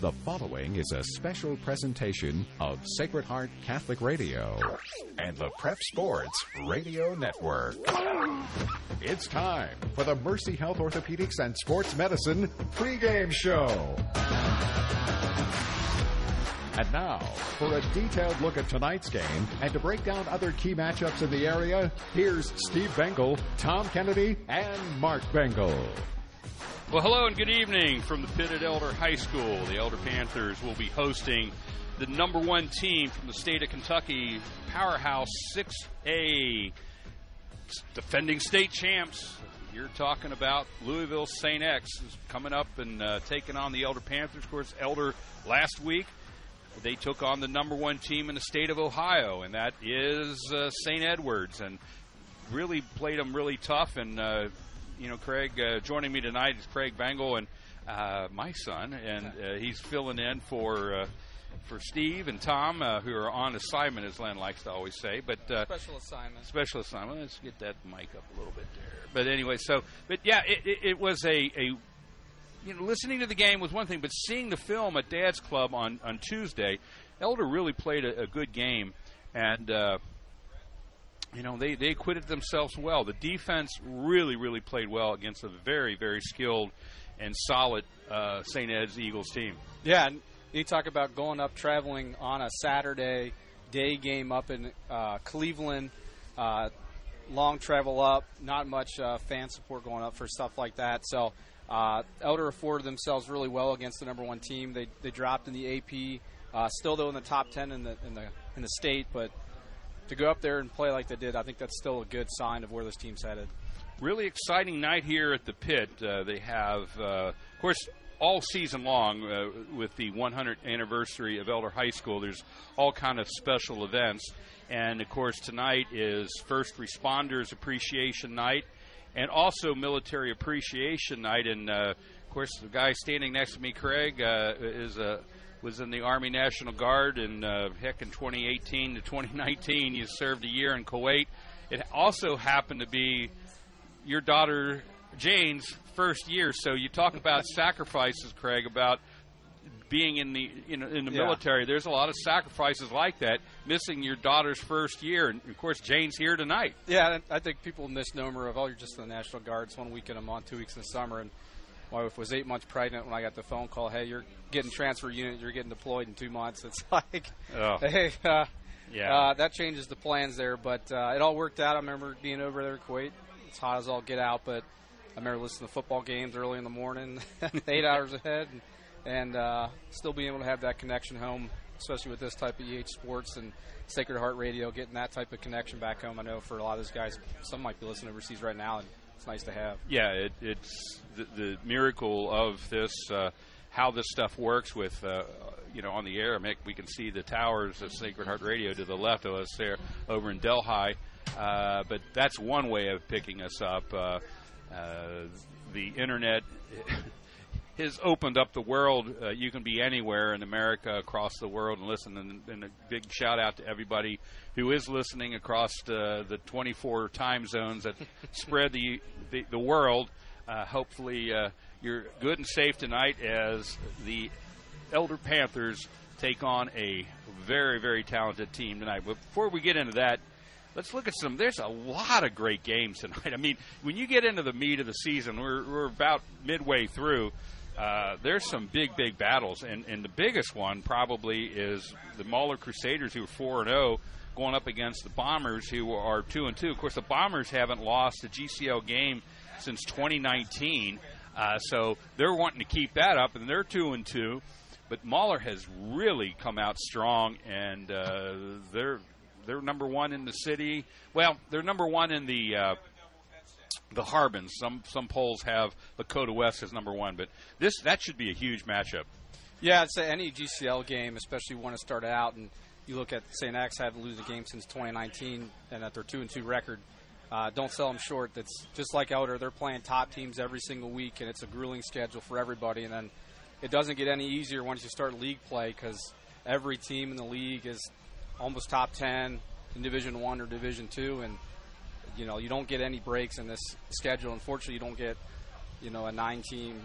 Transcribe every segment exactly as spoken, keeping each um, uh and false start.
The following is a special presentation of Sacred Heart Catholic Radio and the Prep Sports Radio Network. It's time for the Mercy Health Orthopedics and Sports Medicine pregame show. And now, for a detailed look at tonight's game and to break down other key matchups in the area, here's Steve Bengel, Tom Kennedy, and Mark Bengel. Well, hello and good evening from the pit at Elder High School. The Elder Panthers will be hosting the number one team from the state of Kentucky, Powerhouse six A, defending state champs. You're talking about Louisville Saint X is coming up and uh, taking on the Elder Panthers. Of course, Elder last week, they took on the number one team in the state of Ohio, and that is uh, Saint Edwards, and really played them really tough. And uh You know, Craig, uh, joining me tonight is Craig Bengel and uh, my son, and uh, he's filling in for uh, for Steve and Tom, uh, who are on assignment, as Len likes to always say. But uh, special assignment. Special assignment. Let's get that mic up a little bit there. But anyway, so, but yeah, it, it, it was a, a, you know, listening to the game was one thing, but seeing the film at Dad's Club on, on Tuesday, Elder really played a, a good game, and uh You know, they, they acquitted themselves well. The defense really, really played well against a very, very skilled and solid uh, Saint Ed's Eagles team. Yeah, and you talk about going up, traveling on a Saturday day game up in uh, Cleveland, uh, long travel up, not much uh, fan support going up for stuff like that. So uh, Elder afforded themselves really well against the number one team. They they dropped in the A P, uh, still though in the top ten in the in the in the state, but to go up there and play like they did, I think that's still a good sign of where this team's headed. Really exciting night here at the pit. Uh, they have, uh, of course, all season long uh, with the one hundredth anniversary of Elder High School, there's all kind of special events. And, of course, tonight is First Responders Appreciation Night and also Military Appreciation Night. And, uh, of course, the guy standing next to me, Craig, uh, is a... was in the Army National Guard, and uh, heck, in twenty eighteen to twenty nineteen, you served a year in Kuwait. It also happened to be your daughter Jane's first year, so you talk about sacrifices, Craig, about being in the you know, in the yeah. military. There's a lot of sacrifices like that, missing your daughter's first year, and, of course, Jane's here tonight. Yeah, I think people misnomer of, oh, you're just in the National Guard. It's one weekend a month, two weeks in the summer, and my wife was eight months pregnant when I got the phone call, hey, you're getting transfer unit, you're getting deployed in two months. It's like, oh. hey, uh, yeah. uh, that changes the plans there. But uh, it all worked out. I remember being over there in Kuwait. It's hot as all get out, but I remember listening to football games early in the morning, eight hours ahead, and, and uh, still being able to have that connection home, especially with this type of E H Sports and Sacred Heart Radio, getting that type of connection back home. I know for a lot of those guys, some might be listening overseas right now, and it's nice to have. Yeah, it, it's the, the miracle of this, uh, how this stuff works with, uh, you know, on the air. I mean, we can see the towers of Sacred Heart Radio to the left of us there over in Delhi. Uh, but that's one way of picking us up. Uh, uh, the Internet has opened up the world. Uh, you can be anywhere in America, across the world, and listen. And, and a big shout-out to everybody who is listening across the, the twenty-four time zones that spread the, the, the world. Uh, hopefully uh, you're good and safe tonight as the Elder Panthers take on a very, very talented team tonight. But before we get into that, let's look at some. There's a lot of great games tonight. I mean, when you get into the meat of the season, we're, we're about midway through. Uh, there's some big, big battles, and, and the biggest one probably is the Moeller Crusaders, who are four and oh, going up against the Bombers, who are two and two. Of course, the Bombers haven't lost a G C L game since twenty nineteen, uh, so they're wanting to keep that up, and they're two and two. But Moeller has really come out strong, and uh, they're they're number one in the city. Well, they're number one in the uh, the Harbins. Some some polls have Lakota West as number one, but this that should be a huge matchup. Yeah, I'd say any G C L game, especially one that started out, and you look at Saint X hadn't lost a game since twenty nineteen, and at their two and two record. Uh, don't sell them short. That's just like Elder. They're playing top teams every single week, and it's a grueling schedule for everybody. And then it doesn't get any easier once you start league play, because every team in the league is almost top ten in Division One or Division Two, and you know you don't get any breaks in this schedule. Unfortunately, you don't get you know a nine-team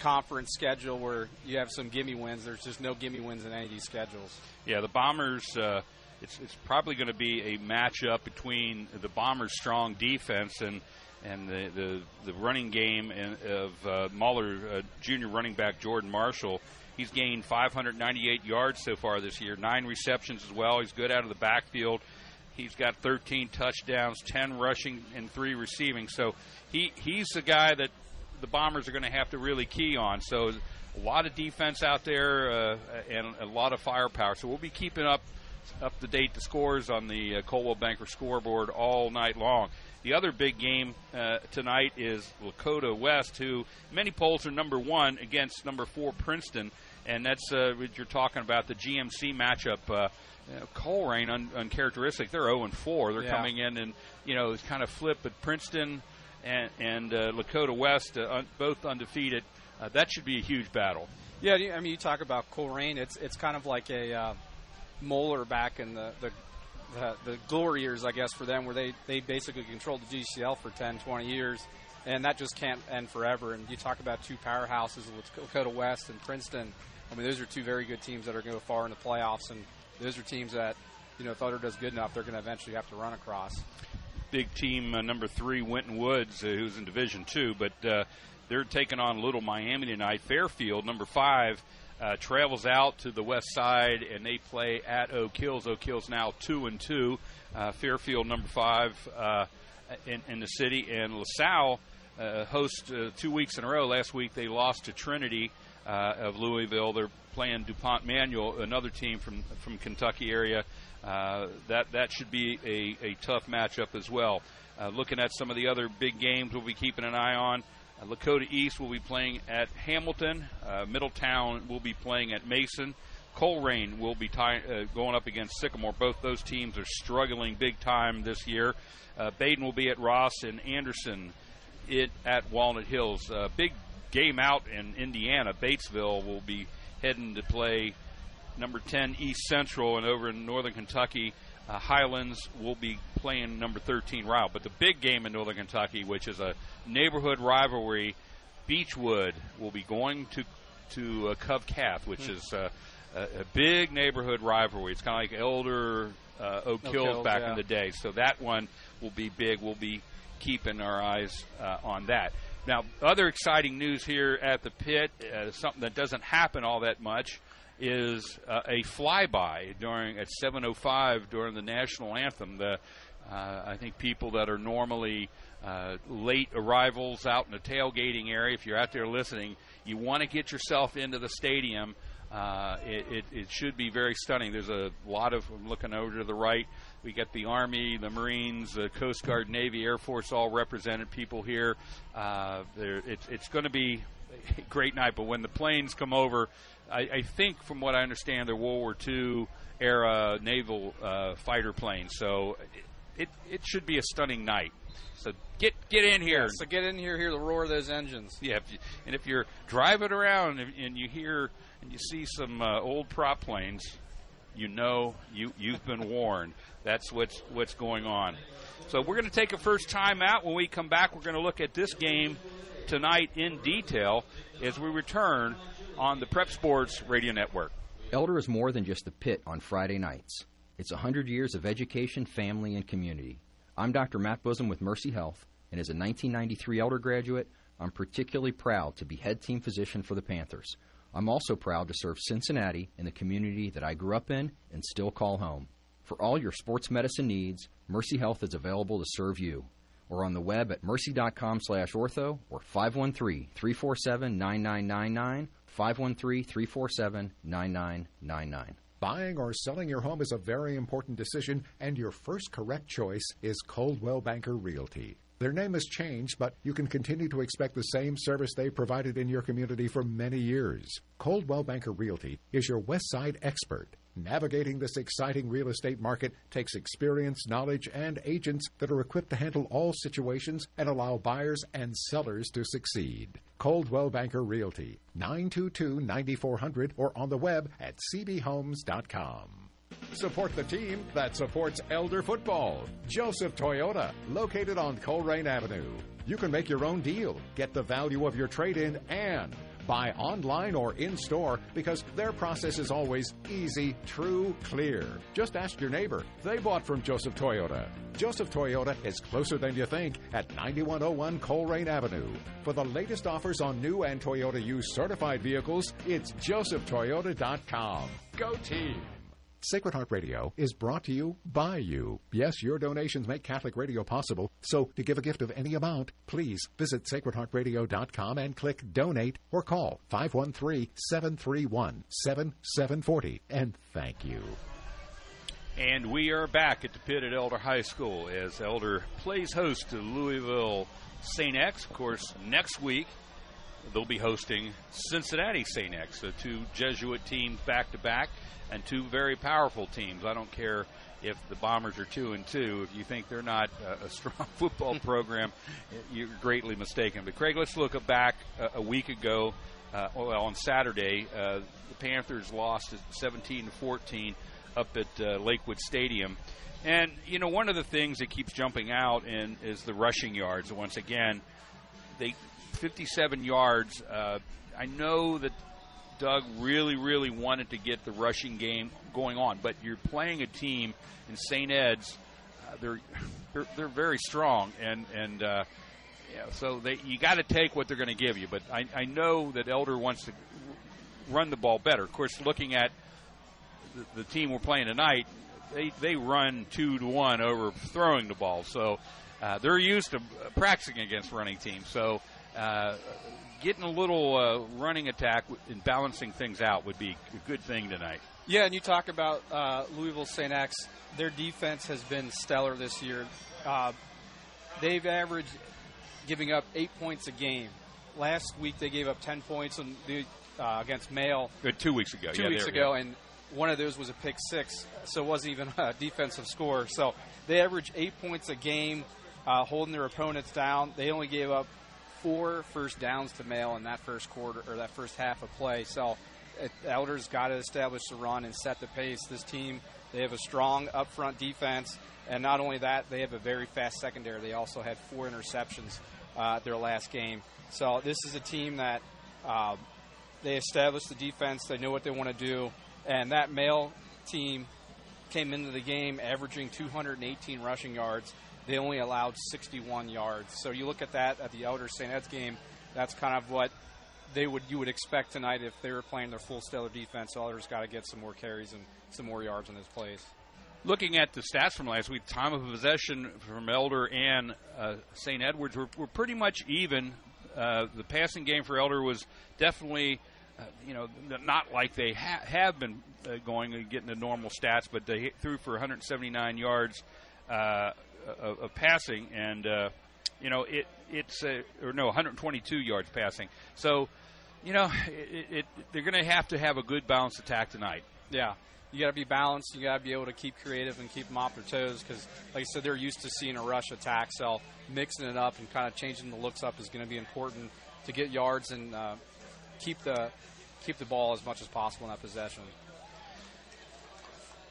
conference schedule where you have some gimme wins. There's just no gimme wins in any of these schedules. Yeah, the Bombers, uh, it's, it's probably going to be a matchup between the Bombers' strong defense and and the, the, the running game of uh, Moeller uh, junior running back Jordan Marshall. He's gained five hundred ninety-eight yards so far this year, nine receptions as well. He's good out of the backfield. He's got thirteen touchdowns, ten rushing, and three receiving. So he, he's the guy that the Bombers are going to have to really key on. So a lot of defense out there uh, and a lot of firepower. So we'll be keeping up up to date the scores on the uh, Coldwell Banker scoreboard all night long. The other big game uh, tonight is Lakota West, who many polls are number one against number four Princeton, and that's uh, what you're talking about, the G M C matchup. Uh, you know, Colerain, un- uncharacteristic, they're oh and four. They're yeah. coming in and, you know, it's kind of flip, but Princeton and, and uh, Lakota West, uh, un- both undefeated. Uh, that should be a huge battle. Yeah, I mean, you talk about Colerain, it's it's kind of like a uh, Moeller back in the, the – Uh, the glory years, I guess, for them, where they, they basically controlled the G C L for ten, twenty years, and that just can't end forever. And you talk about two powerhouses, Lakota West and Princeton. I mean, those are two very good teams that are going to go far in the playoffs, and those are teams that, you know, if Thunder does good enough, they're going to eventually have to run across. Big team uh, number three, Winton Woods, uh, who's in Division two, but uh, they're taking on Little Miami tonight. Fairfield, number five. Uh, travels out to the west side, and they play at Oak Hills. Oak Hills now two and two. Uh, Fairfield number five uh, in, in the city, and LaSalle uh, hosts uh, two weeks in a row. Last week they lost to Trinity uh, of Louisville. They're playing DuPont Manual, another team from from Kentucky area. Uh, that that should be a, a tough matchup as well. Uh, looking at some of the other big games, we'll be keeping an eye on. Uh, Lakota East will be playing at Hamilton. Uh, Middletown will be playing at Mason. Colerain will be ty- uh, going up against Sycamore. Both those teams are struggling big time this year. Uh, Baden will be at Ross, and Anderson it at Walnut Hills. Uh, big game out in Indiana. Batesville will be heading to play number ten East Central, and over in Northern Kentucky, Uh, Highlands will be playing number thirteen Ryle. But the big game in Northern Kentucky, which is a neighborhood rivalry, Beechwood will be going to to uh, Covcath, which mm. is uh, a, a big neighborhood rivalry. It's kind of like Elder uh, Oak Hills, Hills back yeah. in the day. So that one will be big. We'll be keeping our eyes uh, on that. Now, other exciting news here at the pit, uh, something that doesn't happen all that much, is uh, a flyby during at seven oh five during the national anthem. The uh, I think people that are normally uh, late arrivals out in the tailgating area, if you're out there listening, you want to get yourself into the stadium. Uh, it, it, it should be very stunning. There's a lot of I'm looking over to the right. We got the Army, the Marines, the Coast Guard, Navy, Air Force, all represented people here. Uh, there, it, it's going to be a great night. But when the planes come over, I, I think, from what I understand, they're World War Two era naval uh, fighter planes. So it, it it should be a stunning night. So get get in here. Yeah, so get in here, hear the roar of those engines. Yeah, if you, and if you're driving around and, and you hear and you see some uh, old prop planes, you know you you've been warned. That's what's what's going on. So we're going to take a first time out. When we come back, we're going to look at this game tonight in detail as we return on the Prep Sports Radio Network. Elder is more than just the pit on Friday nights. It's one hundred years of education, family, and community. I'm Doctor Matt Bosom with Mercy Health, and as a nineteen ninety-three Elder graduate, I'm particularly proud to be head team physician for the Panthers. I'm also proud to serve Cincinnati and the community that I grew up in and still call home. For all your sports medicine needs, Mercy Health is available to serve you. Or on the web at mercy.com slash ortho or five one three, three four seven, nine nine nine nine, five one three, three four seven, nine nine nine nine. Buying or selling your home is a very important decision, and your first correct choice is Coldwell Banker Realty. Their name has changed, but you can continue to expect the same service they provided in your community for many years. Coldwell Banker Realty is your West Side expert. Navigating this exciting real estate market takes experience, knowledge, and agents that are equipped to handle all situations and allow buyers and sellers to succeed. Coldwell Banker Realty, nine two two, nine four zero zero or on the web at c b homes dot com. Support the team that supports Elder football. Joseph Toyota, located on Colerain Avenue. You can make your own deal, get the value of your trade-in, and Buy online or in-store because their process is always easy, true, clear. Just ask your neighbor. They bought from Joseph Toyota. Joseph Toyota is closer than you think at ninety-one oh one Colerain Avenue. For the latest offers on new and Toyota used certified vehicles, it's joseph toyota dot com. Go team! Sacred Heart Radio is brought to you by you. Yes, your donations make Catholic radio possible, so to give a gift of any amount, please visit sacred heart radio dot com and click Donate or call five one three, seven three one, seven seven four zero. And thank you. And we are back at the pit at Elder High School as Elder plays host to Louisville Saint X. Of course, next week they'll be hosting Cincinnati Saint X, the two Jesuit teams back-to-back. And two very powerful teams. I don't care if the Bombers are two and two. If you think they're not uh, a strong football program, you're greatly mistaken. But, Craig, let's look back uh, a week ago. Uh, well, on Saturday, uh, the Panthers lost seventeen to fourteen up at uh, Lakewood Stadium. And, you know, one of the things that keeps jumping out in is the rushing yards. Once again, they fifty-seven yards. Uh, I know that Doug really, really wanted to get the rushing game going on, but you're playing a team in Saint Ed's. Uh, they're, they're they're very strong, and and uh, yeah, so they you got to take what they're going to give you. But I, I know that Elder wants to run the ball better. Of course, looking at the, the team we're playing tonight, they they run two to one over throwing the ball, so uh, they're used to practicing against running teams. So. Uh, Getting a little uh, running attack and balancing things out would be a good thing tonight. Yeah, and you talk about uh, Louisville Saint X. Their defense has been stellar this year. Uh, they've averaged giving up eight points a game. Last week they gave up ten points on the, uh, against Mayo. Two weeks ago. Two yeah, weeks ago, yeah. And one of those was a pick six, so it wasn't even a defensive score. So they averaged eight points a game, uh, holding their opponents down. They only gave up four first downs to Mail in that first quarter or that first half of play. So Elder's got to establish the run and set the pace. This team, they have a strong up front defense, and not only that, they have a very fast secondary. They also had four interceptions uh, their last game. So this is a team that uh, they established the defense. They know what they want to do, and that Mail team came into the game averaging two hundred eighteen rushing yards. They only allowed sixty-one yards. So you look at that at the Elder Saint Ed's game, that's kind of what they would you would expect tonight if they were playing their full stellar defense. Elder's got to get some more carries and some more yards on those plays. Looking at the stats from last week, time of possession from Elder and uh, Saint Edwards were, were pretty much even. Uh, the passing game for Elder was definitely, uh, you know, not like they ha- have been uh, going and getting the normal stats, but they threw for one hundred seventy-nine yards. Uh, Of, of passing, and uh, you know it. It's a, or no, one hundred twenty-two yards passing. So, you know, it, it, they're going to have to have a good balanced attack tonight. Yeah, you got to be balanced. You got to be able to keep creative and keep them off their toes because, like I said, they're used to seeing a rush attack. So mixing it up and kind of changing the looks up is going to be important to get yards and uh, keep the keep the ball as much as possible in that possession.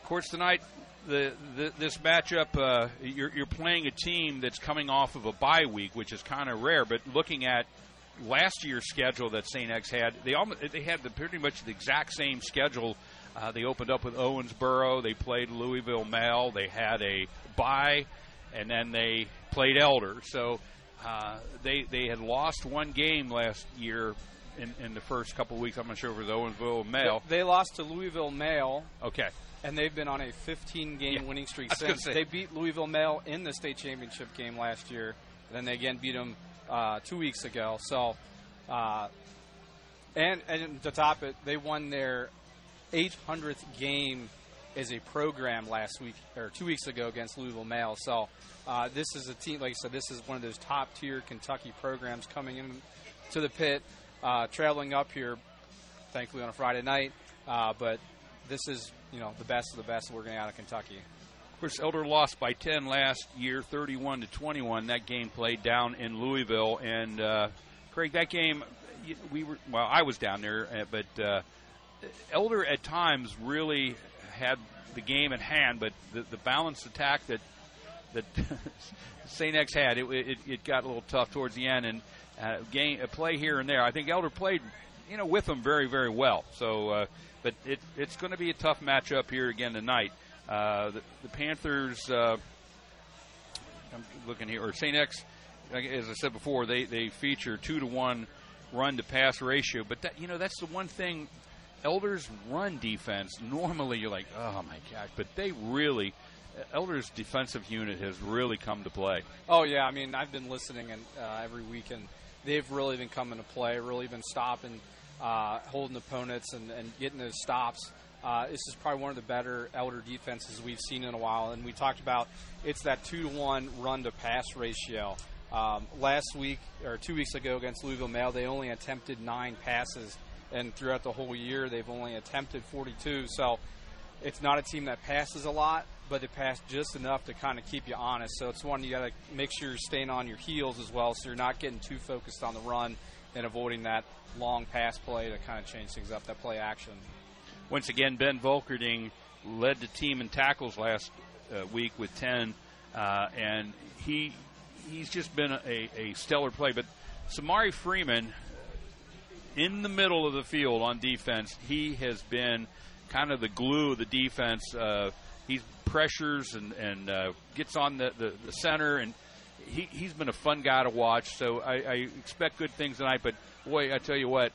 Of course, tonight. The, the, this matchup, uh, you're, you're playing a team that's coming off of a bye week, which is kind of rare. But looking at last year's schedule that Saint X had, they almost, they had the, pretty much the exact same schedule. Uh, they opened up with Owensboro. They played Louisville Mel. They had a bye, and then they played Elder. So uh, they they had lost one game last year. In, in the first couple weeks, I'm not sure if it was Owensville Mail. They, they lost to Louisville Mail. Okay. And they've been on a fifteen-game yeah. winning streak since. They beat Louisville Mail in the state championship game last year. And then they again beat them uh, two weeks ago. So, uh, and, and to top it, they won their eight hundredth game as a program last week or two weeks ago against Louisville Mail. So uh, this is a team, like I said, this is one of those top-tier Kentucky programs coming in to the pit. Uh, traveling up here, thankfully, on a Friday night. Uh, but this is, you know, the best of the best we're getting out of Kentucky. Of course, Elder lost by ten last year, thirty-one to twenty-one. That game played down in Louisville. And, uh, Craig, that game, we were, well, I was down there, but uh, Elder at times really had the game at hand, but the, the balanced attack that that Saint X had, it, it, it got a little tough towards the end. And, Uh, game, a play here and there. I think Elder played, you know, with them very, very well. So, uh, but it, it's going to be a tough matchup here again tonight. Uh, the, the Panthers, uh, I'm looking here, or Saint X, as I said before, they, they feature two to one run-to-pass ratio. But, that, you know, that's the one thing, Elder's run defense, normally you're like, oh, my gosh. But they really, Elder's defensive unit has really come to play. Oh, yeah. I mean, I've been listening and uh, every week, and they've really been coming to play, really been stopping, uh, holding opponents and, and getting those stops. Uh, this is probably one of the better Elder defenses we've seen in a while. And we talked about it's that two to one run-to-pass ratio. Um, last week or two weeks ago against Louisville Male, they only attempted nine passes, and throughout the whole year they've only attempted forty-two. So it's not a team that passes a lot, but they pass just enough to kind of keep you honest. So it's one you got to make sure you're staying on your heels as well, so you're not getting too focused on the run and avoiding that long pass play to kind of change things up, that play action. Once again, Ben Volkerding led the team in tackles last uh, week with ten, uh, and he... He's just been a, a stellar play. But Samari Freeman, in the middle of the field on defense, he has been kind of the glue of the defense. Uh, he pressures and, and uh, gets on the, the, the center, and he, he's been a fun guy to watch. So I, I expect good things tonight. But, boy, I tell you what,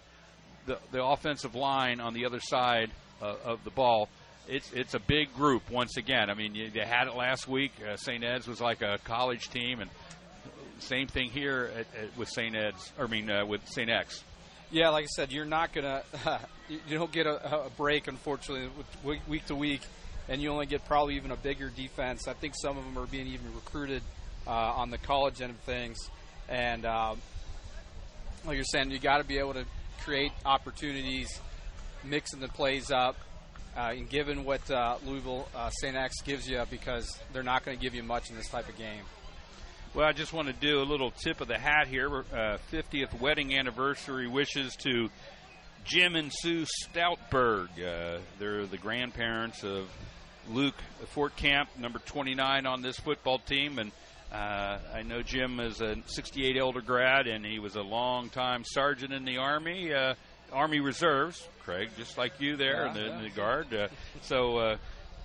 the, the offensive line on the other side uh, of the ball, It's it's a big group once again. I mean, you, you had it last week. Uh, Saint Ed's was like a college team, and same thing here at, at, with Saint Ed's. Or I mean, uh, with Saint X. Yeah, like I said, you're not gonna uh, you, you don't get a, a break, unfortunately, with week to week, and you only get probably even a bigger defense. I think some of them are being even recruited uh, on the college end of things, and um, like you're saying, you got to be able to create opportunities, mixing the plays up. Uh, and given what uh, Louisville uh, Saint X gives you, because they're not going to give you much in this type of game. Well, I just want to do a little tip of the hat here. Uh, fiftieth wedding anniversary wishes to Jim and Sue Stoutberg. Uh, they're the grandparents of Luke Fortcamp, number twenty-nine on this football team. And uh, I know Jim is a sixty-eight Elder grad, and he was a long-time sergeant in the Army. Uh, Army Reserves, Craig, just like you there yeah, in, the, yeah. in the guard. Uh, so uh,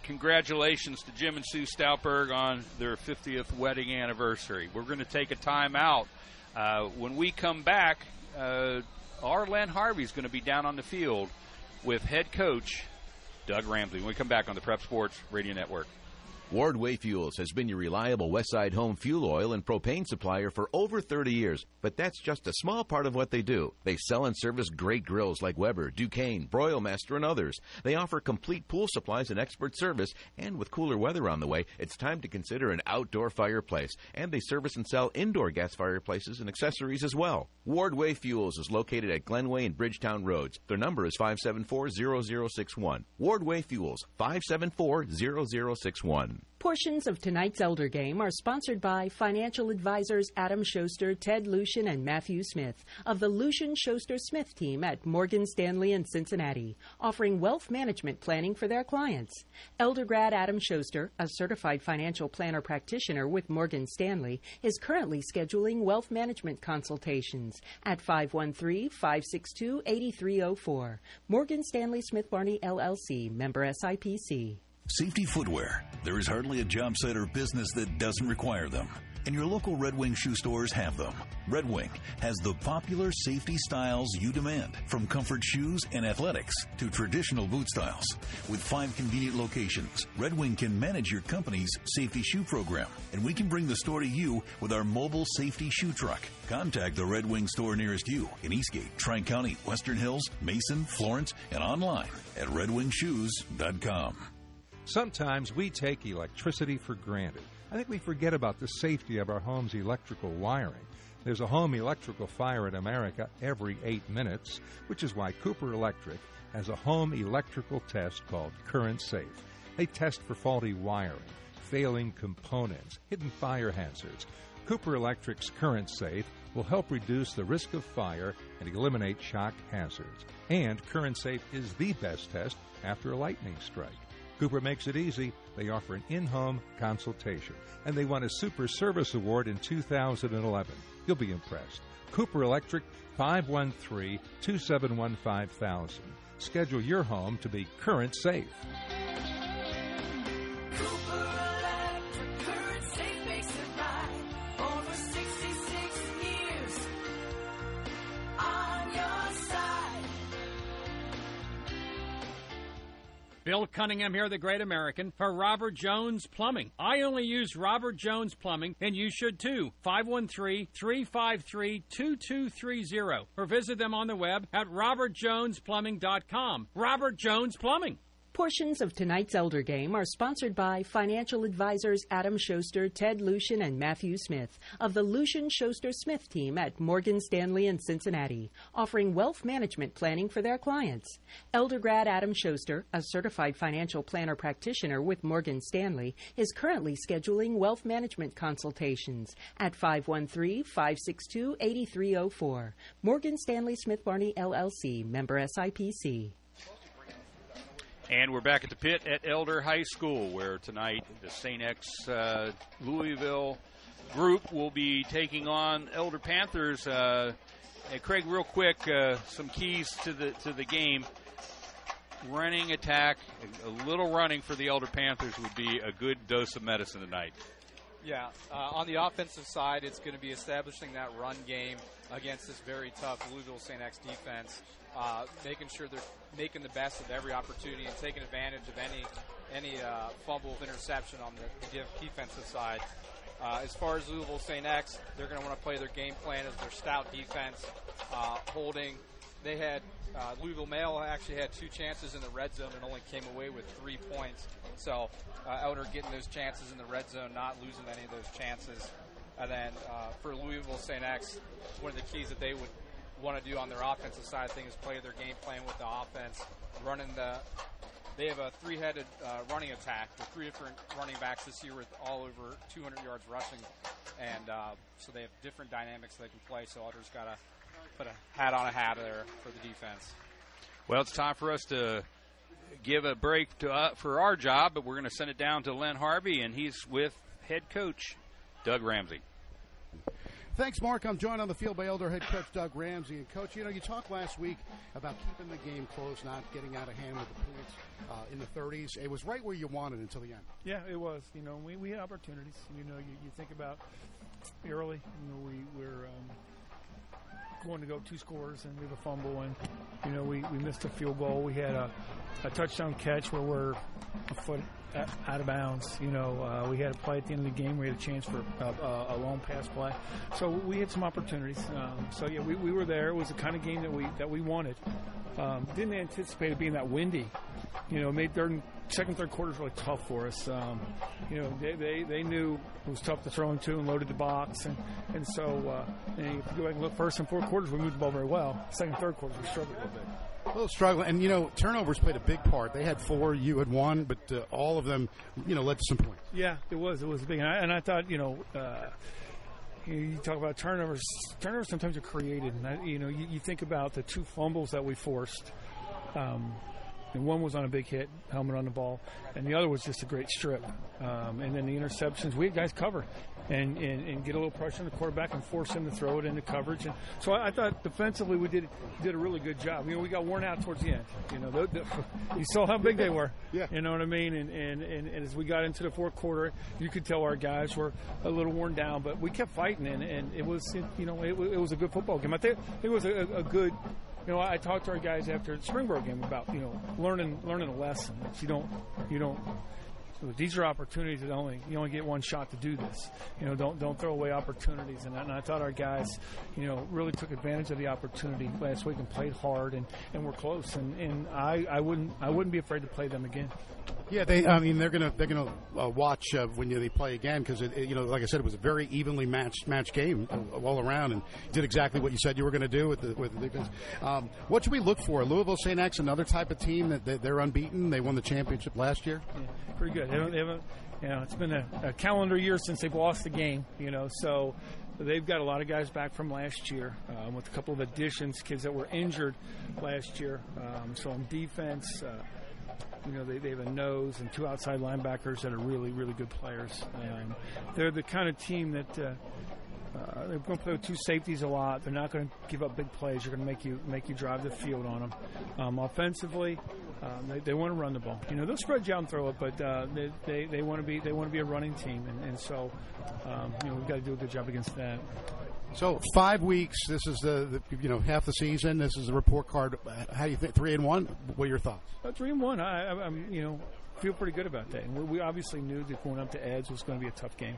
congratulations to Jim and Sue Stoutberg on their fiftieth wedding anniversary. We're going to take a timeout. Uh, when we come back, uh, our Len Harvey's going to be down on the field with head coach Doug Ramsey. When we come back on the Prep Sports Radio Network. Wardway Fuels has been your reliable Westside home fuel oil and propane supplier for over thirty years, but that's just a small part of what they do. They sell and service great grills like Weber, Duquesne, Broilmaster, and others. They offer complete pool supplies and expert service, and with cooler weather on the way, it's time to consider an outdoor fireplace, and they service and sell indoor gas fireplaces and accessories as well. Wardway Fuels is located at Glenway and Bridgetown Roads. Their number is five seven four, zero zero six one. Wardway Fuels, five seven four, zero zero six one. Portions of tonight's Elder Game are sponsored by financial advisors Adam Schuster, Ted Lucien, and Matthew Smith of the Lucien Schuster Smith team at Morgan Stanley in Cincinnati, offering wealth management planning for their clients. Elder grad Adam Schuster, a certified financial planner practitioner with Morgan Stanley, is currently scheduling wealth management consultations at five one three, five six two, eight three zero four. Morgan Stanley Smith Barney, L L C, member S I P C. Safety footwear. There is hardly a job site or business that doesn't require them. And your local Red Wing shoe stores have them. Red Wing has the popular safety styles you demand, from comfort shoes and athletics to traditional boot styles. With five convenient locations, Red Wing can manage your company's safety shoe program. And we can bring the store to you with our mobile safety shoe truck. Contact the Red Wing store nearest you in Eastgate, Tri-County, Western Hills, Mason, Florence, and online at red wing shoes dot com. Sometimes we take electricity for granted. I think we forget about the safety of our home's electrical wiring. There's a home electrical fire in America every eight minutes, which is why Cooper Electric has a home electrical test called Current Safe. They test for faulty wiring, failing components, hidden fire hazards. Cooper Electric's Current Safe will help reduce the risk of fire and eliminate shock hazards. And Current Safe is the best test after a lightning strike. Cooper makes it easy. They offer an in-home consultation. And they won a Super Service Award in two thousand eleven. You'll be impressed. Cooper Electric, five one three, two seven one, five thousand. Schedule your home to be current safe. Bill Cunningham here, the Great American, for Robert Jones Plumbing. I only use Robert Jones Plumbing, and you should too. five one three, three five three, two two three zero. Or visit them on the web at robert jones plumbing dot com. Robert Jones Plumbing. Portions of tonight's Elder Game are sponsored by financial advisors Adam Schuster, Ted Lucien, and Matthew Smith of the Lucien Schuster Smith team at Morgan Stanley in Cincinnati, offering wealth management planning for their clients. Elder grad Adam Schuster, a certified financial planner practitioner with Morgan Stanley, is currently scheduling wealth management consultations at five one three, five six two, eight three zero four. Morgan Stanley Smith Barney, L L C, member S I P C. And we're back at the pit at Elder High School, where tonight the Saint X uh, Louisville group will be taking on Elder Panthers. Uh, and Craig, real quick, uh, some keys to the to the game. Running attack, a little running for the Elder Panthers would be a good dose of medicine tonight. Yeah, uh, on the offensive side, it's going to be establishing that run game against this very tough Louisville Saint X defense. Uh, making sure they're making the best of every opportunity and taking advantage of any any uh, fumble, interception on the, the defensive side. Uh, as far as Louisville Saint X, they're going to want to play their game plan as their stout defense, uh, holding. They had uh, Louisville Male actually had two chances in the red zone and only came away with three points. So uh, Elder getting those chances in the red zone, not losing any of those chances. And then uh, for Louisville Saint X, one of the keys that they would want to do on their offensive side of things, play their game plan with the offense, running the, they have a three-headed uh, running attack with three different running backs this year with all over two hundred yards rushing, and uh, so they have different dynamics they can play, so Elder's got to put a hat on a hat there for the defense. Well, it's time for us to give a break to uh, for our job, but we're going to send it down to Len Harvey, and he's with head coach Doug Ramsey. Thanks, Mark. I'm joined on the field by Elder head coach Doug Ramsey. And, Coach, you know, you talked last week about keeping the game close, not getting out of hand with the points uh, in the thirties. It was right where you wanted until the end. Yeah, it was. You know, we, we had opportunities. You know, you, you think about early, you know, we were um, going to go two scores and we have a fumble. And, you know, we, we missed a field goal. We had a, a touchdown catch where we're a foot out of bounds. You know, uh, we had a play at the end of the game. We had a chance for a, a long pass play. So we had some opportunities. Um, so, yeah, we, we were there. It was the kind of game that we that we wanted. Um, didn't anticipate it being that windy. You know, made third and second, third quarters really tough for us. Um, you know, they, they, they knew it was tough to throw into and loaded the box. And, and so uh, and if you go back and look, first and fourth quarters, we moved the ball very well. Second, third quarters, we struggled a little bit. A little struggle, and, you know, turnovers played a big part. They had four, you had one, but uh, all of them, you know, led to some points. Yeah, it was. It was big. And I, and I thought, you know, uh, you talk about turnovers. Turnovers sometimes are created. And, I, you know, you, you think about the two fumbles that we forced. Um, and one was on a big hit, helmet on the ball, and the other was just a great strip. Um, and then the interceptions, we had guys cover and, and, and get a little pressure on the quarterback and force him to throw it into coverage. And so I, I thought defensively we did did a really good job. You know, we got worn out towards the end. You know, the, the, you saw how big they were. Yeah. You know what I mean? And, and, and, and as we got into the fourth quarter, you could tell our guys were a little worn down, but we kept fighting, and, and it was, you know, it, it was a good football game. I think it was a, a good. You know, I talked to our guys after the Springboro game about, you know, learning learning a lesson. That you don't, you don't. These are opportunities that only you only get one shot to do this. You know, don't don't throw away opportunities. And I, and I thought our guys, you know, really took advantage of the opportunity last week and played hard and, and were close. And, and I, I wouldn't I wouldn't be afraid to play them again. Yeah, they. I mean, they're gonna they're gonna uh, watch uh, when you, they play again because it, it, you know, like I said, it was a very evenly matched match game all around, and did exactly what you said you were going to do with the with the defense. Um, what should we look for? Louisville Saint X, another type of team that they, they're unbeaten. They won the championship last year. Yeah, pretty good. They haven't, they haven't, you know, it's been a, a calendar year since they've lost the game. You know, so they've got a lot of guys back from last year, um, with a couple of additions, kids that were injured last year. Um, so on defense. Uh, You know, they, they have a nose and two outside linebackers that are really, really good players. Um, they're the kind of team that uh, uh, Uh, they're going to play with two safeties a lot. They're not going to give up big plays. You're going to make you make you drive the field on them. Um, offensively, um, they, they want to run the ball. You know, they'll spread you out and throw it, but uh, they, they they want to be they want to be a running team, and, and so um, you know we've got to do a good job against that. So five weeks. This is the, the you know half the season. This is the report card. How do you think? Three and one. What are your thoughts? Uh, three and one. I, I I'm you know. feel pretty good about that. And we, we obviously knew that going up to Eds was going to be a tough game.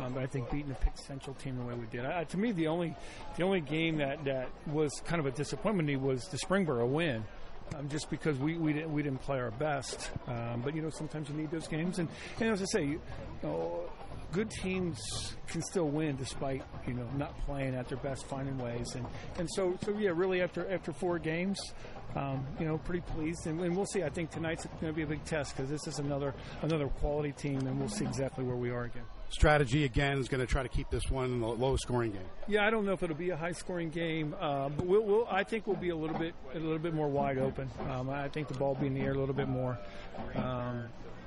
Um, but I think beating the Pick Central team the way we did, I, to me, the only the only game that, that was kind of a disappointment to me was the Springboro win, um, just because we, we didn't we didn't play our best. Um, but you know, sometimes you need those games. And, and as I say, you know, good teams can still win despite you know not playing at their best, finding ways. And and so so yeah, really after after four games. Um, you know, pretty pleased, and, and we'll see. I think tonight's going to be a big test because this is another another quality team, and we'll see exactly where we are again. Strategy, again, is going to try to keep this one in the low-scoring game. Yeah, I don't know if it'll be a high-scoring game, uh, but we'll, we'll, I think we'll be a little bit a little bit more wide open. Um, I think the ball will be in the air a little bit more. Um,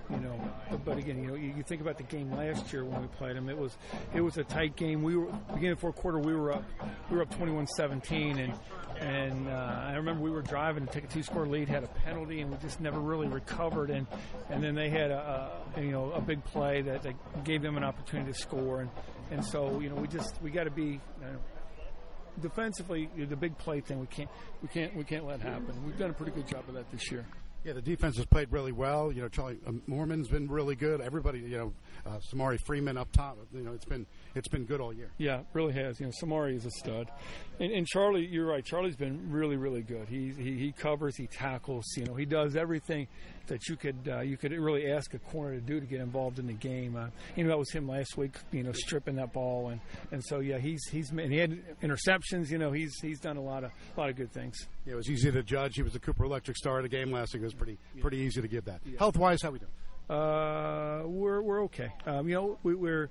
You know, but again, you know, you, you think about the game last year when we played them. It was, it was a tight game. We were beginning the fourth quarter. We were up, we were up twenty-one seventeen, and and uh, I remember we were driving to take a two-score lead, had a penalty, and we just never really recovered. And and then they had a, a you know a big play that, that gave them an opportunity to score. And and so you know we just we got to be. You know, defensively, the big play thing we can't we can't we can't let happen. We've done a pretty good job of that this year. Yeah, the defense has played really well. You know, Charlie Moorman's been really good. Everybody, you know, uh, Samari Freeman up top. You know, it's been it's been good all year. Yeah, it really has. You know, Samari is a stud, and, and Charlie, you're right. Charlie's been really, really good. He he, he covers, he tackles. You know, he does everything that you could uh, you could really ask a corner to do to get involved in the game. Uh, you know, that was him last week. You know, stripping that ball, and, and so yeah, he's he's and he had interceptions. You know, he's he's done a lot of a lot of good things. Yeah, it was easy to judge. He was the Cooper Electric star of the game last week. It was pretty pretty easy to give that. Yeah. Health wise, how are we doing? Uh, we're we're okay. Um, you know, we, we're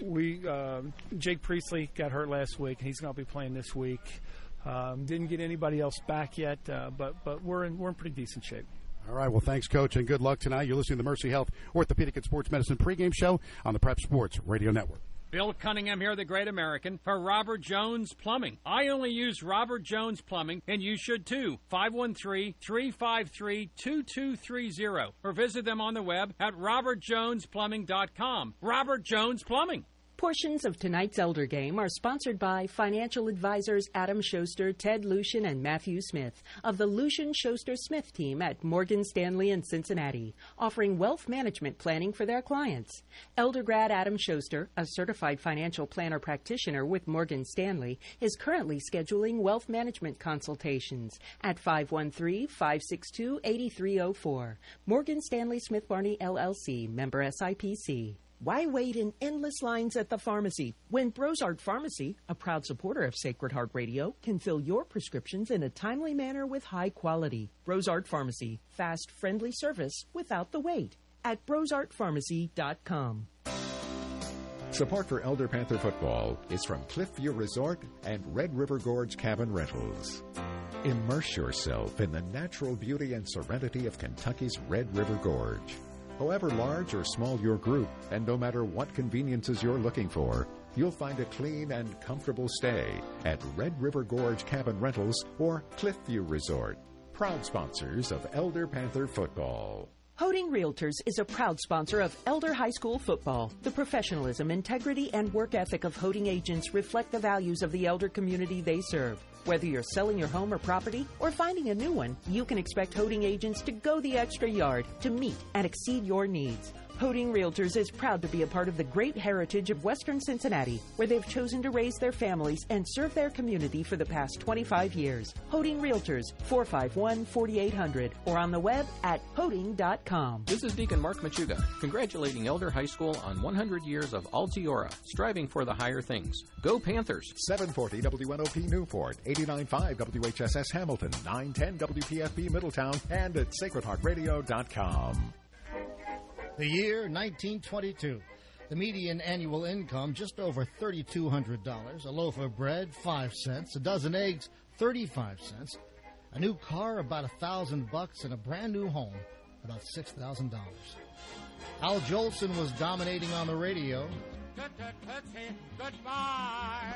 we um, Jake Priestley got hurt last week, and he's going to be playing this week. Um, didn't get anybody else back yet, uh, but but we're in we're in pretty decent shape. All right. Well, thanks, Coach, and good luck tonight. You're listening to the Mercy Health Orthopedic and Sports Medicine pregame show on the Prep Sports Radio Network. Bill Cunningham here, the Great American, for Robert Jones Plumbing. I only use Robert Jones Plumbing, and you should too. five one three, three five three, two two three zero. Or visit them on the web at robert jones plumbing dot com. Robert Jones Plumbing. Portions of tonight's Elder Game are sponsored by financial advisors Adam Schuster, Ted Lucien, and Matthew Smith of the Lucien-Schuster-Smith team at Morgan Stanley in Cincinnati, offering wealth management planning for their clients. Elder grad Adam Schuster, a certified financial planner practitioner with Morgan Stanley, is currently scheduling wealth management consultations at five one three, five six two, eight three zero four. Morgan Stanley Smith Barney, L L C, member S I P C. Why wait in endless lines at the pharmacy when Brozart Pharmacy, a proud supporter of Sacred Heart Radio, can fill your prescriptions in a timely manner with high quality? Brozart Pharmacy, fast, friendly service without the wait at brozart pharmacy dot com. Support for Elder Panther football is from Cliffview Resort and Red River Gorge Cabin Rentals. Immerse yourself in the natural beauty and serenity of Kentucky's Red River Gorge. However large or small your group, and no matter what conveniences you're looking for, you'll find a clean and comfortable stay at Red River Gorge Cabin Rentals or Cliffview Resort, proud sponsors of Elder Panther football. Hoeting Realtors is a proud sponsor of Elder High School football. The professionalism, integrity, and work ethic of Hoeting agents reflect the values of the Elder community they serve. Whether you're selling your home or property or finding a new one, you can expect Hoeting agents to go the extra yard to meet and exceed your needs. Hoeting Realtors is proud to be a part of the great heritage of Western Cincinnati, where they've chosen to raise their families and serve their community for the past twenty-five years. Hoeting Realtors, four five one, four eight zero zero, or on the web at hoeting dot com. This is Deacon Mark Machuga, congratulating Elder High School on one hundred years of Altiora, striving for the higher things. Go Panthers! seven forty W N O P Newport, eighty-nine point five W H S S Hamilton, nine ten W P F B Middletown, and at sacred heart radio dot com. The year nineteen twenty-two, the median annual income just over thirty-two hundred dollars, a loaf of bread, five cents, a dozen eggs, thirty-five cents, a new car, about a thousand bucks, and a brand new home, about six thousand dollars. Al Jolson was dominating on the radio, Goodbye.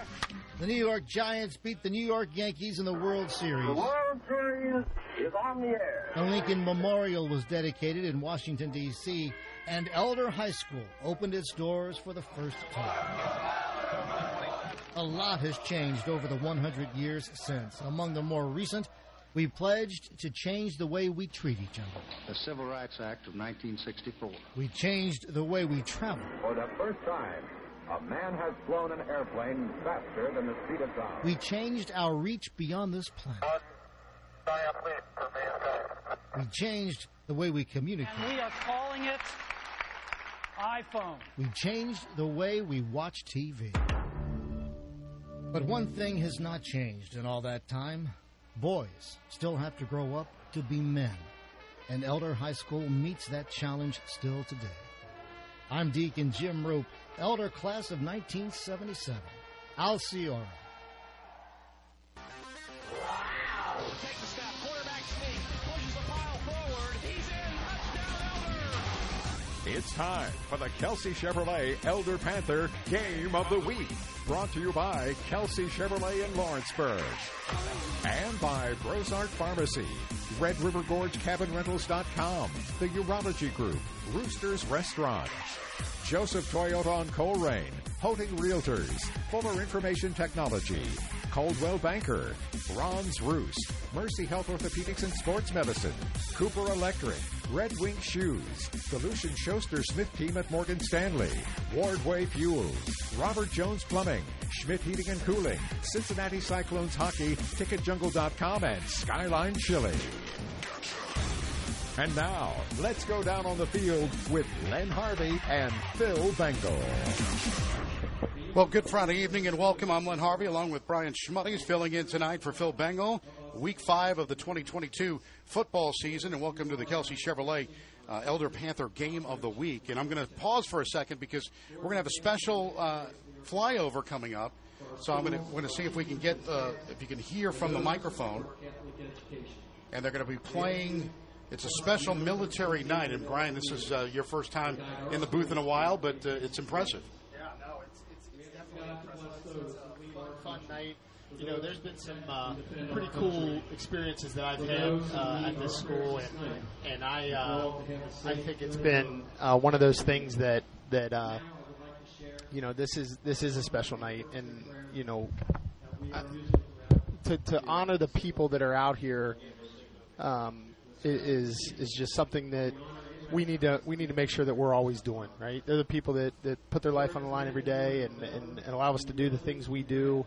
The New York Giants beat the New York Yankees in the World Series. The World Series is on the air. The Lincoln Memorial was dedicated in Washington, D C, and Elder High School opened its doors for the first time. A lot has changed over the one hundred years since. Among the more recent, we pledged to change the way we treat each other. The Civil Rights Act of nineteen sixty-four. We changed the way we travel. For the first time, a man has flown an airplane faster than the speed of sound. We changed our reach beyond this planet. We changed the way we communicate. And we are calling it iPhone. We changed the way we watch T V. But one thing has not changed in all that time. Boys still have to grow up to be men. And Elder High School meets that challenge still today. I'm Deacon Jim Roop, Elder Class of nineteen seventy-seven, Alciora. Wow! Takes a step, quarterback sneak, pushes the pile forward, he's in, touchdown, Elder! It's time for the Kelsey Chevrolet Elder Panther Game of the Week, brought to you by Kelsey Chevrolet in Lawrenceburg and by Brozart Pharmacy, Red River Gorge Cabin Rentals dot com, the Urology Group, Rooster's Restaurant, Joseph Toyota on Colerain, Hoeting Realtors, Fuller Information Technology, Coldwell Banker, Ron's Roost, Mercy Health Orthopedics and Sports Medicine, Cooper Electric, Red Wing Shoes, the Lucian Schuster Smith Team at Morgan Stanley, Wardway Fuels, Robert Jones Plumbing, Schmidt Heating and Cooling, Cincinnati Cyclones Hockey, Ticket Jungle dot com, and Skyline Chili. And now, let's go down on the field with Len Harvey and Phil Bengal. Well, good Friday evening and welcome. I'm Len Harvey along with Brian Schmutting, filling in tonight for Phil Bengal. Week five of the twenty twenty-two football season, and welcome to the Kelsey Chevrolet uh, Elder Panther Game of the Week. And I'm going to pause for a second because we're going to have a special uh, flyover coming up. So I'm going to, going to see if we can get uh, if you can hear from the microphone. And they're going to be playing. It's a special military night, and Brian, this is uh, your first time in the booth in a while, but uh, it's impressive. Yeah, no, it's it's, it's definitely impressive. It's a fun night. You know, there's been some uh, pretty cool experiences that I've had uh, at this school, and and I uh, I think it's been uh, one of those things that that uh, you know this is this is a special night, and you know I, to to honor the people that are out here um, is is just something that we need to we need to make sure that we're always doing right. They're the people that, that put their life on the line every day and, and, and allow us to do the things we do.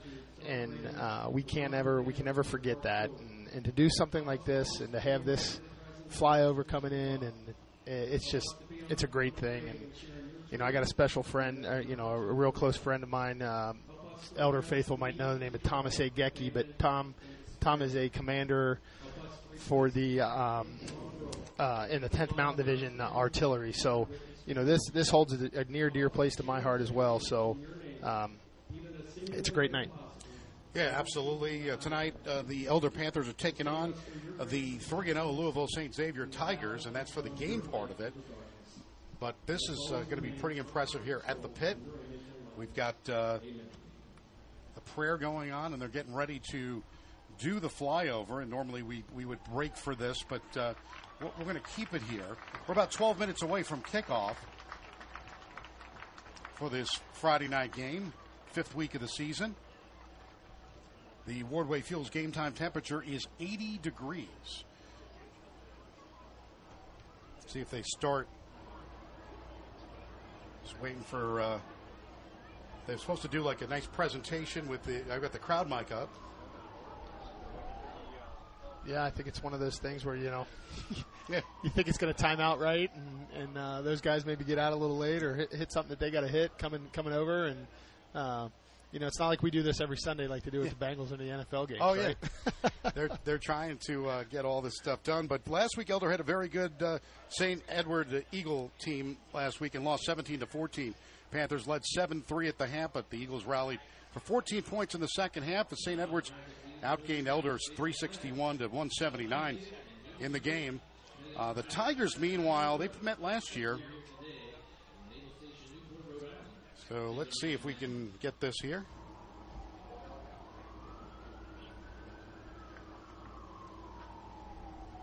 And uh, we can't ever we can never forget that. And, and to do something like this, and to have this flyover coming in, and it's just it's a great thing. And you know, I got a special friend, uh, you know, a real close friend of mine, um, Elder Faithful might know the name of Thomas A. Gecke, but Tom Tom is a commander for the um, uh, in the tenth Mountain Division uh, Artillery. So you know, this this holds a, a near dear place to my heart as well. So um, it's a great night. Yeah, absolutely. Uh, tonight, uh, the Elder Panthers are taking on uh, the three and oh Louisville Saint Xavier Tigers, and that's for the game part of it. But this is uh, going to be pretty impressive here at the pit. We've got uh, a prayer going on, and they're getting ready to do the flyover. And normally we, we would break for this, but uh, we're going to keep it here. We're about twelve minutes away from kickoff for this Friday night game, fifth week of the season. The Wardway Fuels game time temperature is eighty degrees. See if they start. Just waiting for. Uh, they're supposed to do like a nice presentation with the. I've got the crowd mic up. Yeah, I think it's one of those things where, you know, yeah. you think it's going to time out right, and, and uh, those guys maybe get out a little late or hit, hit something that they got to hit coming coming over and. Uh, You know, it's not like we do this every Sunday like they do with yeah. the Bengals in the N F L games. Oh, right? yeah. they're they're trying to uh, get all this stuff done. But last week, Elder had a very good uh, Saint Edward Eagle team last week and lost seventeen to fourteen. Panthers led seven three at the half, but the Eagles rallied for fourteen points in the second half. As Saint Edwards outgained Elders three sixty-one to one seventy-nine in the game. Uh, the Tigers, meanwhile, they met last year. So let's see if we can get this here.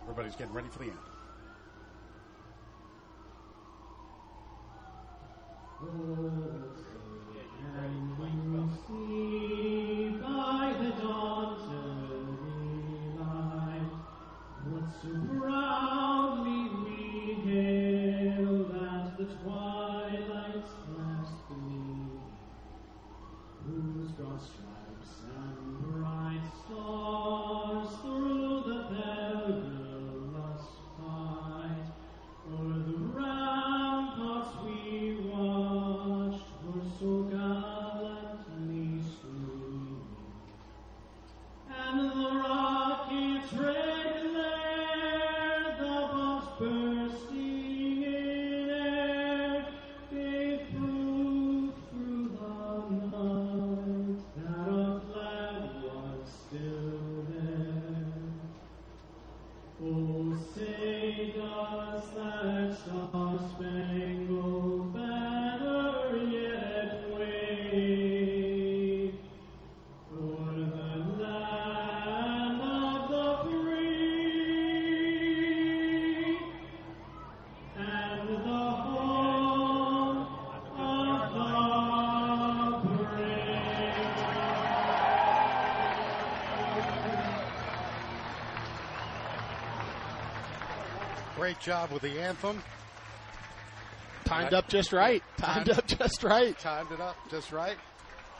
Everybody's getting ready for the end. Great job with the anthem. Timed up just right. Timed up just right. Timed it up just right.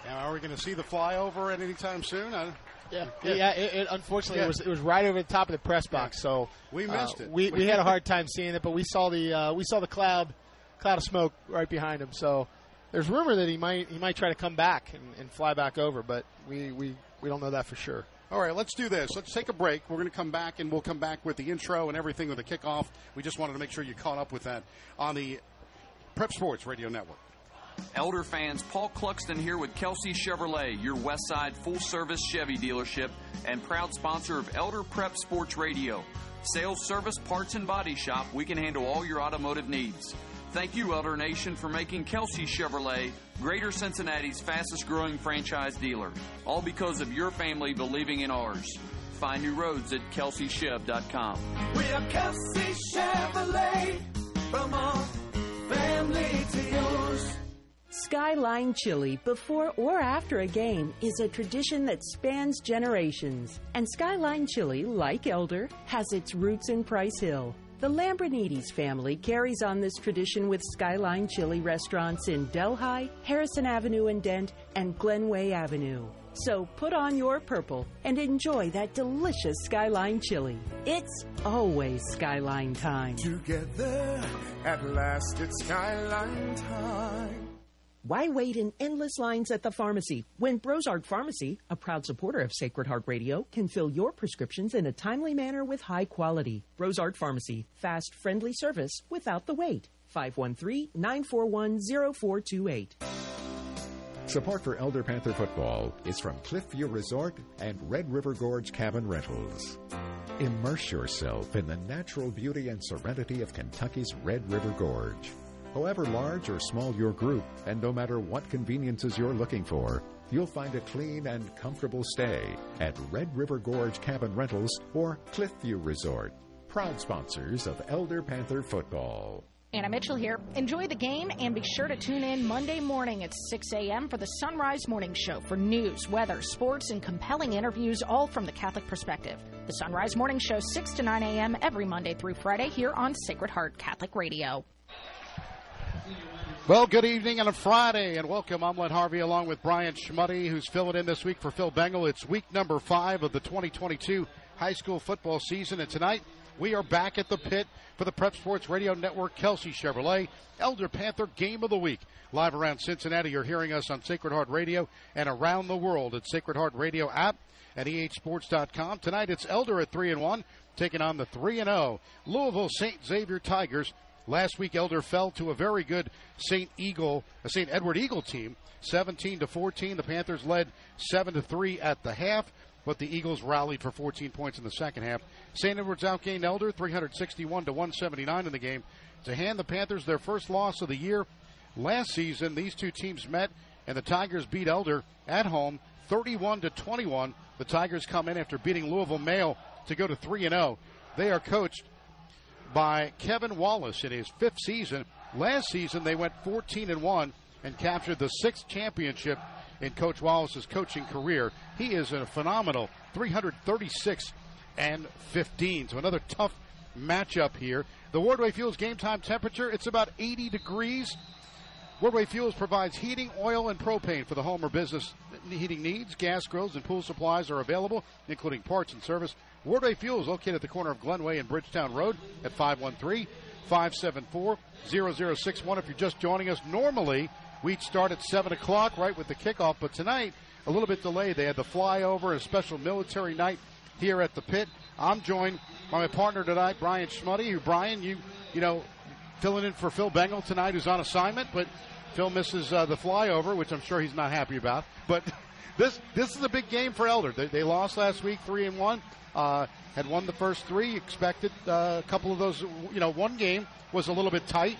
Now, are we going to see the flyover at any time soon? I, yeah, yeah. yeah it, it, unfortunately, yeah. It was it was right over the top of the press box, yeah. so we missed uh, it. We, we had a hard time seeing it, but we saw the uh, we saw the cloud cloud of smoke right behind him. So there's rumor that he might he might try to come back and, and fly back over, but we, we, we don't know that for sure. All right, let's do this. Let's take a break. We're going to come back, and we'll come back with the intro and everything with the kickoff. We just wanted to make sure you caught up with that on the Prep Sports Radio Network. Elder fans, Paul Cluxton here with Kelsey Chevrolet, your Westside full-service Chevy dealership and proud sponsor of Elder Prep Sports Radio. Sales, service, parts, and body shop, we can handle all your automotive needs. Thank you, Elder Nation, for making Kelsey Chevrolet Greater Cincinnati's fastest-growing franchise dealer, all because of your family believing in ours. Find new roads at Kelsey Chev dot com. We are Kelsey Chevrolet, from our family to yours. Skyline Chili, before or after a game, is a tradition that spans generations. And Skyline Chili, like Elder, has its roots in Price Hill. The Lambrinides family carries on this tradition with Skyline Chili restaurants in Delhi, Harrison Avenue in Dent, and Glenway Avenue. So put on your purple and enjoy that delicious Skyline Chili. It's always Skyline time. Together, at last, it's Skyline time. Why wait in endless lines at the pharmacy when Brozart Pharmacy, a proud supporter of Sacred Heart Radio, can fill your prescriptions in a timely manner with high quality? Brozart Pharmacy, fast, friendly service without the wait. five one three, nine four one, zero four two eight. Support for Elder Panther football is from Cliffview Resort and Red River Gorge Cabin Rentals. Immerse yourself in the natural beauty and serenity of Kentucky's Red River Gorge. However large or small your group, and no matter what conveniences you're looking for, you'll find a clean and comfortable stay at Red River Gorge Cabin Rentals or Cliffview Resort, proud sponsors of Elder Panther football. Anna Mitchell here. Enjoy the game and be sure to tune in Monday morning at six a.m. for the Sunrise Morning Show for news, weather, sports, and compelling interviews, all from the Catholic perspective. The Sunrise Morning Show, six to nine a.m. every Monday through Friday here on Sacred Heart Catholic Radio. Well, good evening on a Friday, and welcome. I'm Len Harvey along with Brian Schmuddy, who's filling in this week for Phil Bengel. It's week number five of the twenty twenty-two high school football season, and tonight we are back at the pit for the Prep Sports Radio Network Kelsey Chevrolet Elder Panther Game of the Week. Live around Cincinnati, you're hearing us on Sacred Heart Radio and around the world at Sacred Heart Radio app at E H sports dot com. Tonight it's Elder at three and one, taking on the three and oh Louisville Saint Xavier Tigers. Last week, Elder fell to a very good Saint Eagle, a Saint Edward Eagle team, seventeen to fourteen. The Panthers led seven to three at the half, but the Eagles rallied for fourteen points in the second half. Saint Edwards outgained Elder three sixty-one to one seventy-nine in the game to hand the Panthers their first loss of the year. Last season, these two teams met, and the Tigers beat Elder at home thirty-one to twenty-one. The Tigers come in after beating Louisville Male to go to three and oh. They are coached by Kevin Wallace in his fifth season. Last season, they went fourteen and one and captured the sixth championship in Coach Wallace's coaching career. He is a phenomenal three thirty-six and fifteen. So another tough matchup here. The Wardway Fuels game time temperature, it's about eighty degrees. Wardway Fuels provides heating, oil, and propane for the home or business heating needs. Gas grills and pool supplies are available, including parts and service. Wardway Fuels, located at the corner of Glenway and Bridgetown Road at five one three, five seven four, zero zero six one. If you're just joining us, normally we'd start at seven o'clock right with the kickoff, but tonight a little bit delayed. They had the flyover, a special military night here at the pit. I'm joined by my partner tonight, Brian Schmuddy. Who, Brian, you you know, filling in for Phil Bengel tonight, who's on assignment, but Phil misses uh, the flyover, which I'm sure he's not happy about. But this this is a big game for Elder. They, they lost last week, three and one. Uh, had won the first three. Expected uh, a couple of those. You know, one game was a little bit tight.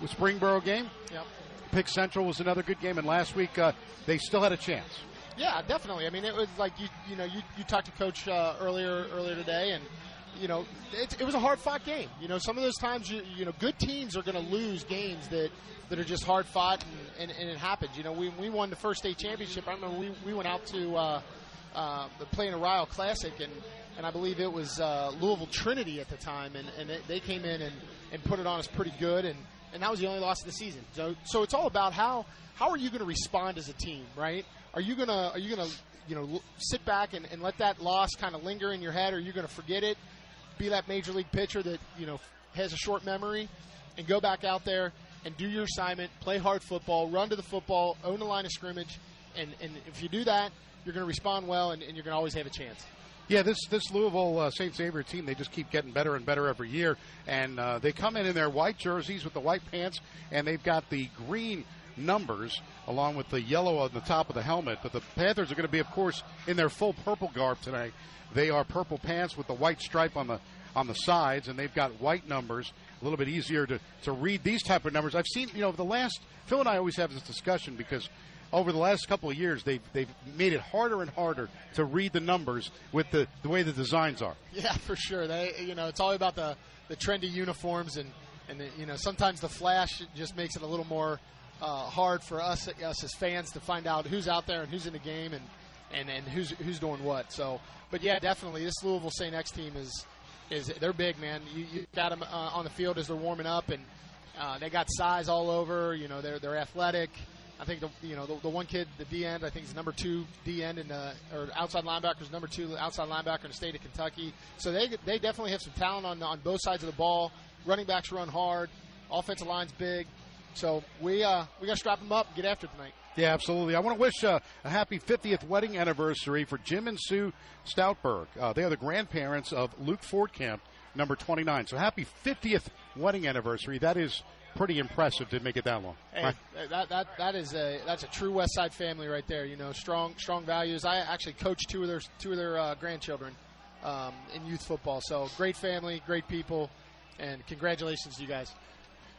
The Springboro game. Yep. Pick Central was another good game, and last week uh, they still had a chance. Yeah, definitely. I mean, it was like, you you know, you, you talked to Coach uh, earlier earlier today, and, you know, it, it was a hard-fought game. You know, some of those times, you, you know, good teams are going to lose games that, that are just hard-fought, and, and, and it happens. You know, we we won the first state championship. I remember we, we went out to uh, uh, the Play in a Ryle Classic, and, and I believe it was uh, Louisville Trinity at the time, and, and it, they came in and, and put it on us pretty good, and, and that was the only loss of the season. So so it's all about how how are you going to respond as a team, right? Are you gonna are you gonna you know sit back and, and let that loss kind of linger in your head? Or are you gonna forget it, be that major league pitcher that you know has a short memory, and go back out there and do your assignment, play hard football, run to the football, own the line of scrimmage, and, and if you do that, you're gonna respond well, and, and you're gonna always have a chance. Yeah, this this Louisville uh, Saint Xavier team, they just keep getting better and better every year, and uh, they come in in their white jerseys with the white pants, and they've got the green numbers along with the yellow on the top of the helmet. But the Panthers are going to be, of course, in their full purple garb tonight. They are purple pants with the white stripe on the on the sides, and they've got white numbers. A little bit easier to to read these type of numbers. I've seen, you know, the last Phil and I always have this discussion because over the last couple of years, they've they've made it harder and harder to read the numbers with the, the way the designs are. Yeah, for sure. They, you know, it's all about the, the trendy uniforms, and and the, you know, sometimes the flash just makes it a little more uh, hard for us us as fans to find out who's out there and who's in the game, and and, and who's who's doing what. So, but yeah, definitely this Louisville Saint X team is is they're big, man. You, you got them uh, on the field as they're warming up, and uh, they got size all over. You know, they're they're athletic. I think the you know the, the one kid, the D end, I think is number two D end in the or outside linebacker is number two outside linebacker in the state of Kentucky. So they they definitely have some talent on on both sides of the ball. Running backs run hard, offensive line's big. So we uh we gotta strap them up and get after it tonight. Yeah, absolutely. I want to wish uh, a happy fiftieth wedding anniversary for Jim and Sue Stoutberg. Uh, they are the grandparents of Luke Fortcamp, number twenty-nine. So happy fiftieth wedding anniversary. That is pretty impressive to make it that long. Hey, right. that, that that is a that's a true West Side family right there. You know, strong strong values. I actually coached two of their two of their uh, grandchildren um, in youth football. So great family, great people, and congratulations to you guys.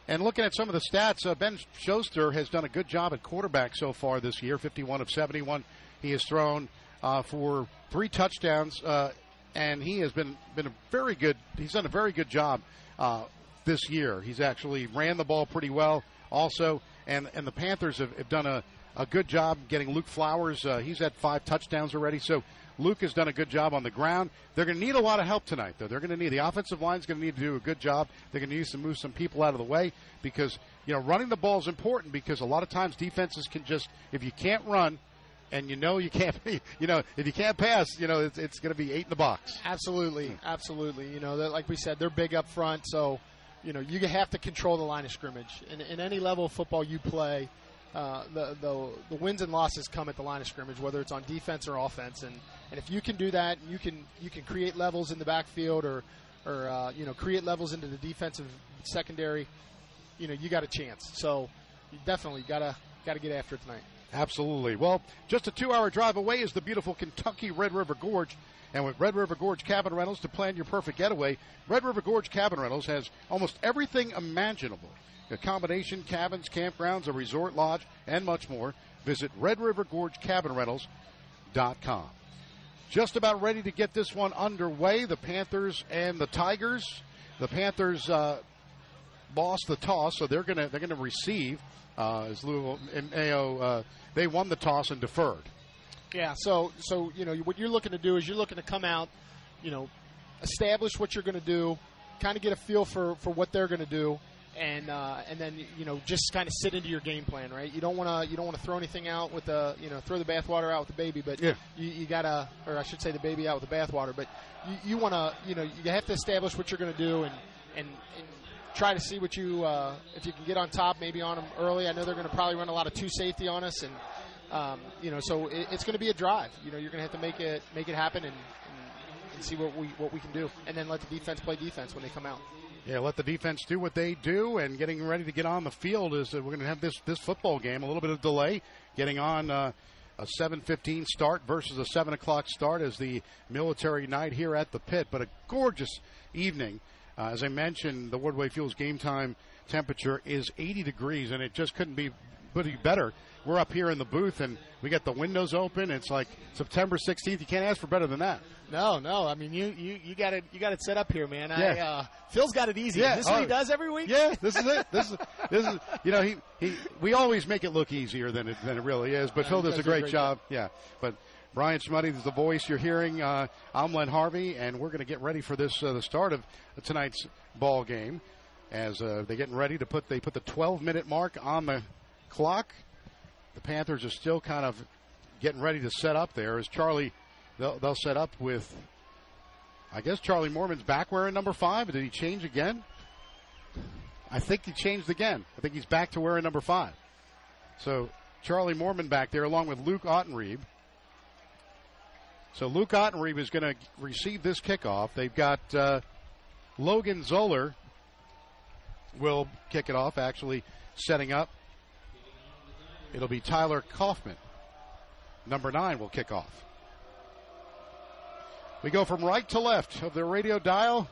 And looking at some of the stats, uh, Ben Schuster has done a good job at quarterback so far this year. fifty-one of seventy-one, he has thrown uh, for three touchdowns, uh, and he has been been a very good. He's done a very good job. Uh, This year, he's actually ran the ball pretty well also, and, and the Panthers have, have done a, a good job getting Luke Flowers. Uh, he's had five touchdowns already, so Luke has done a good job on the ground. They're going to need a lot of help tonight, though. They're going to need the offensive line's going to need to do a good job. They're going to need to move some people out of the way because, you know, running the ball is important because a lot of times defenses can just, if you can't run, and you know you can't, you know, if you can't pass, you know, it's, it's going to be eight in the box. Absolutely, hmm. absolutely. You know, like we said, they're big up front, so you know, you have to control the line of scrimmage. In, in any level of football you play, uh, the, the the wins and losses come at the line of scrimmage, whether it's on defense or offense. And, and if you can do that, you can you can create levels in the backfield or, or uh, you know, create levels into the defensive secondary, you know, you got a chance. So you definitely got to got to get after it tonight. Absolutely. Well, just a two-hour drive away is the beautiful Kentucky Red River Gorge. And with Red River Gorge Cabin Rentals, to plan your perfect getaway, Red River Gorge Cabin Rentals has almost everything imaginable accommodation, cabins, campgrounds, a resort lodge, and much more. Visit Red River Gorge Cabin Rentals dot com. Just about ready to get this one underway, the Panthers and the Tigers. The Panthers uh, lost the toss, so they're gonna they're gonna receive. Uh, as Louisville and Mayo, uh, they won the toss and deferred. Yeah, so so you know what you're looking to do is you're looking to come out, you know, establish what you're going to do, kind of get a feel for, for what they're going to do, and uh, and then you know just kind of sit into your game plan, right? You don't want to you don't want to throw anything out with the you know throw the bathwater out with the baby, but yeah. you, you gotta, or I should say the baby out with the bathwater, but you, you want to you know you have to establish what you're going to do and and. and try to see what you uh, if you can get on top, maybe on them early. I know they're going to probably run a lot of two safety on us, and um, you know, so it, it's going to be a drive. You know, you're going to have to make it make it happen and, and, and see what we what we can do, and then let the defense play defense when they come out. Yeah, let the defense do what they do, and getting ready to get on the field is that we're going to have this this football game a little bit of delay getting on. Uh, A seven fifteen start versus a seven o'clock start as the military night here at the pit, but a gorgeous evening. Uh, as I mentioned, the Wardway Fuels game time temperature is eighty degrees, and it just couldn't be better. We're up here in the booth, and we got the windows open. It's like September sixteenth. You can't ask for better than that. No, no. I mean, you you, you got it. You got it set up here, man. Yeah. I, uh, Phil's got it easy. Yeah. Is this what oh. he does every week? Yeah, this is it. This is this is you know he, he we always make it look easier than it than it really is. But uh, Phil does, does a great, great job. job. Yeah, but. Brian Smutty is the voice you're hearing. Uh, I'm Len Harvey, and we're going to get ready for this uh, the start of tonight's ball game as uh, they're getting ready to put they put the twelve minute mark on the clock. The Panthers are still kind of getting ready to set up there as Charlie they'll, they'll set up with. I guess Charlie Moorman's back wearing number five. Did he change again? I think he changed again. I think he's back to wearing number five. So Charlie Moorman back there along with Luke Ottenrieb. So Luke Ottenrieb is going to receive this kickoff. They've got uh, Logan Zoller will kick it off, actually setting up. It'll be Tyler Kaufman. Number nine will kick off. We go from right to left of the radio dial.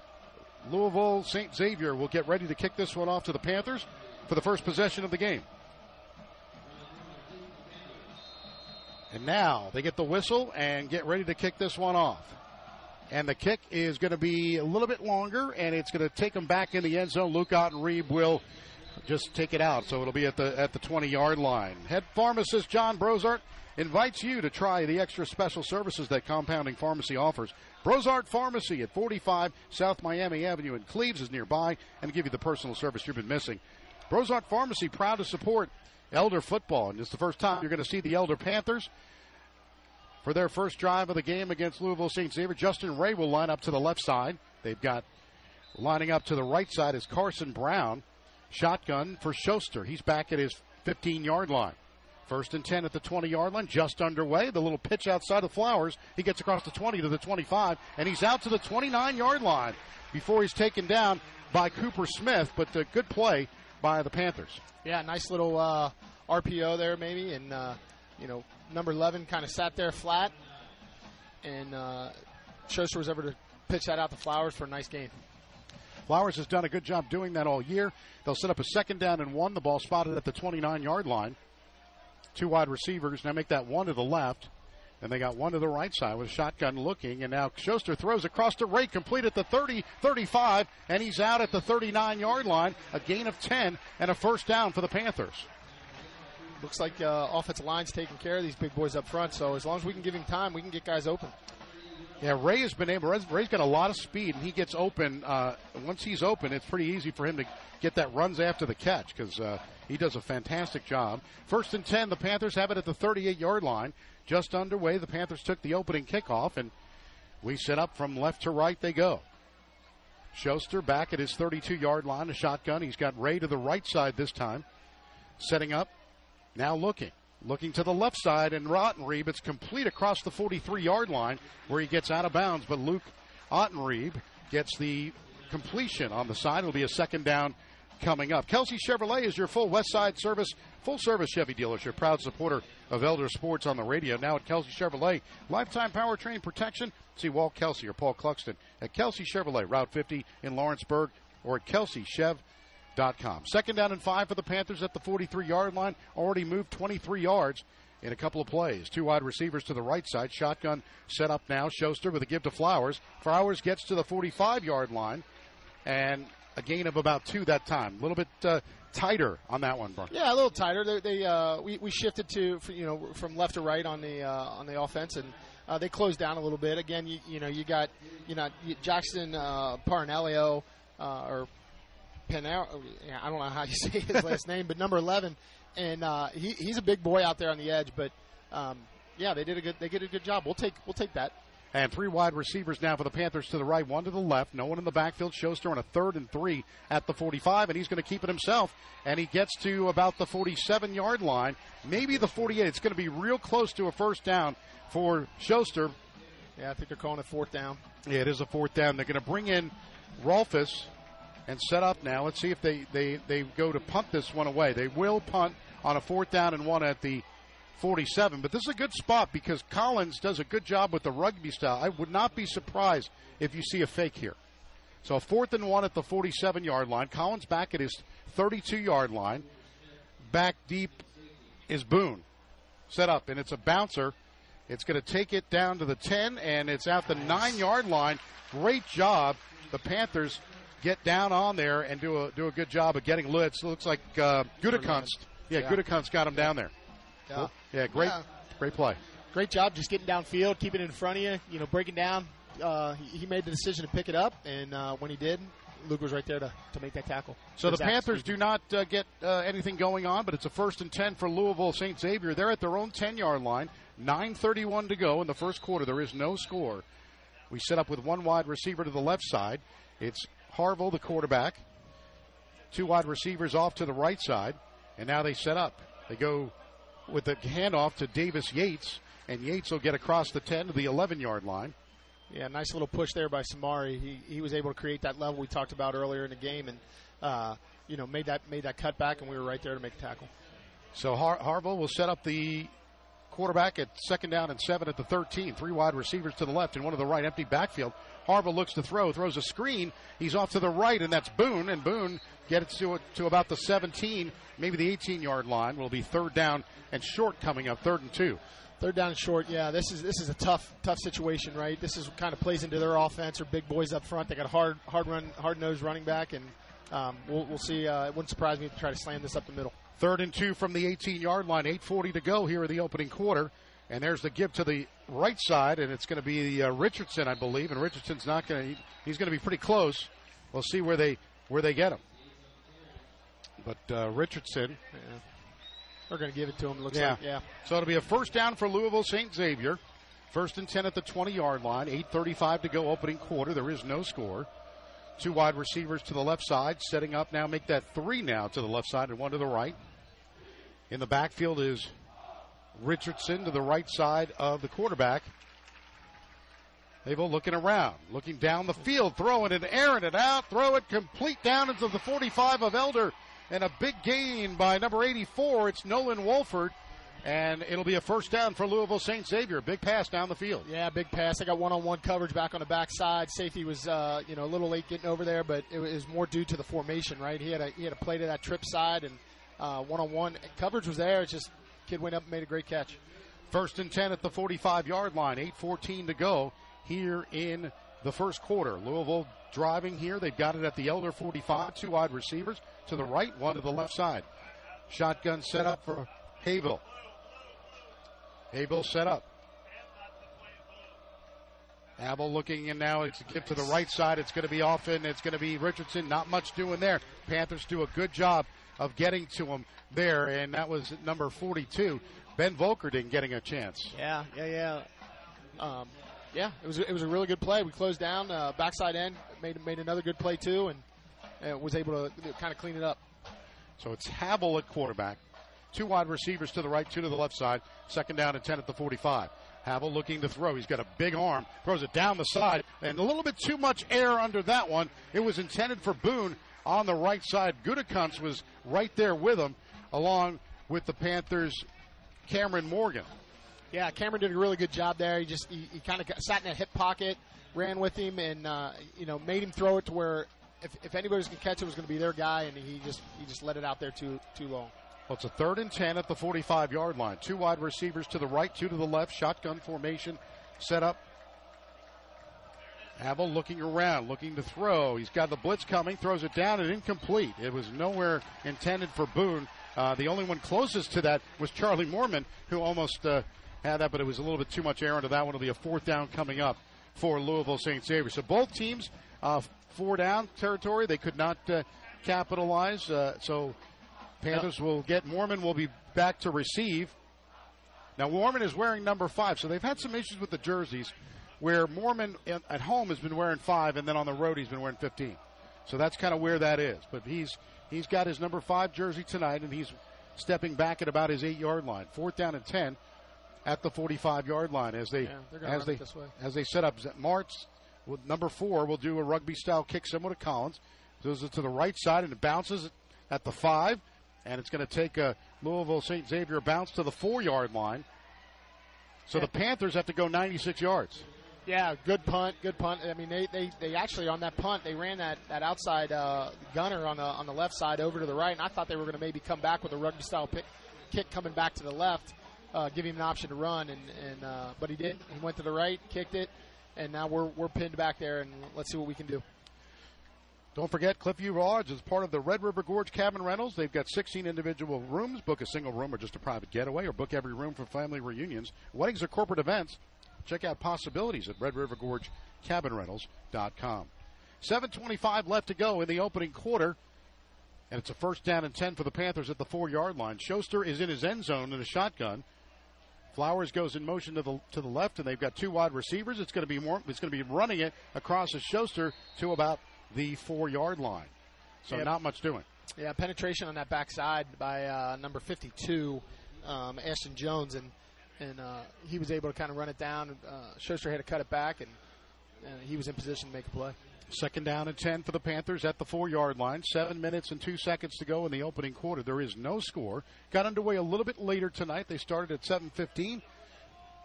Louisville Saint Xavier will get ready to kick this one off to the Panthers for the first possession of the game. And now they get the whistle and get ready to kick this one off. And the kick is going to be a little bit longer, and it's going to take them back in the end zone. Luke Ottenrieb will just take it out, so it'll be at the at the twenty-yard line. Head pharmacist John Brozart invites you to try the extra special services that Compounding Pharmacy offers. Brozart Pharmacy at forty-five South Miami Avenue in Cleves is nearby and give you the personal service you've been missing. Brozart Pharmacy, proud to support Elder football, and it's the first time you're going to see the Elder Panthers for their first drive of the game against Louisville Saint Xavier. Justin Ray will line up to the left side. They've got lining up to the right side is Carson Brown. Shotgun for Schuster. He's back at his fifteen-yard line. First and ten at the twenty-yard line, just underway. The little pitch outside of Flowers. He gets across the twenty to the twenty-five, and he's out to the twenty-nine-yard line before he's taken down by Cooper Smith, but a good play by the Panthers. Yeah, nice little uh, R P O there maybe, and, uh, you know, number eleven kind of sat there flat, and uh, Schuster was able to pitch that out to Flowers for a nice gain. Flowers has done a good job doing that all year. They'll set up a second down and one. The ball spotted at the twenty-nine-yard line. Two wide receivers now make that one to the left, and they got one to the right side with a shotgun looking, and now Schuster throws across the right, complete at the thirty, thirty-five, and he's out at the thirty-nine-yard line, a gain of ten and a first down for the Panthers. Looks like uh, offensive line's taking care of these big boys up front, so as long as we can give him time, we can get guys open. Yeah, Ray has been able, Ray's got a lot of speed, and he gets open. Uh, once he's open, it's pretty easy for him to get that runs after the catch because uh, he does a fantastic job. First and ten, the Panthers have it at the thirty-eight-yard line. Just underway, the Panthers took the opening kickoff, and we set up from left to right they go. Schuster back at his thirty-two-yard line, a shotgun. He's got Ray to the right side this time, setting up, now looking. Looking to the left side, and Ottenrieb, it's complete across the forty-three-yard line where he gets out of bounds, but Luke Ottenrieb gets the completion on the side. It'll be a second down coming up. Kelsey Chevrolet is your full West Side service, full-service Chevy dealership, proud supporter of Elder Sports on the radio. Now at Kelsey Chevrolet, lifetime powertrain protection. See Walt Kelsey or Paul Cluxton at Kelsey Chevrolet, Route fifty in Lawrenceburg, or at Kelsey Chev Dot com. Second down and five for the Panthers at the forty-three-yard line. Already moved twenty-three yards in a couple of plays. Two wide receivers to the right side. Shotgun set up now. Schuster with a give to Flowers. Flowers gets to the forty-five-yard line and a gain of about two that time. A little bit uh, tighter on that one, Brian. Yeah, a little tighter. They, they uh, we, we shifted to you know from left to right on the uh, on the offense and. Uh, they closed down a little bit. Again, you, you know, you got, you know, Jackson uh, Parnelio uh, or Penel, I don't know how you say his last name, but number eleven, and uh, he, he's a big boy out there on the edge. But um, yeah, they did a good, they did a good job. We'll take, we'll take that. And three wide receivers now for the Panthers to the right, one to the left. No one in the backfield. Schuster on a third and three at the forty-five, and he's going to keep it himself. And he gets to about the forty-seven-yard line, maybe the forty-eight. It's going to be real close to a first down for Schuster. Yeah, I think they're calling it fourth down. Yeah, it is a fourth down. They're going to bring in Rolfus and set up now. Let's see if they, they, they go to punt this one away. They will punt on a fourth down and one at the forty-seven, but this is a good spot because Collins does a good job with the rugby style. I would not be surprised if you see a fake here. So fourth and one at the forty-seven-yard line. Collins back at his thirty-two-yard line. Back deep is Boone. Set up, and it's a bouncer. It's going to take it down to the ten, and it's at the nine-yard line. Great job. The Panthers get down on there and do a do a good job of getting lit. So it looks like uh, Gutekunst. Yeah, yeah. Gutekunst got him down there. Yeah, cool. yeah great yeah. great play. Great job just getting downfield, keeping it in front of you, you know, breaking down. Uh, he, he made the decision to pick it up, and uh, when he did, Luke was right there to, to make that tackle. So the Panthers do not uh, get uh, anything going on, but it's a first and ten for Louisville Saint Xavier. They're at their own ten-yard line, nine thirty-one to go in the first quarter. There is no score. We set up with one wide receiver to the left side. It's Harville, the quarterback. Two wide receivers off to the right side, and now they set up. They go with the handoff to Davis Yates, and Yates will get across the ten to the eleven-yard line. Yeah, nice little push there by Samari. He he was able to create that level we talked about earlier in the game, and uh, you know made that made that cutback, and we were right there to make a tackle. So Har- Harville will set up the quarterback at second down and seven at the thirteen. Three wide receivers to the left and one to the right. Empty backfield. Harville looks to throw, throws a screen. He's off to the right, and that's Boone, and Boone gets to to about the seventeen, maybe the eighteen-yard line. Will be third down and short coming up, third and two. Third down and short, yeah. This is this is a tough tough situation, right? This is what kind of plays into their offense, or big boys up front. They got a hard hard run, hard nosed running back, and um, we'll we'll see. Uh, it wouldn't surprise me if they try to slam this up the middle. Third and two from the eighteen-yard line. eight forty to go here in the opening quarter. And there's the give to the right side, and it's going to be uh, Richardson, I believe. And Richardson's not going to. He, he's going to be pretty close. We'll see where they where they get him. But uh, Richardson, yeah. They're going to give it to him. It looks yeah. like yeah. So it'll be a first down for Louisville Saint Xavier. First and ten at the twenty-yard line. eight thirty-five to go, opening quarter. There is no score. Two wide receivers to the left side, setting up now. Make that three now to the left side and one to the right. In the backfield is Richardson to the right side of the quarterback. Havel looking around, looking down the field, throwing it, airing it out, throw it complete down into the forty-five of Elder, and a big gain by number eighty-four. It's Nolan Wolford, and it'll be a first down for Louisville Saint Xavier. Big pass down the field. Yeah, big pass. They got one-on-one coverage back on the backside. Safety was, uh, you know, a little late getting over there, but it was more due to the formation, right? He had a he had a play to that trip side, and uh, one-on-one coverage was there. It's just kid went up and made a great catch. First and ten at the forty-five-yard line. eight fourteen to go here in the first quarter. Louisville driving here. They've got it at the Elder forty-five. Two wide receivers to the right, one to the left side. Shotgun set up for Havel. Havel set up. Havel looking, and now it's a give to the right side. It's going to be off, and it's going to be Richardson. Not much doing there. Panthers do a good job of getting to him there, and that was number forty-two, Ben Volkerding, getting a chance. Yeah, yeah, yeah. Um, yeah, it was it was a really good play. We closed down, uh, backside end, made made another good play too, and, and was able to kind of clean it up. So it's Havel at quarterback. Two wide receivers to the right, two to the left side. Second down and ten at the forty-five. Havel looking to throw. He's got a big arm. Throws it down the side, and a little bit too much air under that one. It was intended for Boone on the right side. Gutekunst was right there with him, along with the Panthers' Cameron Morgan. Yeah, Cameron did a really good job there. He just he, he kind of sat in that hip pocket, ran with him, and uh, you know made him throw it to where if, if anybody was going to catch it, it was going to be their guy, and he just he just let it out there too too long. Well, it's a third and ten at the forty-five-yard line. Two wide receivers to the right, two to the left. Shotgun formation set up. Havel looking around, looking to throw. He's got the blitz coming, throws it down, and incomplete. It was nowhere intended for Boone. Uh, the only one closest to that was Charlie Moorman, who almost uh, had that, but it was a little bit too much air into that one. It'll be a fourth down coming up for Louisville Saint Xavier. So both teams, uh, four down territory. They could not uh, capitalize. Uh, so Panthers will get Moorman, will be back to receive. Now Moorman is wearing number five, so they've had some issues with the jerseys, where Moorman at home has been wearing five, and then on the road he's been wearing fifteen. So that's kind of where that is. But he's he's got his number five jersey tonight, and he's stepping back at about his eight-yard line. Fourth down and ten at the forty-five-yard line as they yeah, as they as they set up. Martz with number four will do a rugby-style kick similar to Collins. Goes it to the right side, and it bounces at the five, and it's going to take a Louisville Saint Xavier bounce to the four-yard line. So yeah. The Panthers have to go ninety-six yards. Yeah, good punt, good punt. I mean, they, they, they actually, on that punt, they ran that, that outside uh, gunner on the, on the left side over to the right, and I thought they were going to maybe come back with a rugby-style pick, kick coming back to the left, uh, give him an option to run, and, and uh, but he didn't. He went to the right, kicked it, and now we're we're pinned back there, and let's see what we can do. Don't forget, Cliffview Lodge is part of the Red River Gorge Cabin Rentals. They've got sixteen individual rooms. Book a single room or just a private getaway, or book every room for family reunions, weddings, or corporate events. Check out possibilities at Red River Gorge Cabin Rentals dot com. seven twenty-five left to go in the opening quarter, and it's a first down and ten for the Panthers at the four-yard line. Schuster is in his end zone in a shotgun. Flowers goes in motion to the to the left, and they've got two wide receivers. It's going to be more. It's going to be running it across to Schuster to about the four-yard line. So yeah, not much doing. Yeah, penetration on that backside by uh, number fifty-two, um, Ashton Jones, and. And uh, he was able to kind of run it down. Uh, Schuster had to cut it back, and, and he was in position to make a play. Second down and ten for the Panthers at the four-yard line. Seven minutes and two seconds to go in the opening quarter. There is no score. Got underway a little bit later tonight. They started at seven fifteen.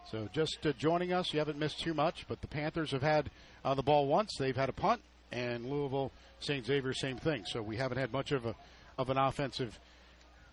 So just uh, joining us, you haven't missed too much, but the Panthers have had uh, the ball once. They've had a punt, and Louisville Saint Xavier, same thing. So we haven't had much of a of an offensive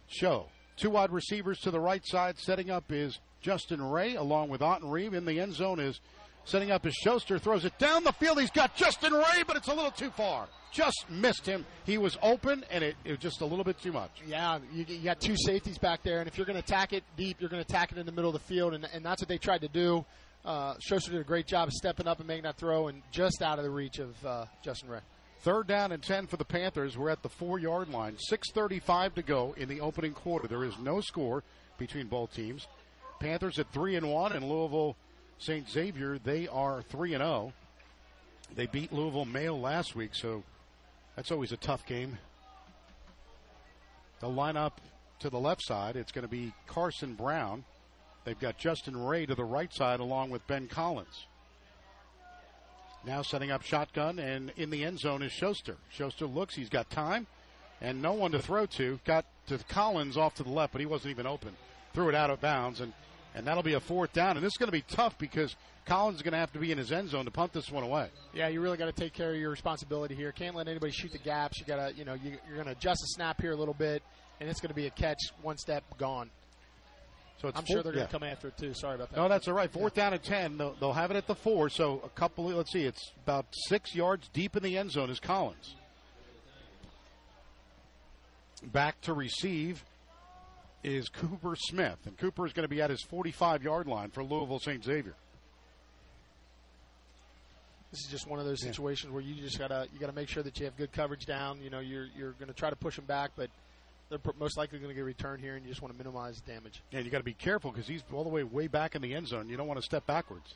show. Two wide receivers to the right side. Setting up is Justin Ray, along with Ottenrieb. In the end zone is setting up his Schuster, throws it down the field. He's got Justin Ray, but it's a little too far. Just missed him. He was open, and it, it was just a little bit too much. Yeah, you, you got two safeties back there, and if you're going to attack it deep, you're going to attack it in the middle of the field, and, and that's what they tried to do. Uh, Schuster did a great job of stepping up and making that throw, and just out of the reach of uh, Justin Ray. Third down and ten for the Panthers. We're at the four-yard line. six thirty-five to go in the opening quarter. There is no score between both teams. Panthers at three and one, and Louisville Saint Xavier, they are three and zero. They beat Louisville Mayo last week, so that's always a tough game. They'll line up to the left side. It's going to be Carson Brown. They've got Justin Ray to the right side, along with Ben Collins. Now setting up shotgun, and in the end zone is Schuster. Schuster looks; he's got time, and no one to throw to. Got to Collins off to the left, but he wasn't even open. Threw it out of bounds, and, and that'll be a fourth down. And this is going to be tough because Collins is going to have to be in his end zone to punt this one away. Yeah, you really got to take care of your responsibility here. Can't let anybody shoot the gaps. You got to, you know, you, you're going to adjust the snap here a little bit, and it's going to be a catch, one step gone. So it's I'm four, sure they're going to yeah. come after it too. Sorry about that. No, that's all right. Fourth yeah. down and ten. They'll, they'll have it at the four. So a couple. Let's see. It's about six yards deep in the end zone is Collins. Back to receive is Cooper Smith, and Cooper is going to be at his forty-five-yard line for Louisville Saint Xavier. This is just one of those situations yeah. where you just gotta you gotta make sure that you have good coverage down. You know, you're you're going to try to push them back, but they're most likely going to get returned here, and you just want to minimize the damage. Yeah, you got to be careful because he's all the way way back in the end zone. You don't want to step backwards.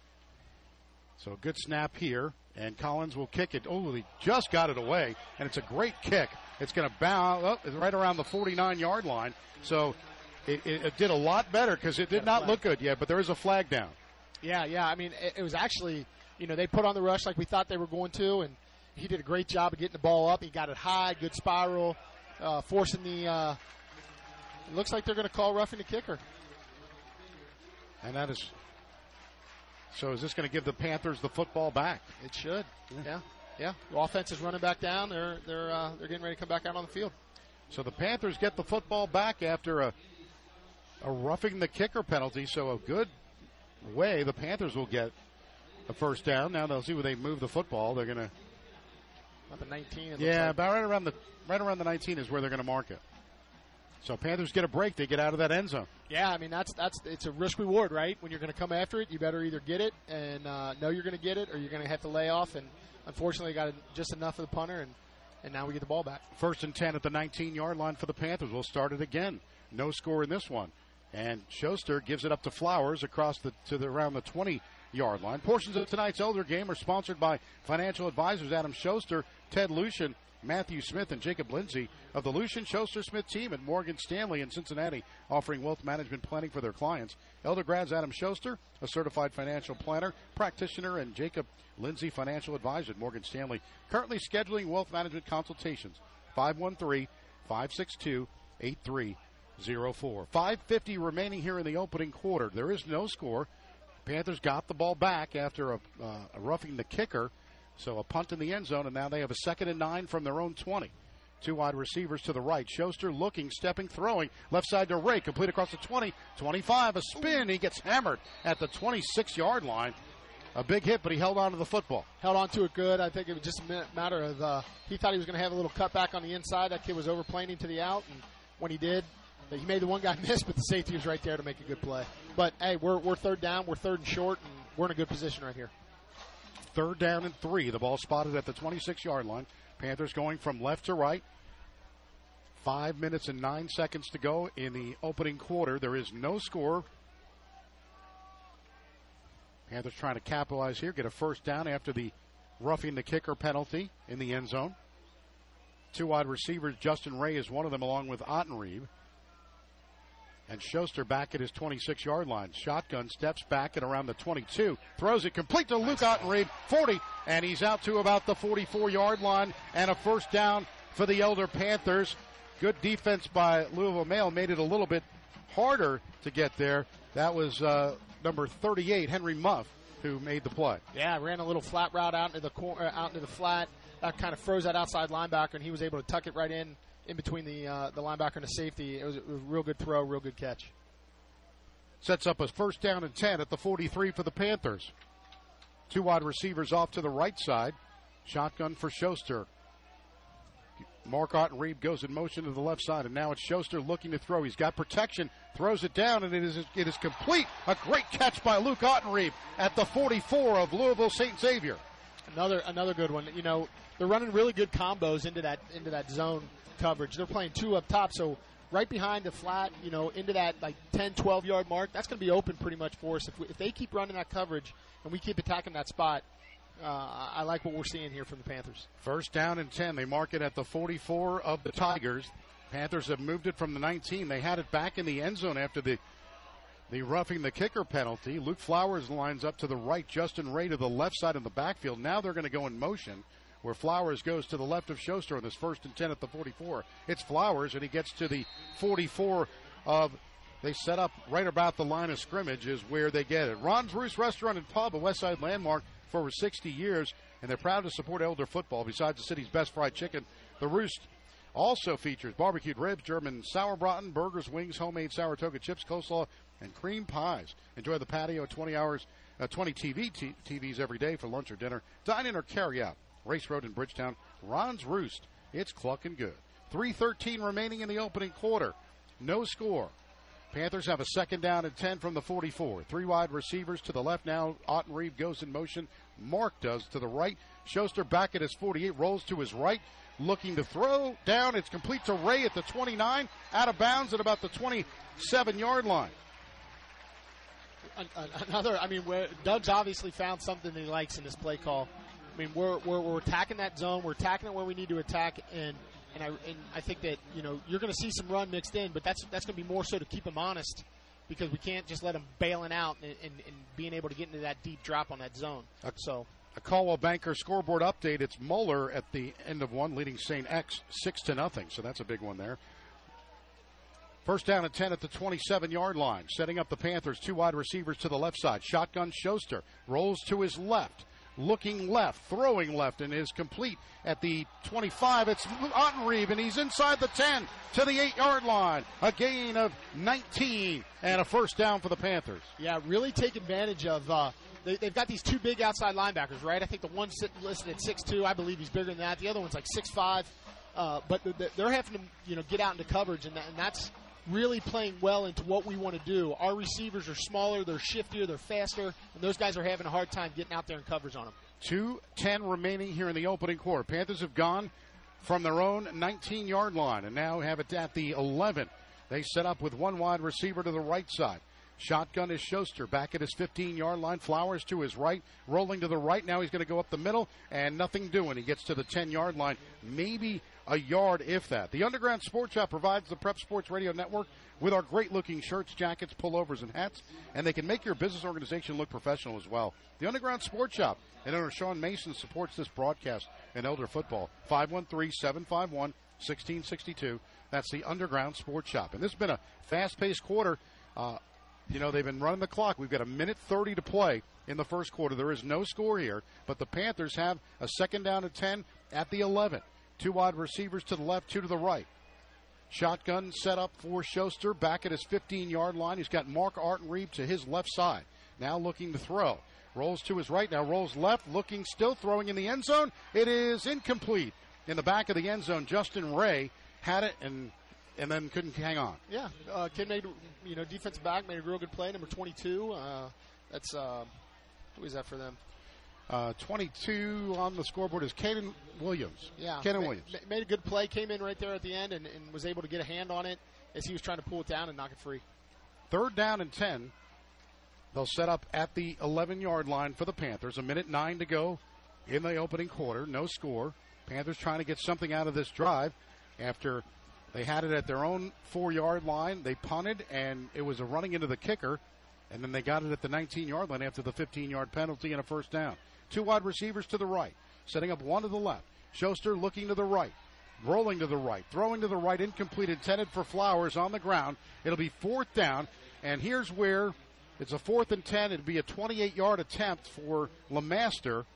So a good snap here, and Collins will kick it. Oh, he just got it away, and it's a great kick. It's going to bounce up oh, right around the forty-nine-yard line. So. It, it, it did a lot better because it did not look good yet, but there is a flag down. Yeah, yeah. I mean, it, it was actually, you know, they put on the rush like we thought they were going to, and he did a great job of getting the ball up. He got it high, good spiral, uh, forcing the uh, – it looks like they're going to call roughing the kicker. And that is – so is this going to give the Panthers the football back? It should, yeah. yeah. yeah, the offense is running back down. They're they're uh, they're getting ready to come back out on the field. So the Panthers get the football back after a a roughing the kicker penalty. So a good way the Panthers will get a first down. Now they'll see where they move the football. They're gonna about the nineteen. It yeah, looks like. about right around the right around the nineteen is where they're gonna mark it. So Panthers get a break. They get out of that end zone. Yeah, I mean, that's that's it's a risk-reward, right? When you're going to come after it, you better either get it and uh, know you're going to get it, or you're going to have to lay off. And unfortunately, got just enough of the punter, and, and now we get the ball back. First and ten at the nineteen-yard line for the Panthers. We'll start it again. No score in this one. And Schuster gives it up to Flowers across the to the around the twenty-yard line. Portions of tonight's Elder game are sponsored by financial advisors Adam Schuster, Ted Lucien, Matthew Smith, and Jacob Lindsay of the Lucien Schuster Smith team at Morgan Stanley in Cincinnati, offering wealth management planning for their clients. Elder grads Adam Schuster, a certified financial planner, practitioner, and Jacob Lindsay, financial advisor at Morgan Stanley, currently scheduling wealth management consultations. five one three, five six two, eight three zero four. five fifty remaining here in the opening quarter. There is no score. Panthers got the ball back after a, uh, a roughing the kicker. So a punt in the end zone, and now they have a second and nine from their own twenty. Two wide receivers to the right. Schuster looking, stepping, throwing. Left side to Ray, complete across the twenty, twenty-five. A spin. He gets hammered at the twenty-six-yard line. A big hit, but he held on to the football. Held on to it good. I think it was just a matter of uh, he thought he was going to have a little cutback on the inside. That kid was overplaying him to the out, and when he did, he made the one guy miss, but the safety was right there to make a good play. But, hey, we're, we're third down. We're third and short, and we're in a good position right here. Third down and three. The ball spotted at the twenty-six-yard line. Panthers going from left to right. Five minutes and nine seconds to go in the opening quarter. There is no score. Panthers trying to capitalize here. Get a first down after the roughing the kicker penalty in the end zone. Two wide receivers. Justin Ray is one of them, along with Ottenrieb. And Schuster back at his twenty-six-yard line. Shotgun steps back at around the twenty-two. Throws it complete to Luke Ottenrieb, forty, and he's out to about the forty-four-yard line. And a first down for the Elder Panthers. Good defense by Louisville Male made it a little bit harder to get there. That was uh, number thirty-eight, Henry Muff, who made the play. Yeah, ran a little flat route out into the cor- out into the flat. That kind of froze that outside linebacker, and he was able to tuck it right in. In between the uh, the linebacker and the safety. It was a real good throw, real good catch. Sets up a first down and ten at the forty-three for the Panthers. Two wide receivers off to the right side. Shotgun for Schuster. Mark Ottenrieb goes in motion to the left side, and now it's Schuster looking to throw. He's got protection, throws it down, and it is it is complete. A great catch by Luke Ottenrieb at the forty-four of Louisville Saint Xavier. Another another good one. You know, they're running really good combos into that into that zone coverage. They're playing two up top, so right behind the flat, you know, into that like ten, twelve yard mark, that's going to be open pretty much for us. If, we, if they keep running that coverage and we keep attacking that spot, uh, I like what we're seeing here from the Panthers. First down and ten. They mark it at the forty-four of the Tigers. Panthers have moved it from the nineteen. They had it back in the end zone after the The roughing the kicker penalty. Luke Flowers lines up to the right. Justin Ray to the left side in the backfield. Now they're going to go in motion where Flowers goes to the left of Schuster on this first and ten at the forty-four. It's Flowers, and he gets to the forty-four of, they set up right about the line of scrimmage is where they get it. Ron's Roost Restaurant and Pub, a Westside landmark for over sixty years, and they're proud to support Elder football. Besides the city's best fried chicken, the Roost also features barbecued ribs, German sauerbraten, burgers, wings, homemade sourdough chips, coleslaw, and cream pies. Enjoy the patio, twenty hours, uh, twenty T V T Vs every day for lunch or dinner, dine-in or carry-out. Race Road in Bridgetown, Ron's Roost. It's clucking good. three thirteen remaining in the opening quarter. No score. Panthers have a second down and ten from the forty-four. Three wide receivers to the left now. Ottenrieb goes in motion. Mark does to the right. Schuster back at his forty-eight, rolls to his right, looking to throw down. It's complete to Ray at the twenty-nine, out of bounds at about the twenty-seven-yard line. Another, I mean, Doug's obviously found something that he likes in this play call. I mean, we're, we're, we're attacking that zone. We're attacking it where we need to attack, and and I and I think that, you know, you're going to see some run mixed in, but that's that's going to be more so to keep them honest, because we can't just let them bailing out and, and, and being able to get into that deep drop on that zone. So a Coldwell Banker scoreboard update. It's Moeller at the end of one, leading Saint X six to nothing. So that's a big one there. First down and ten at the twenty-seven-yard line. Setting up the Panthers, two wide receivers to the left side. Shotgun Schuster rolls to his left. looking left, throwing left, and is complete at the twenty-five. It's Ottenrieb, and he's inside the ten to the eight-yard line. A gain of nineteen, and a first down for the Panthers. Yeah, really take advantage of uh, they, they've got these two big outside linebackers, right? I think the one's listed at six two. I believe he's bigger than that. The other one's like six five. Uh, but the, the, they're having to, you know, get out into coverage, and, that, and that's really playing well into what we want to do. Our receivers are smaller, they're shiftier, they're faster, and those guys are having a hard time getting out there and covers on them. two ten remaining here in the opening quarter. Panthers have gone from their own nineteen-yard line and now have it at the eleven. They set up with one wide receiver to the right side. Shotgun is Schuster back at his fifteen-yard line. Flowers to his right, rolling to the right. Now he's going to go up the middle, and nothing doing. He gets to the ten-yard line, maybe a yard, if that. The Underground Sports Shop provides the Prep Sports Radio Network with our great-looking shirts, jackets, pullovers, and hats, and they can make your business organization look professional as well. The Underground Sports Shop and owner Sean Mason supports this broadcast and Elder football. five one three, seven five one, one six six two. That's the Underground Sports Shop. And this has been a fast-paced quarter. Uh, You know, they've been running the clock. We've got a minute thirty to play in the first quarter. There is no score here, but the Panthers have a second down and ten at the eleven. Two wide receivers to the left, two to the right. Shotgun set up for Schuster back at his fifteen-yard line. He's got Mark Ottenrieb to his left side. Now looking to throw. Rolls to his right, now rolls left, looking still, throwing in the end zone. It is incomplete. In the back of the end zone, Justin Ray had it and... and then couldn't hang on. Yeah, uh, kid made, you know, defensive back made a real good play. Number twenty-two. Uh, that's uh, who is that for them? Uh, twenty-two on the scoreboard is Caden Williams. Yeah, Caden Williams made a good play. Came in right there at the end and, and was able to get a hand on it as he was trying to pull it down and knock it free. Third down and ten. They'll set up at the eleven-yard line for the Panthers. A minute nine to go in the opening quarter. No score. Panthers trying to get something out of this drive after. They had it at their own four-yard line. They punted, and it was a running into the kicker, and then they got it at the nineteen-yard line after the fifteen-yard penalty and a first down. Two wide receivers to the right, setting up one to the left. Schuster looking to the right, rolling to the right, throwing to the right, incomplete, intended for Flowers on the ground. It'll be fourth down, and here's where it's a fourth and ten. It'd be a twenty-eight-yard attempt for LeMaster,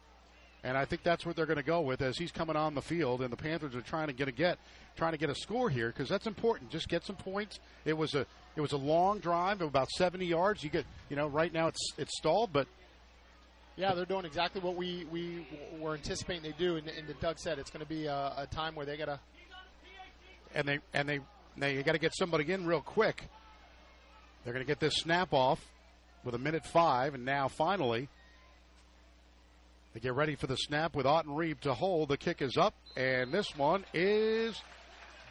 and I think that's what they're going to go with as he's coming on the field, and the Panthers are trying to get a get, trying to get a score here because that's important. Just get some points. It was a it was a long drive of about seventy yards. You get you know right now it's it's stalled, but yeah, they're doing exactly what we we were anticipating they do. And, and as Doug said, it's going to be a, a time where they got to and they and they they got to get somebody in real quick. They're going to get this snap off with a minute five, and now finally. They get ready for the snap with Ottenrieb to hold. The kick is up, and this one is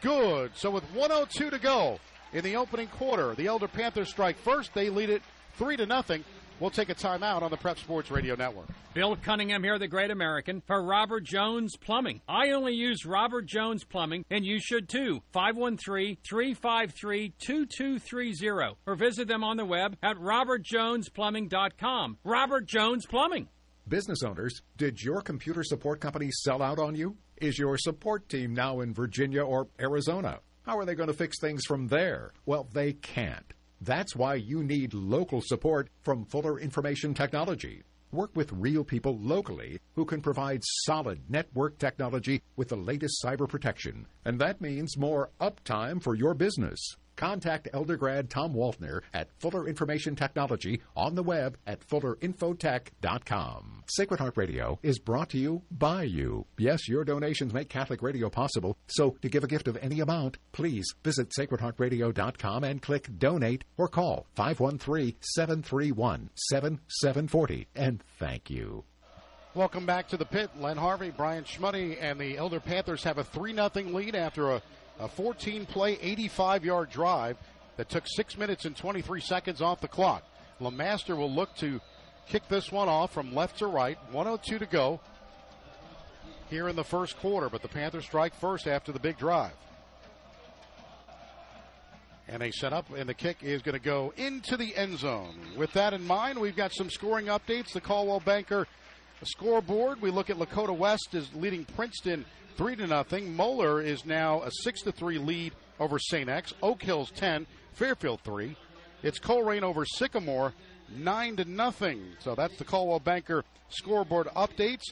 good. So with one oh two to go in the opening quarter, the Elder Panthers strike first. They lead it three to nothing. We'll take a timeout on the Prep Sports Radio Network. Bill Cunningham here, the Great American, for Robert Jones Plumbing. I only use Robert Jones Plumbing, and you should too. five one three, three five three, two two three zero. Or visit them on the web at robert jones plumbing dot com. Robert Jones Plumbing. Business owners, did your computer support company sell out on you? Is your support team now in Virginia or Arizona? How are they going to fix things from there? Well, they can't. That's why you need local support from Fuller Information Technology. Work with real people locally who can provide solid network technology with the latest cyber protection. And that means more uptime for your business. Contact Eldergrad Tom Waltner at Fuller Information Technology on the web at fuller info tech dot com. Sacred Heart Radio is brought to you by you. Yes, your donations make Catholic radio possible, so to give a gift of any amount, please visit sacred heart radio dot com and click Donate or call five one three, seven three one, seven seven four zero. And thank you. Welcome back to the pit. Len Harvey, Brian Schmuddy, and the Elder Panthers have a three nothing lead after a A fourteen-play, eighty-five-yard drive that took six minutes and twenty-three seconds off the clock. LeMaster will look to kick this one off from left to right. one oh two to go here in the first quarter, but the Panthers strike first after the big drive. And they set up, and the kick is going to go into the end zone. With that in mind, we've got some scoring updates. The Coldwell Banker scoreboard. We look at Lakota West is leading Princeton three to nothing. Moeller is now a six to three lead over Saint X. Oak Hills ten, Fairfield three. It's Colerain over Sycamore nine to nothing. So that's the Coldwell Banker scoreboard updates.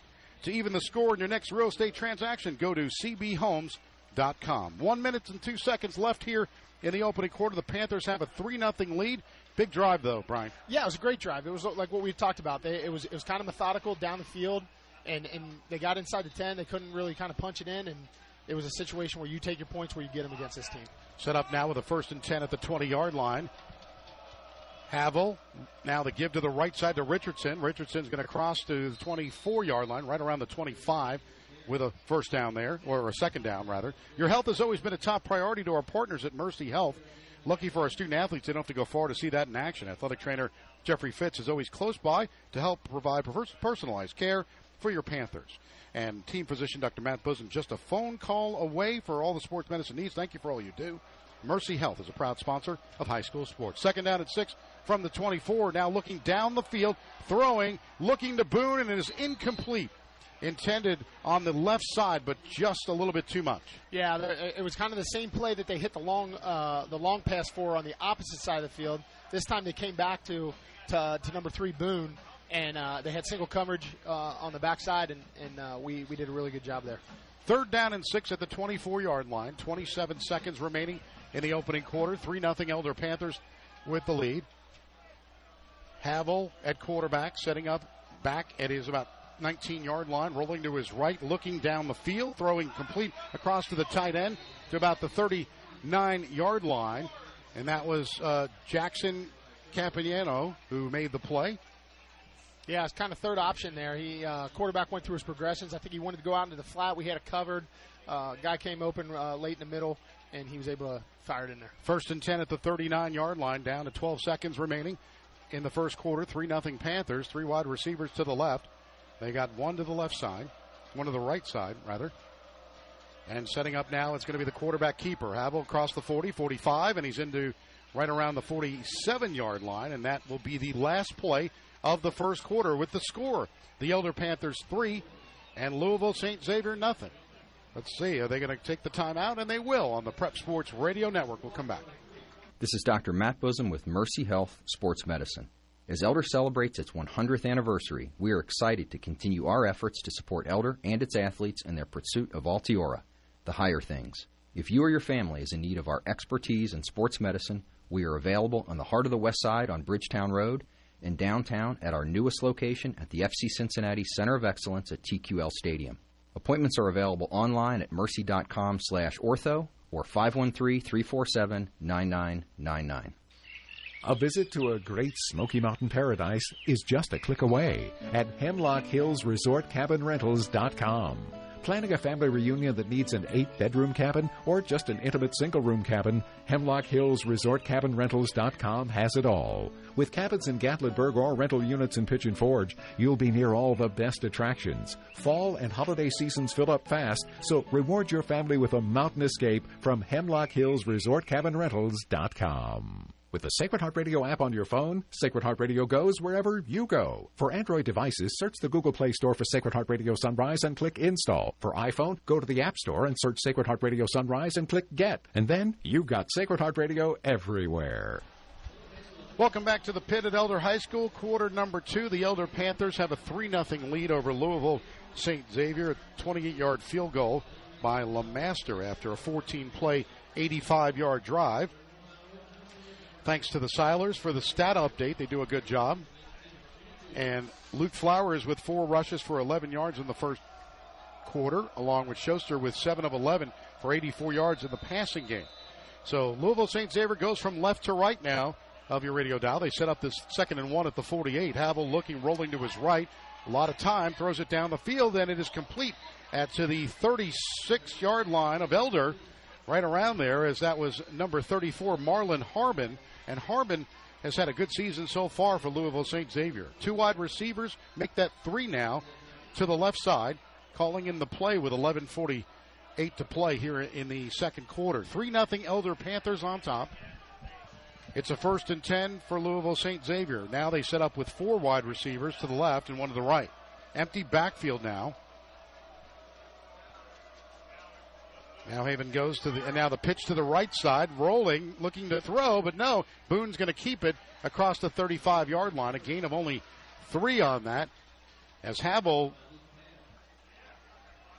To even the score in your next real estate transaction, go to c b homes dot com. One minute and two seconds left here in the opening quarter. The Panthers have a three nothing lead. Big drive, though, Brian. Yeah, it was a great drive. It was like what we talked about. They, it was it was kind of methodical down the field, and, and they got inside the ten. They couldn't really kind of punch it in, and it was a situation where you take your points where you get them against this team. Set up now with a first and ten at the twenty-yard line. Havel, now the give to the right side to Richardson. Richardson's going to cross to the twenty-four-yard line, right around the twenty-five, with a first down there, or a second down, rather. Your health has always been a top priority to our partners at Mercy Health. Lucky for our student-athletes, they don't have to go far to see that in action. Athletic trainer Jeffrey Fitz is always close by to help provide personalized care for your Panthers. And team physician Doctor Matt Bosom, just a phone call away for all the sports medicine needs. Thank you for all you do. Mercy Health is a proud sponsor of high school sports. Second down and six from the twenty-four. Now looking down the field, throwing, looking to Boone, and it is incomplete. Intended on the left side, but just a little bit too much. Yeah, it was kind of the same play that they hit the long uh, the long pass for on the opposite side of the field. This time they came back to to, to number three, Boone, and uh, they had single coverage uh, on the backside, and, and uh, we, we did a really good job there. Third down and six at the twenty-four-yard line. twenty-seven seconds remaining in the opening quarter. three nothing Elder Panthers with the lead. Havel at quarterback, setting up back at his about nineteen-yard line, rolling to his right, looking down the field, throwing complete across to the tight end to about the thirty-nine-yard line. And that was uh, Jackson Campagnano who made the play. Yeah, it's kind of third option there. He uh, quarterback went through his progressions. I think he wanted to go out into the flat. We had it covered. Uh, guy came open uh, late in the middle, and he was able to fire it in there. First and ten at the thirty-nine-yard line, down to twelve seconds remaining in the first quarter. three nothing Panthers, three wide receivers to the left. They got one to the left side, one to the right side, rather. And setting up now, it's going to be the quarterback keeper. Havel across the forty, forty-five, and he's into right around the forty-seven-yard line, and that will be the last play of the first quarter with the score. The Elder Panthers three and Louisville Saint Xavier nothing. Let's see, are they going to take the timeout? And they will on the Prep Sports Radio Network. We'll come back. This is Doctor Matt Bosom with Mercy Health Sports Medicine. As Elder celebrates its one hundredth anniversary, we are excited to continue our efforts to support Elder and its athletes in their pursuit of Altiora, the higher things. If you or your family is in need of our expertise in sports medicine, we are available on the Heart of the West Side on Bridgetown Road, in downtown at our newest location at the F C Cincinnati Center of Excellence at T Q L Stadium. Appointments are available online at mercy.com slash ortho or five one three, three four seven, nine nine nine nine. A visit to a great Smoky Mountain paradise is just a click away at Hemlock Hills Resort Cabin Rentals dot com. Planning a family reunion that needs an eight-bedroom cabin or just an intimate single-room cabin, Hemlock Hills Resort Cabin Rentals dot com has it all. With cabins in Gatlinburg or rental units in Pigeon Forge, you'll be near all the best attractions. Fall and holiday seasons fill up fast, so reward your family with a mountain escape from Hemlock Hills Resort Cabin Rentals dot com. With the Sacred Heart Radio app on your phone, Sacred Heart Radio goes wherever you go. For Android devices, search the Google Play Store for Sacred Heart Radio Sunrise and click Install. For iPhone, go to the App Store and search Sacred Heart Radio Sunrise and click Get. And then you've got Sacred Heart Radio everywhere. Welcome back to the pit at Elder High School. Quarter number two, the Elder Panthers have a three nothing lead over Louisville Saint Xavier. A twenty-eight-yard field goal by LeMaster after a fourteen-play, eighty-five-yard drive. Thanks to the Silers for the stat update. They do a good job. And Luke Flowers with four rushes for eleven yards in the first quarter, along with Schuster with seven of eleven for eighty-four yards in the passing game. So Louisville Saint Xavier goes from left to right now of your radio dial. They set up this second and one at the forty-eight. Havel looking, rolling to his right. A lot of time, throws it down the field, and it is complete at to the thirty-six-yard line of Elder. Right around there, as that was number thirty-four, Marlon Harbin. And Harbin has had a good season so far for Louisville Saint Xavier. Two wide receivers make that three now to the left side, calling in the play with eleven forty-eight to play here in the second quarter. three nothing Elder Panthers on top. It's a first and ten for Louisville Saint Xavier. Now they set up with four wide receivers to the left and one to the right. Empty backfield now. Now Haven goes to the, and now the pitch to the right side, rolling, looking to throw, but no, Boone's going to keep it across the thirty-five-yard line, a gain of only three on that, as Havel,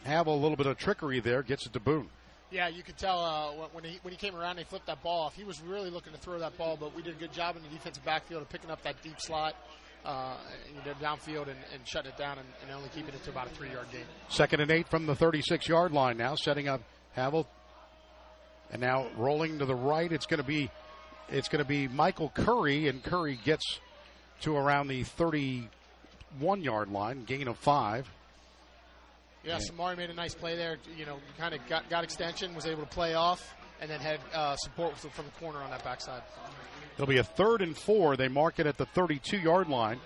Havel, a little bit of trickery there, gets it to Boone. Yeah, you could tell uh, when he when he came around, he flipped that ball off. He was really looking to throw that ball, but we did a good job in the defensive backfield of picking up that deep slot, uh, you know, downfield and, and shutting it down and, and only keeping it to about a three-yard gain. Second and eight from the thirty-six-yard line now, setting up Havel, and now rolling to the right. It's going to be, it's going to be Michael Curry, and Curry gets to around the thirty-one-yard line, gain of five. Yeah, Samari made a nice play there. You know, kind of got, got extension, was able to play off, and then had uh, support from the corner on that backside. It'll be a third and four. They mark it at the thirty-two-yard line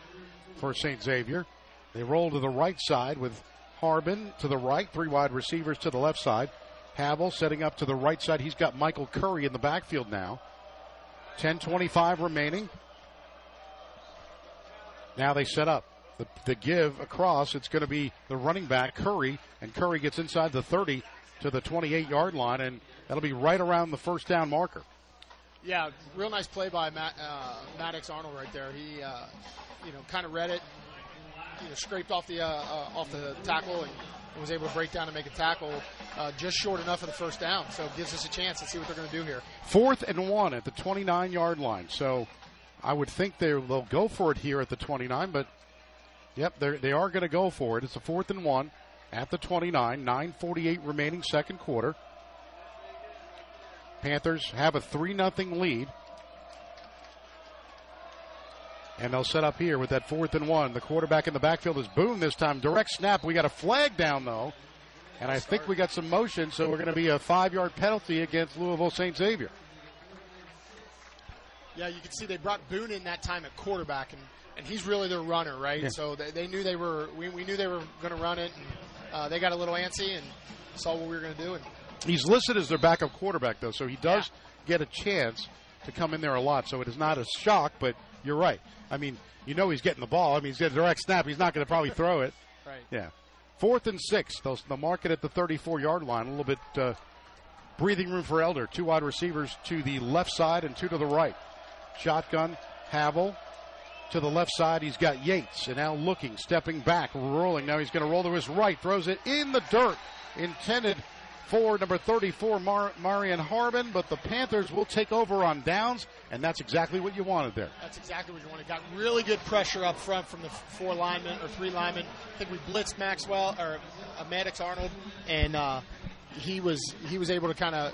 for Saint Xavier. They roll to the right side with Harbin to the right, three wide receivers to the left side. Havel setting up to the right side. He's got Michael Curry in the backfield now. ten twenty-five remaining. Now they set up. The, the give across, it's going to be the running back, Curry, and Curry gets inside the thirty to the twenty-eight-yard line, and that'll be right around the first down marker. Yeah, real nice play by Matt, uh, Maddox Arnold right there. He, uh, you know, kind of read it, you know, scraped off the uh, uh, off the tackle and was able to break down and make a tackle uh, just short enough of the first down, so it gives us a chance to see what they're going to do here. Fourth and one at the twenty-nine-yard line, so I would think they'll go for it here at the twenty-nine, but yep, they are going to go for it. It's a fourth and one at the twenty-nine, nine forty-eight remaining second quarter. Panthers have a three nothing lead. And they'll set up here with that fourth and one. The quarterback in the backfield is Boone this time. Direct snap. We got a flag down, though. And I think we got some motion, so we're going to be a five-yard penalty against Louisville Saint Xavier. Yeah, you can see they brought Boone in that time at quarterback, and And he's really their runner, right? Yeah. So they, they knew they were, we, we knew they were going to run it. And, uh, they got a little antsy and saw what we were going to do. And he's listed as their backup quarterback, though, so he does yeah. get a chance to come in there a lot. So it is not a shock, but you're right. I mean, you know he's getting the ball. I mean, he's got a direct snap. He's not going to probably throw it. Right. Yeah. Fourth and six. They'll, they'll mark it at the thirty-four-yard line. A little bit uh, breathing room for Elder. Two wide receivers to the left side and two to the right. Shotgun, Havel. To the left side, he's got Yates, and now looking, stepping back, rolling. Now he's going to roll to his right, throws it in the dirt, intended for number thirty-four, Mar- Marion Harbin, but the Panthers will take over on downs, and that's exactly what you wanted there. That's exactly what you wanted. Got really good pressure up front from the four linemen, or three linemen. I think we blitzed Maxwell, or uh, Maddox Arnold, and uh, he was he was able to kind of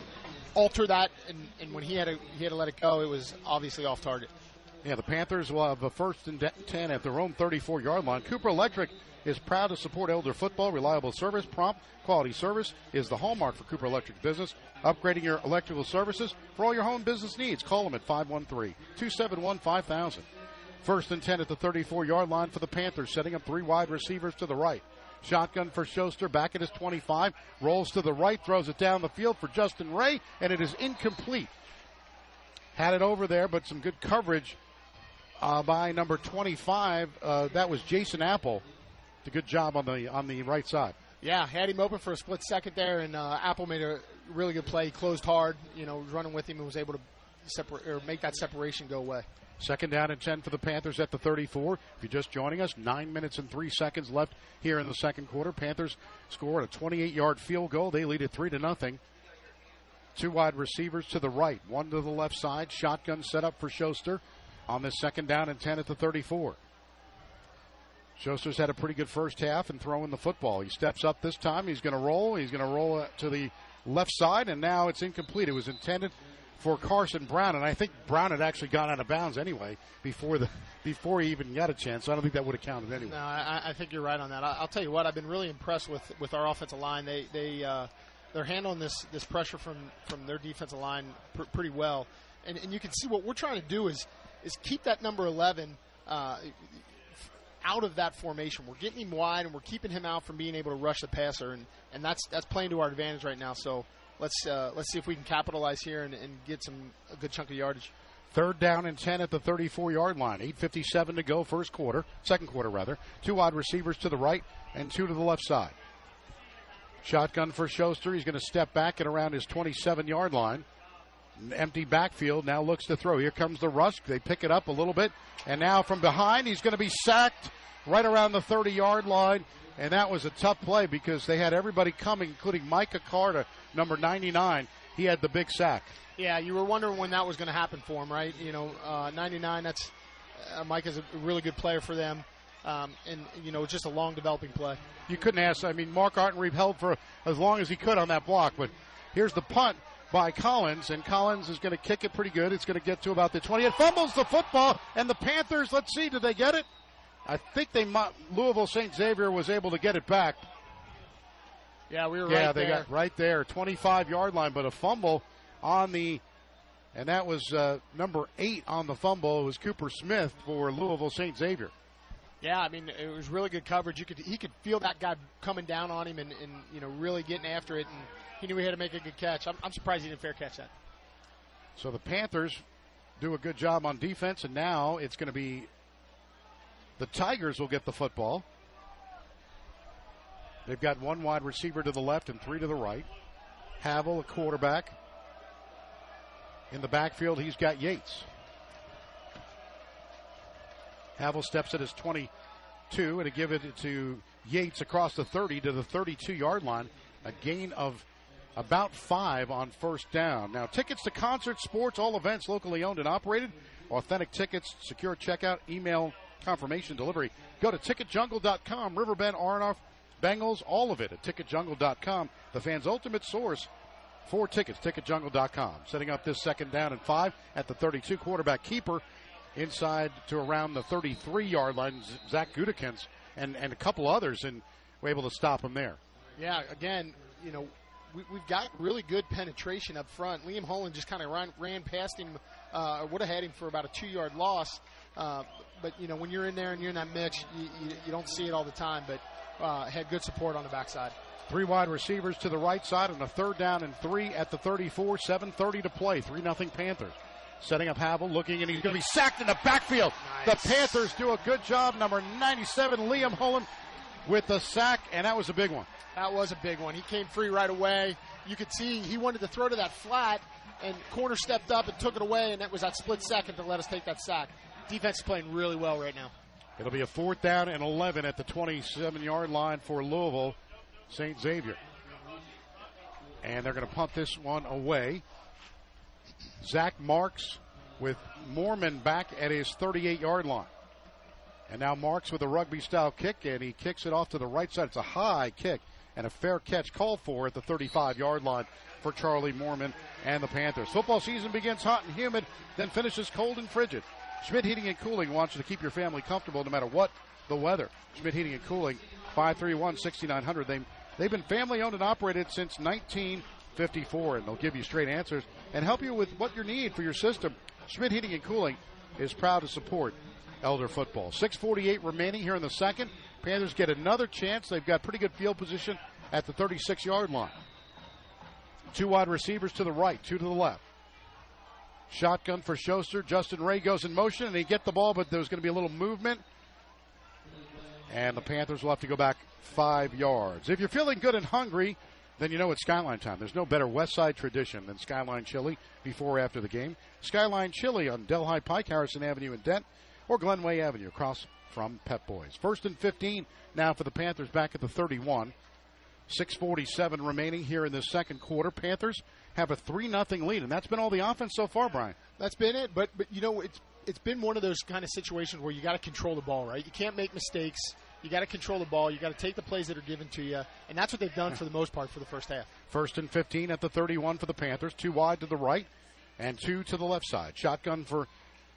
alter that, and, and when he had, to, he had to let it go, it was obviously off target. Yeah, the Panthers will have a first and ten at their own thirty-four-yard line. Cooper Electric is proud to support Elder football. Reliable service, prompt, quality service is the hallmark for Cooper Electric business. Upgrading your electrical services for all your home business needs. Call them at five one three, two seven one, five thousand. First and ten at the thirty-four-yard line for the Panthers, setting up three wide receivers to the right. Shotgun for Schuster, back at his twenty-five, rolls to the right, throws it down the field for Justin Ray, and it is incomplete. Had it over there, but some good coverage Uh, by number twenty-five, uh, that was Jason Apple. It's a good job on the on the right side. Yeah, had him open for a split second there, and uh, Apple made a really good play. He closed hard, you know, running with him, and was able to separ- or make that separation go away. Second down and ten for the Panthers at the thirty-four. If you're just joining us, nine minutes and three seconds left here in the second quarter. Panthers scored a twenty-eight-yard field goal. They lead it three to nothing. Two wide receivers to the right, one to the left side. Shotgun set up for Schuster. On this second down and ten at the thirty-four. Schuster's had a pretty good first half and throwing the football. He steps up this time. He's going to roll. He's going to roll to the left side, and now it's incomplete. It was intended for Carson Brown, and I think Brown had actually gone out of bounds anyway before the before he even got a chance. I don't think that would have counted anyway. No, I, I think you're right on that. I, I'll tell you what, I've been really impressed with, with our offensive line. They, they, uh, they're handling this, this pressure from, from their defensive line pr- pretty well. And, and you can see what we're trying to do is – is keep that number eleven uh, out of that formation. We're getting him wide, and we're keeping him out from being able to rush the passer, and, and that's that's playing to our advantage right now. So let's uh, let's see if we can capitalize here and, and get some a good chunk of yardage. Third down and ten at the thirty-four-yard line. eight fifty-seven to go, first quarter, second quarter rather. Two wide receivers to the right and two to the left side. Shotgun for Schuster. He's going to step back and around his twenty-seven-yard line. An empty backfield, now looks to throw. Here comes the rush. They pick it up a little bit. And now from behind, he's going to be sacked right around the thirty-yard line. And that was a tough play because they had everybody coming, including Micah Carter, number ninety-nine. He had the big sack. Yeah, you were wondering when that was going to happen for him, right? You know, uh, ninety-nine, that's uh, Micah's a really good player for them. Um, and, you know, just a long developing play. You couldn't ask. I mean, Mark Ottenrieb held for as long as he could on that block. But here's the punt by Collins, and Collins is going to kick it pretty good. It's going to get to about the twenty. It fumbles the football, and the Panthers, let's see, did they get it? I think they might. Louisville Saint Xavier was able to get it back. Yeah, we were yeah, right there. Yeah, they got right there, twenty-five-yard line, but a fumble on the, and that was uh, number eight on the fumble. It was Cooper Smith for Louisville Saint Xavier. Yeah, I mean, it was really good coverage. You could he could feel that guy coming down on him and, and you know, really getting after it, and he knew he had to make a good catch. I'm, I'm surprised he didn't fair catch that. So the Panthers do a good job on defense, and now it's going to be the Tigers will get the football. They've got one wide receiver to the left and three to the right. Havel, a quarterback. In the backfield, he's got Yates. Havel steps at his twenty-two, and to give it to Yates across the thirty to the thirty-two-yard line. A gain of about five on first down. Now, tickets to concerts, sports, all events, locally owned and operated. Authentic tickets, secure checkout, email confirmation, delivery. Go to ticket jungle dot com, Riverbend, R and R, Bengals, all of it at ticket jungle dot com. The fans' ultimate source for tickets, ticket jungle dot com. Setting up this second down and five at the thirty-two, quarterback keeper. Inside to around the thirty-three-yard line, Zach Gutekunst and, and a couple others, and were able to stop him there. Yeah, again, you know, we, we've got really good penetration up front. Liam Holland just kind of ran, ran past him, uh, would have had him for about a two-yard loss. Uh, but, you know, when you're in there and you're in that mix, you, you, you don't see it all the time, but uh, had good support on the backside. Three wide receivers to the right side on a third down and three at the thirty-four, seven thirty to play, three nothing Panthers. Setting up Havel, looking, and he's going to be sacked in the backfield. Nice. The Panthers do a good job. Number ninety-seven, Liam Holland, with the sack, and that was a big one. That was a big one. He came free right away. You could see he wanted to throw to that flat, and corner stepped up and took it away, and that was that split second that let us take that sack. Defense is playing really well right now. It'll be a fourth down and eleven at the twenty-seven-yard line for Louisville Saint Xavier. And they're going to punt this one away. Zach Marks with Moorman back at his thirty-eight-yard line. And now Marks with a rugby-style kick, and he kicks it off to the right side. It's a high kick and a fair catch called for at the thirty-five-yard line for Charlie Moorman and the Panthers. Football season begins hot and humid, then finishes cold and frigid. Schmidt Heating and Cooling wants you to keep your family comfortable no matter what the weather. Schmidt Heating and Cooling, five three one, sixty-nine hundred. They, they've been family-owned and operated since nineteen fifty-four, and they'll give you straight answers and help you with what you need for your system. Schmidt Heating and Cooling is proud to support Elder football. six forty-eight remaining here in the second. Panthers get another chance. They've got pretty good field position at the thirty-six-yard line. Two wide receivers to the right, two to the left. Shotgun for Schuster. Justin Ray goes in motion, and he gets the ball, but there's going to be a little movement. And the Panthers will have to go back five yards. If you're feeling good and hungry, then you know it's Skyline time. There's no better West Side tradition than Skyline Chili before or after the game. Skyline Chili on Delhi Pike, Harrison Avenue in Dent, or Glenway Avenue across from Pep Boys. First and fifteen now for the Panthers back at the thirty-one. six forty-seven remaining here in the second quarter. Panthers have a three nothing lead, and that's been all the offense so far, Brian. That's been it, but, but you know, it's it's been one of those kind of situations where you got to control the ball, right? You can't make mistakes. You got to control the ball. You got to take the plays that are given to you, and that's what they've done for the most part for the first half. First and fifteen at the thirty-one for the Panthers. Two wide to the right and two to the left side. Shotgun for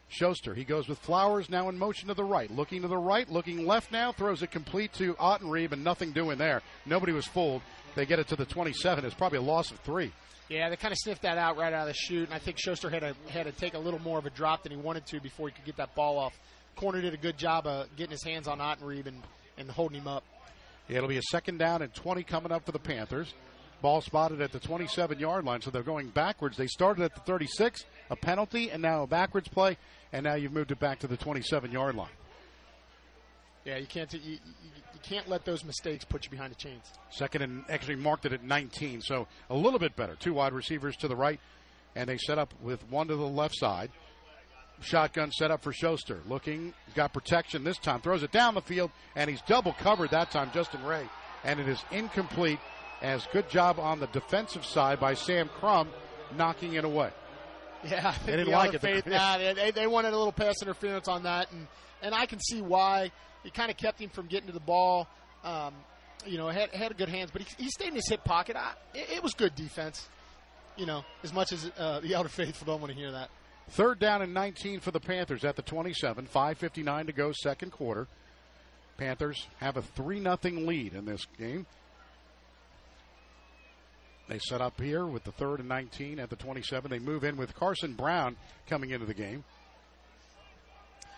Schuster. He goes with Flowers now in motion to the right. Looking to the right, looking left now, throws it complete to Ottenrieb, and nothing doing there. Nobody was fooled. They get it to the twenty-seven. It's probably a loss of three. Yeah, they kind of sniffed that out right out of the shoot, and I think Schuster had to, had to take a little more of a drop than he wanted to before he could get that ball off. Corner did a good job of getting his hands on Ottenrieb and, and holding him up. Yeah, it'll be a second down and twenty coming up for the Panthers. Ball spotted at the twenty-seven-yard line, so they're going backwards. They started at the thirty-six, a penalty, and now a backwards play, and now you've moved it back to the twenty-seven-yard line. Yeah, you can't, you, you can't let those mistakes put you behind the chains. Second and actually marked it at nineteen, so a little bit better. Two wide receivers to the right, and they set up with one to the left side. Shotgun set up for Schuster. Looking, he's got protection this time. Throws it down the field, and he's double covered that time, Justin Ray. And it is incomplete, as good job on the defensive side by Sam Crum knocking it away. Yeah, they didn't like it. Faith, nah, they, they wanted a little pass interference on that, and, and I can see why. It kind of kept him from getting to the ball. Um, you know, had had good hands, but he, he stayed in his hip pocket. I, it, it was good defense, you know, as much as uh, the Elder Faithful don't want to hear that. Third down and nineteen for the Panthers at the twenty-seven, five fifty-nine to go, second quarter. Panthers have a three nothing lead in this game. They set up here with the third and nineteen at the twenty-seven. They move in with Carson Brown coming into the game.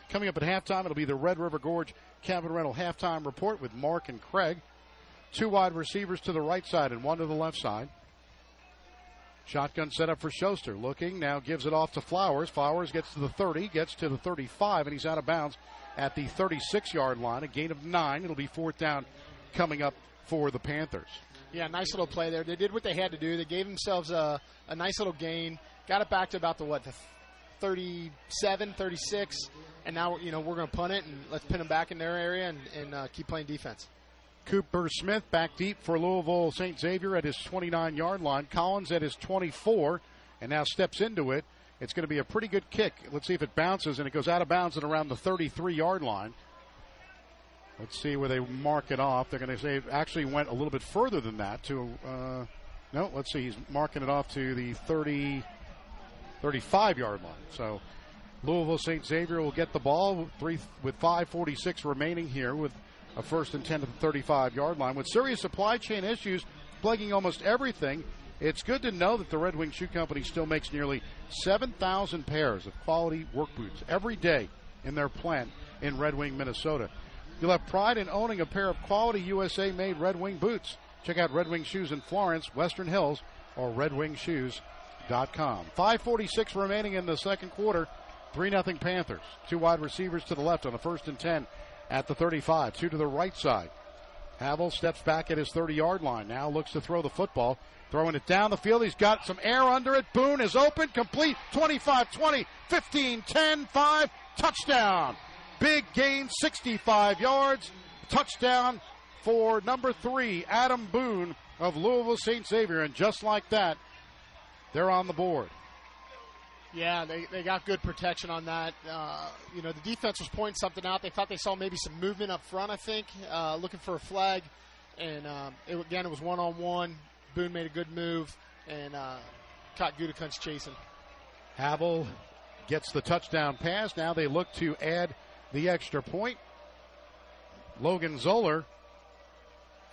Coming up at halftime, it'll be the Red River Gorge Cabin Rental halftime report with Mark and Craig. Two wide receivers to the right side and one to the left side. Shotgun set up for Schuster. Looking, now gives it off to Flowers. Flowers gets to the thirty, gets to the thirty-five, and he's out of bounds at the thirty-six-yard line. A gain of nine. It'll be fourth down coming up for the Panthers. Yeah, nice little play there. They did what they had to do. They gave themselves a, a nice little gain. Got it back to about the, what, the thirty-seven, thirty-six. And now, you know, we're going to punt it, and let's pin them back in their area and, and uh, keep playing defense. Cooper Smith back deep for Louisville Saint Xavier at his twenty-nine-yard line. Collins at his twenty-four, and now steps into it. It's going to be a pretty good kick. Let's see if it bounces, and it goes out of bounds at around the thirty-three-yard line. Let's see where they mark it off. They're going to say it actually went a little bit further than that to, uh, no, let's see. He's marking it off to the thirty, thirty-five-yard line. So Louisville Saint Xavier will get the ball three, with five forty-six remaining here with a first and ten at the thirty-five-yard line. With serious supply chain issues plaguing almost everything, it's good to know that the Red Wing Shoe Company still makes nearly seven thousand pairs of quality work boots every day in their plant in Red Wing, Minnesota. You'll have pride in owning a pair of quality U S A-made Red Wing boots. Check out Red Wing Shoes in Florence, Western Hills, or red wing shoes dot com. five forty-six remaining in the second quarter. three nothing Panthers. Two wide receivers to the left on a first and ten at the thirty-five. Two to the right side. Havel steps back at his thirty-yard line. Now looks to throw the football. Throwing it down the field. He's got some air under it. Boone is open. Complete. twenty-five, twenty, fifteen, ten, five. Touchdown. Big gain, sixty-five yards. Touchdown for number three, Adam Boone of Louisville Saint Xavier. And just like that, they're on the board. Yeah, they, they got good protection on that. Uh, you know, the defense was pointing something out. They thought they saw maybe some movement up front, I think, uh, looking for a flag. And, um, it, again, it was one-on-one. Boone made a good move and uh, caught Gutekunst chasing. Havel gets the touchdown pass. Now they look to add the extra point. Logan Zoller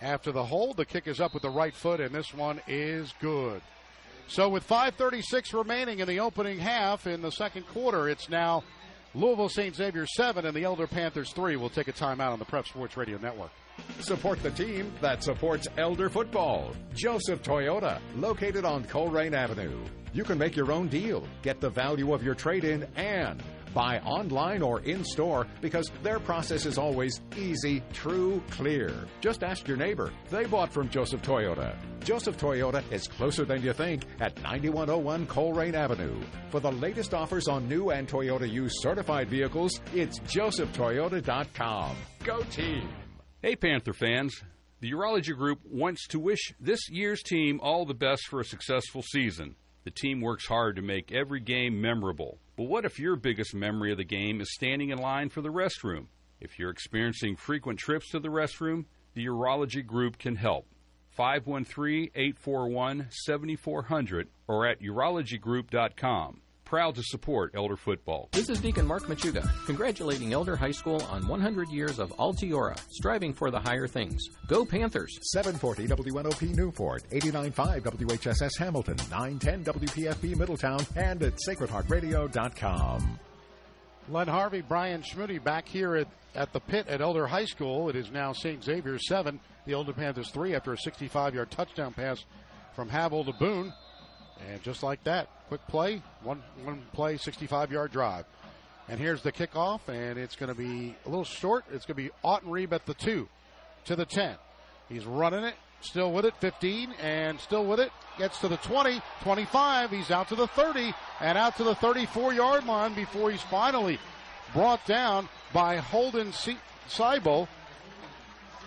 after the hold. The kick is up with the right foot, and this one is good. So with five thirty-six remaining in the opening half in the second quarter, it's now Louisville Saint Xavier seven and the Elder Panthers three. We'll take a timeout on the Prep Sports Radio Network. Support the team that supports Elder football. Joseph Toyota, located on Colerain Avenue. You can make your own deal, get the value of your trade-in, and buy online or in-store because their process is always easy, true, clear. Just ask your neighbor. They bought from Joseph Toyota. Joseph Toyota is closer than you think at ninety-one oh one Colerain Avenue. For the latest offers on new and Toyota used certified vehicles, it's joseph toyota dot com. Go team! Hey, Panther fans. The Urology Group wants to wish this year's team all the best for a successful season. The team works hard to make every game memorable. But what if your biggest memory of the game is standing in line for the restroom? If you're experiencing frequent trips to the restroom, the Urology Group can help. five one three, eight four one, seven four zero zero or at urology group dot com. Proud to support Elder football. This is Deacon Mark Machuga, congratulating Elder High School on one hundred years of Altiora, striving for the higher things. Go Panthers! seven forty W N O P Newport, eighty-nine point five W H S S Hamilton, nine ten W P F B Middletown, and at sacred heart radio dot com. Len Harvey, Brian Schmude back here at, at the pit at Elder High School. It is now Saint Xavier seven, the Elder Panthers three, after a sixty-five-yard touchdown pass from Havel to Boone. And just like that, quick play, one one play, sixty-five-yard drive. And here's the kickoff, and it's going to be a little short. It's going to be Ottenrieb at the two to the ten. He's running it, still with it, fifteen, and still with it. Gets to the twenty, twenty-five. He's out to the thirty, and out to the thirty-four-yard line before he's finally brought down by Holden Seibel.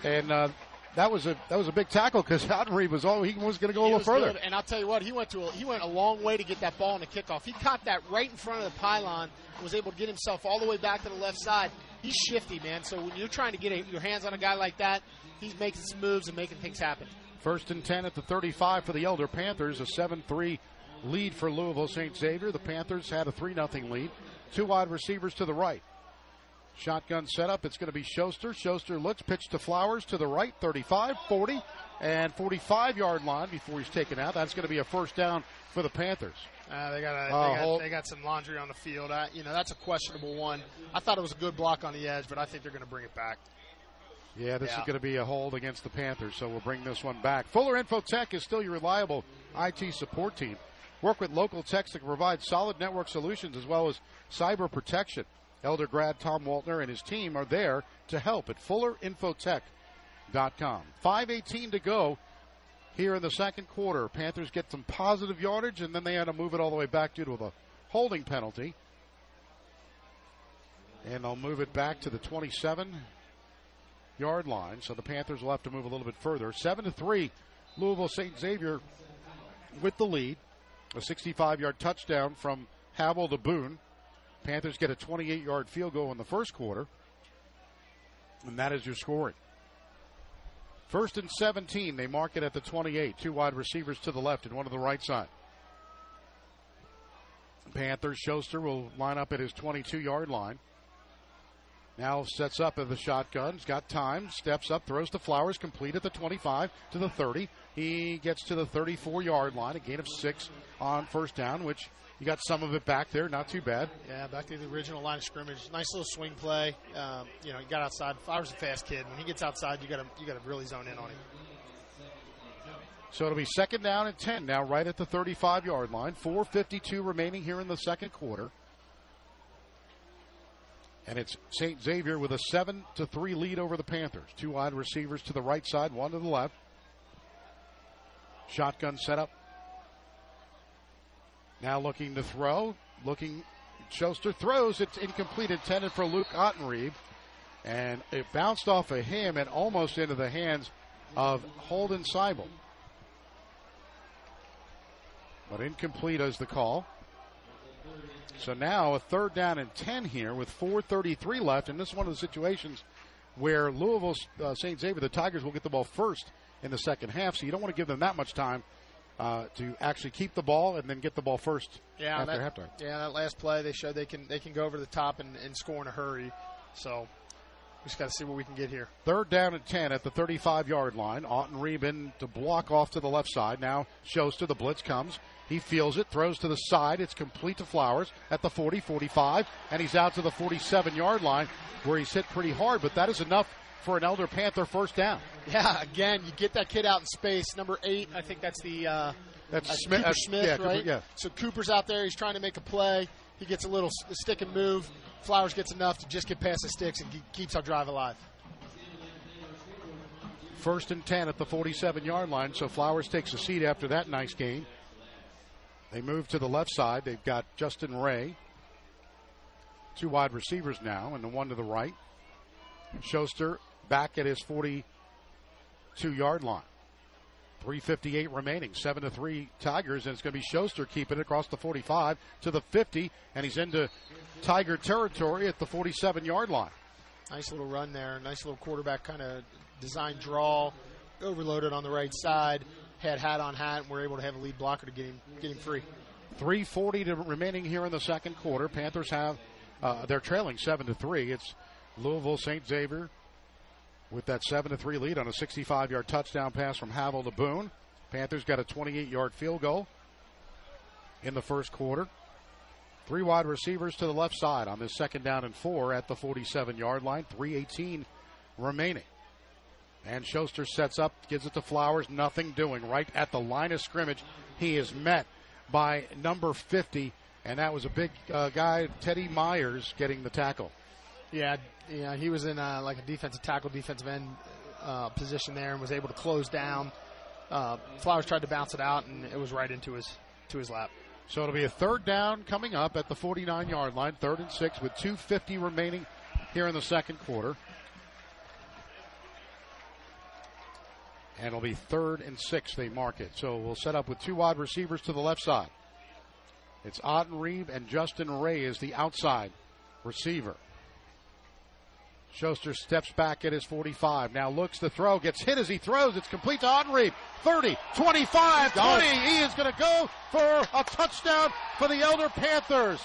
And uh, that was a that was a big tackle because Ottenrieb was all he was going to go he a little further. Good. And I'll tell you what, he went to a, he went a long way to get that ball in the kickoff. He caught that right in front of the pylon. Was able to get himself all the way back to the left side. He's shifty, man. So when you're trying to get a, your hands on a guy like that, he's making some moves and making things happen. First and ten at the thirty-five for the Elder Panthers. A seven three lead for Louisville Saint Xavier. The Panthers had a three nothing lead. Two wide receivers to the right. Shotgun setup. It's going to be Schuster. Schuster looks. Pitch to Flowers to the right. thirty-five, forty, and forty-five-yard line before he's taken out. That's going to be a first down for the Panthers. Uh, they got a, uh, they, got, they got some laundry on the field. I, you know, that's a questionable one. I thought it was a good block on the edge, but I think they're going to bring it back. Yeah, this yeah. is going to be a hold against the Panthers, so we'll bring this one back. Fuller Infotech is still your reliable I T support team. Work with local techs that can provide solid network solutions as well as cyber protection. Elder grad Tom Waltner and his team are there to help at fuller infotech dot com. five eighteen to go. Here in the second quarter, Panthers get some positive yardage, and then they had to move it all the way back due to a holding penalty. And they'll move it back to the twenty-seven-yard line, so the Panthers will have to move a little bit further. seven to three, Louisville Saint Xavier with the lead. A sixty-five-yard touchdown from Havel to Boone. Panthers get a twenty-eight-yard field goal in the first quarter, and that is your scoring. First and seventeen, they mark it at the twenty-eight. Two wide receivers to the left and one to the right side. Panthers, Schuster will line up at his twenty-two-yard line. Now sets up at the shotgun. He's got time, steps up, throws to Flowers, complete at the twenty-five to the thirty. He gets to the thirty-four-yard line, a gain of six on first down, which you got some of it back there, not too bad. Yeah, back to the original line of scrimmage. Nice little swing play. Um, you know, he got outside. Flowers a fast kid. When he gets outside, you got to you got to really zone in on him. So it'll be second down and ten now, right at the thirty-five-yard line. four fifty-two remaining here in the second quarter. And it's Saint Xavier with a seven to three lead over the Panthers. Two wide receivers to the right side, one to the left. Shotgun setup. Now looking to throw, looking, Schuster throws, it's incomplete, intended for Luke Ottenrieb, and it bounced off of him and almost into the hands of Holden Seibel. But incomplete is the call. So now a third down and ten here with four thirty-three left, and this is one of the situations where Louisville uh, Saint Xavier, the Tigers, will get the ball first in the second half, so you don't want to give them that much time Uh, to actually keep the ball and then get the ball first yeah, after that, halftime. Yeah, that last play, they showed they can they can go over the top and, and score in a hurry. So we just got to see what we can get here. Third down and ten at the thirty-five-yard line. Ottenrieb in to block off to the left side. Now Schuster, the blitz comes. He feels it, throws to the side. It's complete to Flowers at the forty, forty-five, and he's out to the forty-seven-yard line where he's hit pretty hard, but that is enough for an Elder Panther first down. Yeah, again, you get that kid out in space. Number eight, I think that's the uh, that's uh, Smith, Cooper Smith, yeah, right? Cooper, yeah. So Cooper's out there. He's trying to make a play. He gets a little stick and move. Flowers gets enough to just get past the sticks and keeps our drive alive. First and ten at the forty-seven-yard line, so Flowers takes a seat after that nice game. They move to the left side. They've got Justin Ray. Two wide receivers now, and the one to the right. Schuster back at his forty-two-yard line. three fifty-eight remaining. seven to three Tigers, and it's going to be Schuster keeping it across the forty-five to the fifty, and he's into Tiger territory at the forty-seven-yard line. Nice little run there. Nice little quarterback kind of design draw. Overloaded on the right side. Had hat on hat, and we're able to have a lead blocker to get him, get him free. three forty to remaining here in the second quarter. Panthers have, uh, they're trailing seven to three. It's Louisville Saint Xavier with that seven to three lead on a sixty-five-yard touchdown pass from Havel to Boone. Panthers got a twenty-eight-yard field goal in the first quarter. Three wide receivers to the left side on this second down and four at the forty-seven-yard line. three eighteen remaining. And Schuster sets up, gives it to Flowers, nothing doing. Right at the line of scrimmage, he is met by number fifty, And that was a big uh, guy, Teddy Myers, getting the tackle. Yeah, yeah, he was in uh, like a defensive tackle, defensive end uh, position there, and was able to close down. Uh, Flowers tried to bounce it out, and it was right into his to his lap. So it'll be a third down coming up at the forty-nine-yard line, third and six, with two fifty remaining here in the second quarter. And it'll be third and six, they mark it. So we'll set up with two wide receivers to the left side. It's Ottenrieb and Justin Ray is the outside receiver. Schuster steps back at his forty-five. Now looks the throw, gets hit as he throws. It's complete to Ottenrieb. thirty, twenty-five, twenty. He is going to go for a touchdown for the Elder Panthers.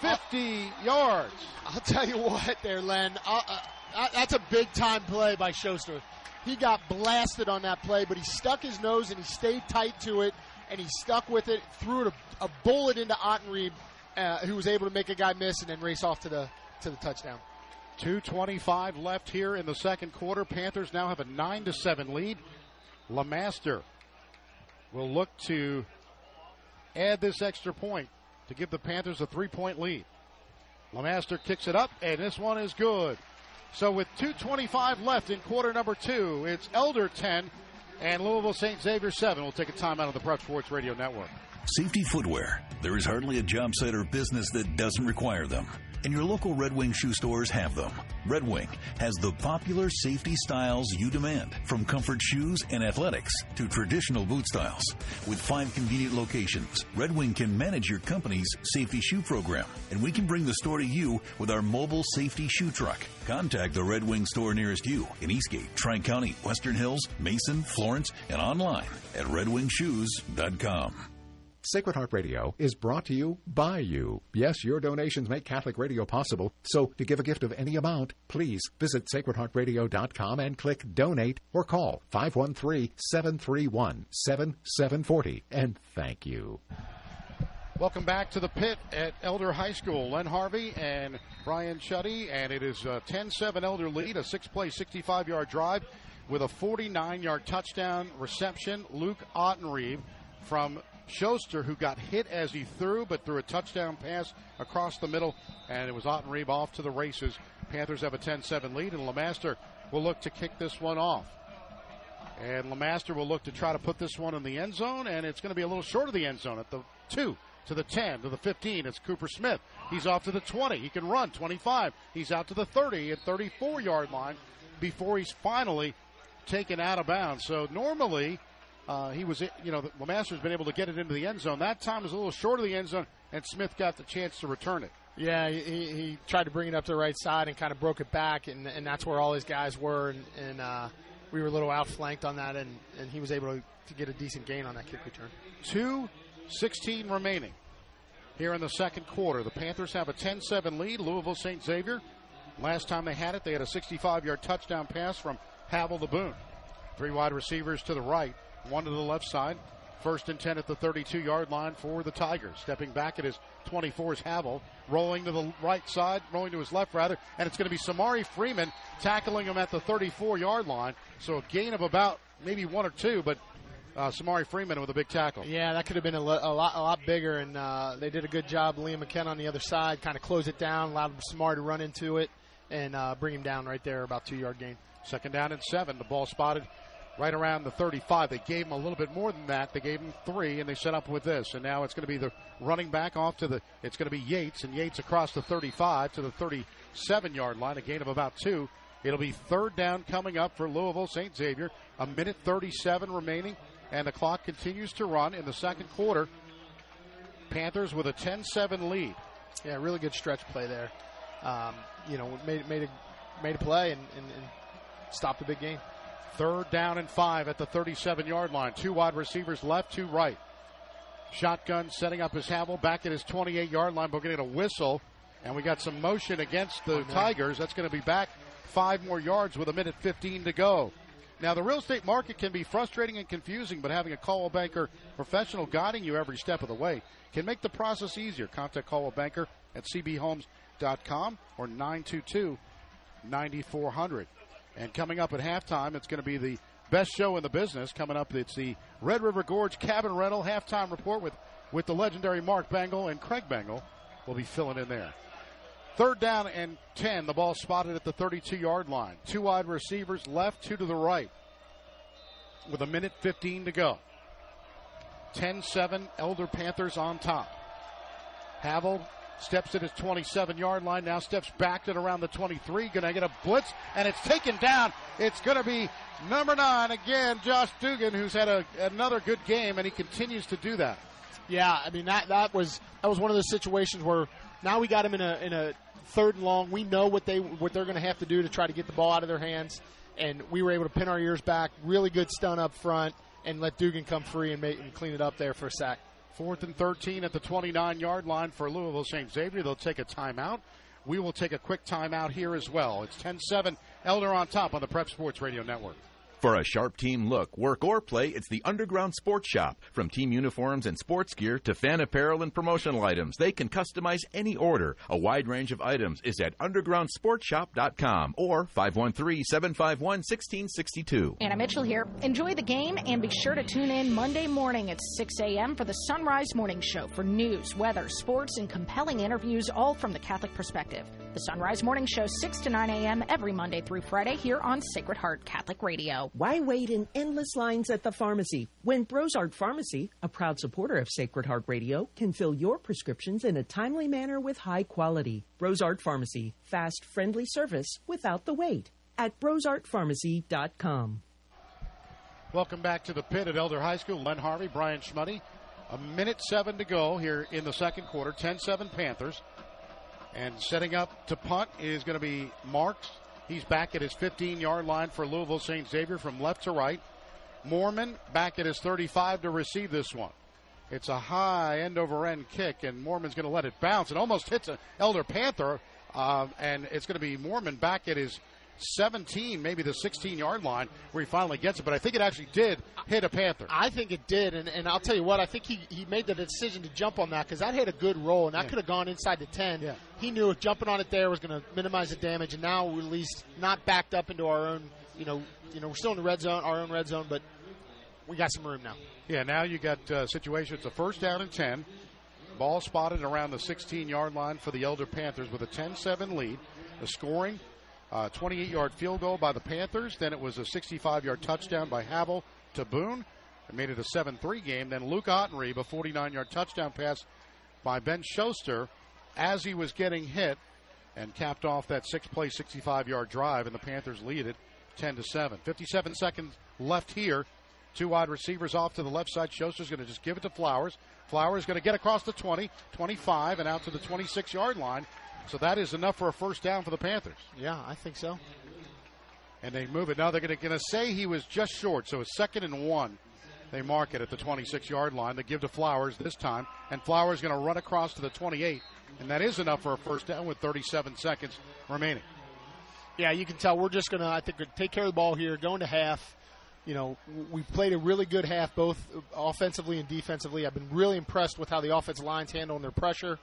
fifty yards. I'll tell you what there, Len. Uh, uh, that's a big-time play by Schuster. He got blasted on that play, but he stuck his nose and he stayed tight to it, and he stuck with it, threw a, a bullet into Ottenrieb, uh, who was able to make a guy miss and then race off to the to the touchdown. two twenty-five left here in the second quarter. Panthers now have a nine to seven lead. LeMaster will look to add this extra point to give the Panthers a three-point lead. LeMaster kicks it up, and this one is good. So with two twenty-five left in quarter number two, it's Elder ten and Louisville Saint Xavier seven. We'll take a timeout on the Prep Sports Radio Network. Safety footwear. There is hardly a job site or business that doesn't require them. And your local Red Wing shoe stores have them. Red Wing has the popular safety styles you demand, from comfort shoes and athletics to traditional boot styles. With five convenient locations, Red Wing can manage your company's safety shoe program, and we can bring the store to you with our mobile safety shoe truck. Contact the Red Wing store nearest you in Eastgate, Tri-County, Western Hills, Mason, Florence, and online at red wing shoes dot com. Sacred Heart Radio is brought to you by you. Yes, your donations make Catholic radio possible, so to give a gift of any amount, please visit sacred heart radio dot com and click Donate or call five one three, seven three one, seven seven four zero. And thank you. Welcome back to the pit at Elder High School. Len Harvey and Brian Chuddy, and it is a ten seven Elder lead, a six-play, sixty-five-yard drive with a forty-nine-yard touchdown reception. Luke Ottenrieb from Schuster, who got hit as he threw, but threw a touchdown pass across the middle, and it was Ottenrieb off to the races. Panthers have a ten seven lead, and LeMaster will look to kick this one off. And LeMaster will look to try to put this one in the end zone, and it's going to be a little short of the end zone at the two, to the ten, to the fifteen. It's Cooper Smith. He's off to the twenty. He can run, twenty-five. He's out to the thirty and thirty-four-yard line before he's finally taken out of bounds. So normally... Uh, he was, you know, LeMaster's been able to get it into the end zone. That time was a little short of the end zone, and Smith got the chance to return it. Yeah, he, he tried to bring it up to the right side and kind of broke it back, and, and that's where all his guys were. And, and uh, we were a little outflanked on that, and, and he was able to, to get a decent gain on that kick return. two sixteen remaining here in the second quarter. The Panthers have a ten seven lead, Louisville Saint Xavier. Last time they had it, they had a sixty-five-yard touchdown pass from Havel to Boone. Three wide receivers to the right. One to the left side. First and ten at the thirty-two-yard line for the Tigers. Stepping back at his twenty-four is Havel. Rolling to the right side, rolling to his left, rather. And it's going to be Samari Freeman tackling him at the thirty-four-yard line. So a gain of about maybe one or two, but uh, Samari Freeman with a big tackle. Yeah, that could have been a, lo- a, lot, a lot bigger, and uh, they did a good job. Liam McKenna on the other side kind of closed it down, allowed Samari to run into it, and uh, bring him down right there, about two-yard gain. Second down and seven. The ball spotted right around the thirty-five. They gave him a little bit more than that. They gave him three, and they set up with this. And now it's going to be the running back off to the, it's going to be Yates, and Yates across the thirty-five to the thirty-seven-yard line, a gain of about two. It'll be third down coming up for Louisville Saint Xavier, a minute thirty-seven remaining, and the clock continues to run in the second quarter. Panthers with a ten seven lead. Yeah, really good stretch play there. Um, you know, made, made, a, made a play and, and, and stopped the big game. Third down and five at the thirty-seven-yard line. Two wide receivers left, two right. Shotgun setting up his Havel back at his twenty-eight-yard line. We're going to get a whistle, and we got some motion against the okay. Tigers. That's going to be back five more yards with a minute fifteen to go. Now, the real estate market can be frustrating and confusing, but having a Coldwell Banker professional guiding you every step of the way can make the process easier. Contact Coldwell Banker at c b homes dot com or nine two two, nine four zero zero. And coming up at halftime, it's going to be the best show in the business. Coming up, it's the Red River Gorge Cabin Rental Halftime Report with with the legendary Mark Bangle, and Craig Bangle will be filling in there. Third down and ten. The ball spotted at the thirty-two-yard line. Two wide receivers left, two to the right, with a minute fifteen to go. ten seven, Elder Panthers on top. Havel steps at his twenty-seven-yard line, now steps back to around the twenty-three. Going to get a blitz, and it's taken down. It's going to be number nine again, Josh Dugan, who's had a, another good game, and he continues to do that. Yeah, I mean, that that was that was one of those situations where now we got him in a in a third and long. We know what they what they're going to have to do to try to get the ball out of their hands, and we were able to pin our ears back. Really good stunt up front, and let Dugan come free and, make, and clean it up there for a sack. Fourth and thirteen at the twenty-nine-yard line for Louisville Saint Xavier. They'll take a timeout. We will take a quick timeout here as well. It's ten seven, Elder on top on the Prep Sports Radio Network. For a sharp team look, work or play, it's the Underground Sports Shop. From team uniforms and sports gear to fan apparel and promotional items, they can customize any order. A wide range of items is at underground sports shop dot com or five one three, seven five one, one six six two. Anna Mitchell here. Enjoy the game and be sure to tune in Monday morning at six a.m. for the Sunrise Morning Show for news, weather, sports, and compelling interviews, all from the Catholic perspective. The Sunrise Morning Show, six to nine a.m. every Monday through Friday here on Sacred Heart Catholic Radio. Why wait in endless lines at the pharmacy when Brozart Pharmacy, a proud supporter of Sacred Heart Radio, can fill your prescriptions in a timely manner with high quality? Brozart Pharmacy, fast, friendly service without the wait at brozart pharmacy dot com. Welcome back to the pit at Elder High School. Len Harvey, Brian Schmuddy. A minute seven to go here in the second quarter. ten seven Panthers. And setting up to punt is going to be Marks. He's back at his fifteen-yard line for Louisville Saint Xavier from left to right. Moorman back at his thirty-five to receive this one. It's a high end-over-end kick, and Moorman's going to let it bounce. It almost hits an Elder Panther, uh, and it's going to be Moorman back at his seventeen, maybe the sixteen-yard line, where he finally gets it. But I think it actually did hit a Panther. I think it did, and, and I'll tell you what, I think he, he made the decision to jump on that because that hit a good roll, and that yeah. could have gone inside the ten. Yeah. He knew jumping on it there was going to minimize the damage, and now we're at least not backed up into our own, you know, you know, we're still in the red zone, our own red zone, but we got some room now. Yeah, now you got a uh, situation. It's a first down and ten. Ball spotted around the sixteen-yard line for the Elder Panthers with a ten seven lead. The scoring, uh, twenty-eight-yard field goal by the Panthers. Then it was a sixty-five-yard touchdown by Havel to Boone. It made it a seven three game. Then Luke Ottenrieb, a forty-nine-yard touchdown pass by Ben Schuster, as he was getting hit, and capped off that six-play, sixty-five-yard drive, and the Panthers lead it ten to seven. fifty-seven seconds left here. Two wide receivers off to the left side. Schuster's going to just give it to Flowers. Flowers going to get across the twenty, twenty-five, and out to the twenty-six-yard line. So that is enough for a first down for the Panthers. Yeah, I think so. And they move it. Now they're going to say he was just short, so it's second and one. They mark it at the twenty-six-yard line. They give to Flowers this time, and Flowers going to run across to the twenty-eight. And that is enough for a first down with thirty-seven seconds remaining. Yeah, you can tell we're just going to, I think, take care of the ball here, going to half. You know, we played a really good half, both offensively and defensively. I've been really impressed with how the offensive line's handling their pressure.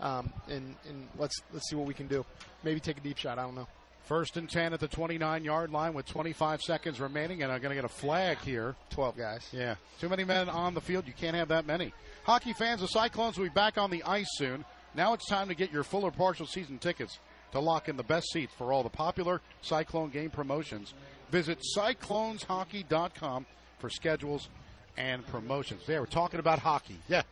Um, and and let's, let's see what we can do. Maybe take a deep shot. I don't know. First and ten at the twenty-nine-yard line with twenty-five seconds remaining, and I'm going to get a flag here. twelve guys. Yeah. Too many men on the field. You can't have that many. Hockey fans, the Cyclones will be back on the ice soon. Now it's time to get your full or partial season tickets to lock in the best seats for all the popular Cyclone game promotions. Visit cyclones hockey dot com for schedules and promotions. Yeah, we're talking about hockey. Yeah.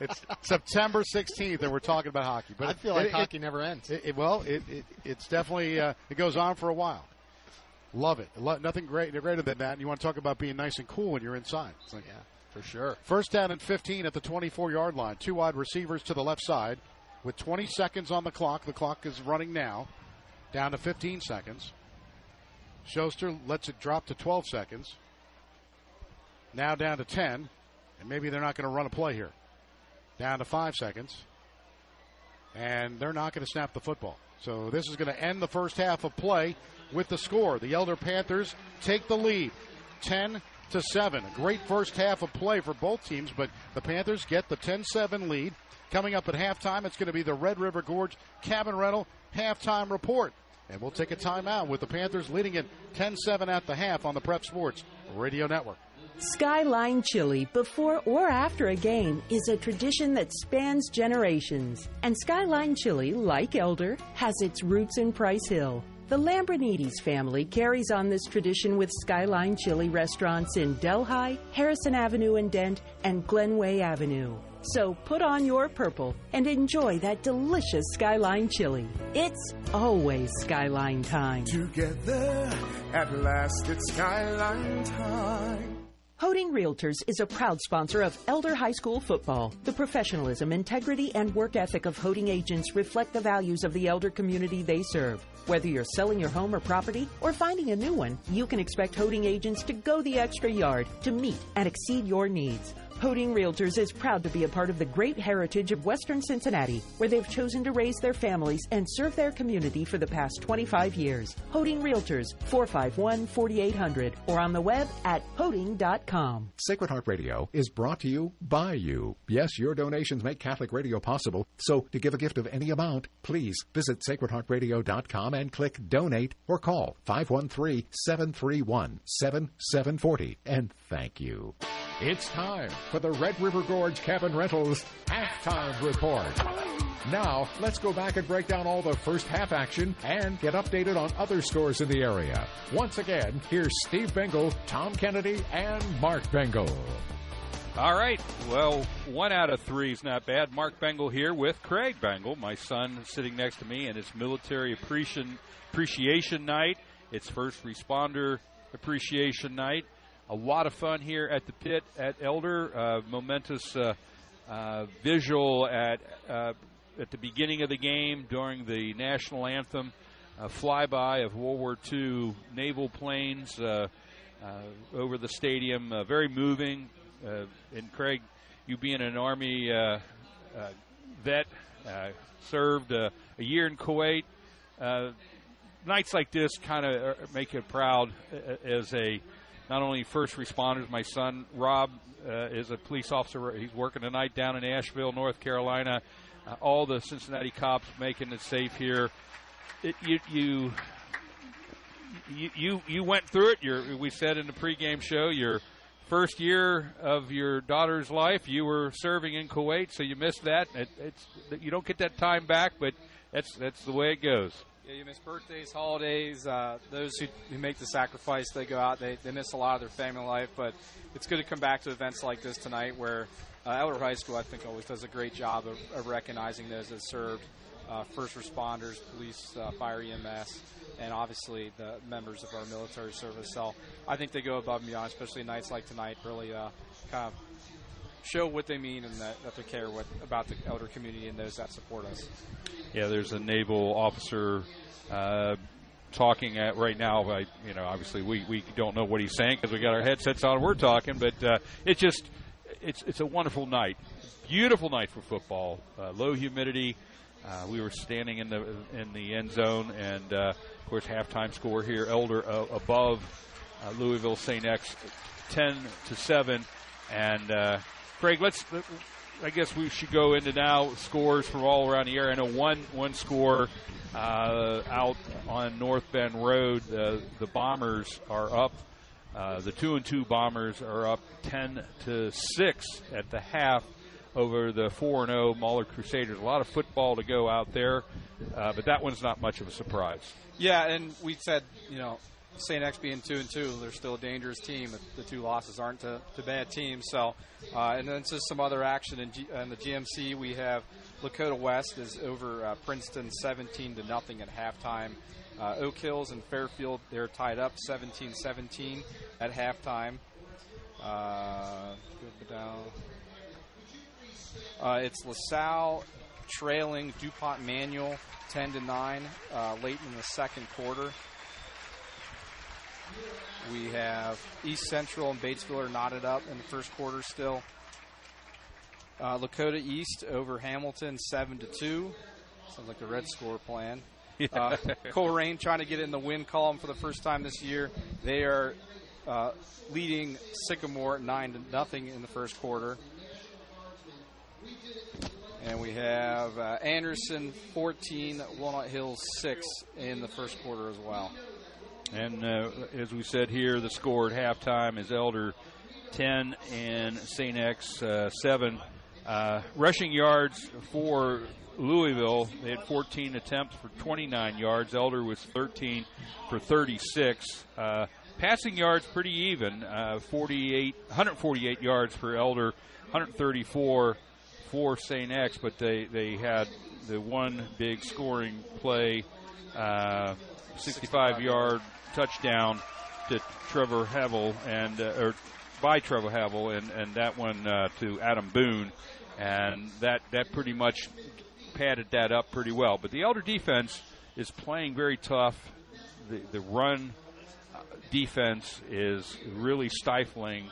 It's September sixteenth, and we're talking about hockey. But I feel like it, hockey it, never ends. It, it, well, it, it it's definitely uh, – it goes on for a while. Love it. Lo- nothing great, greater than that. And you want to talk about being nice and cool when you're inside. It's like, yeah. For sure. First down and fifteen at the twenty-four-yard line. Two wide receivers to the left side with twenty seconds on the clock. The clock is running now, down to fifteen seconds. Schuster lets it drop to twelve seconds. Now down to ten, and maybe they're not going to run a play here. Down to five seconds, and they're not going to snap the football. So this is going to end the first half of play with the score. The Elder Panthers take the lead, ten to seven. A great first half of play for both teams, but the Panthers get the ten seven lead. Coming up at halftime, it's going to be the Red River Gorge Cabin Rental halftime report. And we'll take a timeout with the Panthers leading it ten seven at the half on the Prep Sports Radio Network. Skyline Chili, before or after a game, is a tradition that spans generations. And Skyline Chili, like Elder, has its roots in Price Hill. The Lambrinides family carries on this tradition with Skyline Chili restaurants in Delhi, Harrison Avenue in Dent, and Glenway Avenue. So put on your purple and enjoy that delicious Skyline Chili. It's always Skyline time. Together, at last, it's Skyline time. Hoeting Realtors is a proud sponsor of Elder High School football. The professionalism, integrity, and work ethic of Hoeting agents reflect the values of the Elder community they serve. Whether you're selling your home or property or finding a new one, you can expect Hoeting agents to go the extra yard to meet and exceed your needs. Hoeting Realtors is proud to be a part of the great heritage of Western Cincinnati, where they've chosen to raise their families and serve their community for the past twenty-five years. Hoeting Realtors, four five one, four eight hundred, or on the web at hoeting dot com. Sacred Heart Radio is brought to you by you. Yes, your donations make Catholic radio possible, so to give a gift of any amount, please visit sacred heart radio dot com and click Donate or call five one three, seven three one, seven seven four zero. And thank you. It's time for the Red River Gorge Cabin Rentals Halftime Report. Now, let's go back and break down all the first half action and get updated on other scores in the area. Once again, here's Steve Bengel, Tom Kennedy, and Mark Bengel. All right. Well, one out of three is not bad. Mark Bengel here with Craig Bengel, my son sitting next to me, and it's Military Appreciation, appreciation Night. It's First Responder Appreciation Night. A lot of fun here at the pit at Elder. Uh, momentous uh, uh, visual at uh, at the beginning of the game during the national anthem, a flyby of World War Two naval planes uh, uh, over the stadium. Uh, very moving. Uh, and Craig, you being an Army uh, uh, vet, uh, served uh, a year in Kuwait. Uh, nights like this kind of make you proud as a. Not only first responders, my son, Rob, uh, is a police officer. He's working tonight down in Asheville, North Carolina. Uh, all the Cincinnati cops making it safe here. It, you, you you you went through it. You're, we said in the pregame show, your first year of your daughter's life, you were serving in Kuwait, so you missed that. It, it's you don't get that time back, but that's that's the way it goes. Yeah, you miss birthdays, holidays. Uh, those who, who make the sacrifice, they go out. They, they miss a lot of their family life. But it's good to come back to events like this tonight where uh, Elder High School, I think, always does a great job of, of recognizing those that served, uh, first responders, police, uh, fire, E M S, and obviously the members of our military service. So I think they go above and beyond, especially nights like tonight, really uh, kind of show what they mean and that, that they care what, about the Elder community and those that support us. Yeah, there's a naval officer uh, talking at right now. I, you know, obviously we, we don't know what he's saying because we got our headsets on. We're talking, but uh, it's just it's it's a wonderful night, beautiful night for football. Uh, low humidity. Uh, we were standing in the in the end zone, and uh, of course halftime score here. Elder uh, above uh, Louisville Saint X, ten to seven. And uh, Craig, let's. Let, I guess we should go into now scores from all around the area. I know one one score uh, out on North Bend Road. Uh, the Bombers are up. Uh, the two and two Bombers are up ten to six at the half over the four and zero Moeller Crusaders. A lot of football to go out there, uh, but that one's not much of a surprise. Yeah, and we said, you know, Saint X being two and two, they're still a dangerous team. The two losses aren't to, to bad teams. So, uh, and then just some other action in, G, in the G M C. We have Lakota West is over uh, Princeton seventeen to nothing at halftime. Uh, Oak Hills and Fairfield, they're tied up seventeen seventeen at halftime. Uh, uh, it's LaSalle trailing DuPont Manual ten to nine uh, late in the second quarter. We have East Central and Batesville are knotted up in the first quarter still. Uh, Lakota East over Hamilton, seven to two. Sounds like the Red score plan. Yeah. Uh, Colerain trying to get in the win column for the first time this year. They are uh, leading Sycamore nine to nothing in the first quarter. And we have uh, Anderson fourteen, Walnut Hills six in the first quarter as well. And uh, as we said here, the score at halftime is Elder ten and Saint X uh, seven. Uh, rushing yards for Louisville, they had fourteen attempts for twenty-nine yards. Elder was thirteen for thirty-six. Uh, passing yards pretty even, uh, forty-eight, one forty-eight yards for Elder, one thirty-four for Saint X, but they, they had the one big scoring play, uh, sixty-five-yard touchdown to Trevor Havel and uh, or by Trevor Havel, and, and that one uh, to Adam Boone, and that, that pretty much padded that up pretty well. But the Elder defense is playing very tough. The, the run defense is really stifling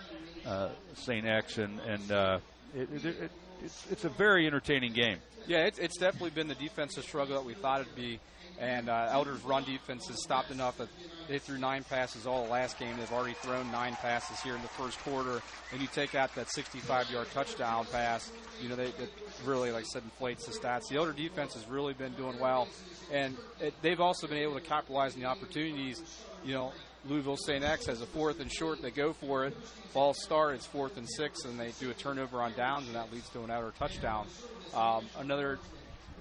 uh, Saint X, and, and uh, it, it, it, it's, it's a very entertaining game. Yeah, it's, it's definitely been the defensive struggle that we thought it'd be, and uh, Elder's run defense has stopped enough that they threw nine passes all last game. They've already thrown nine passes here in the first quarter, and you take out that sixty-five-yard touchdown pass, you know, they, it really, like I said, inflates the stats. The Elder defense has really been doing well, and it, they've also been able to capitalize on the opportunities. You know, Louisville Saint X has a fourth and short, they go for it, false start, it's fourth and six, and they do a turnover on downs, and that leads to an Elder touchdown. Um, another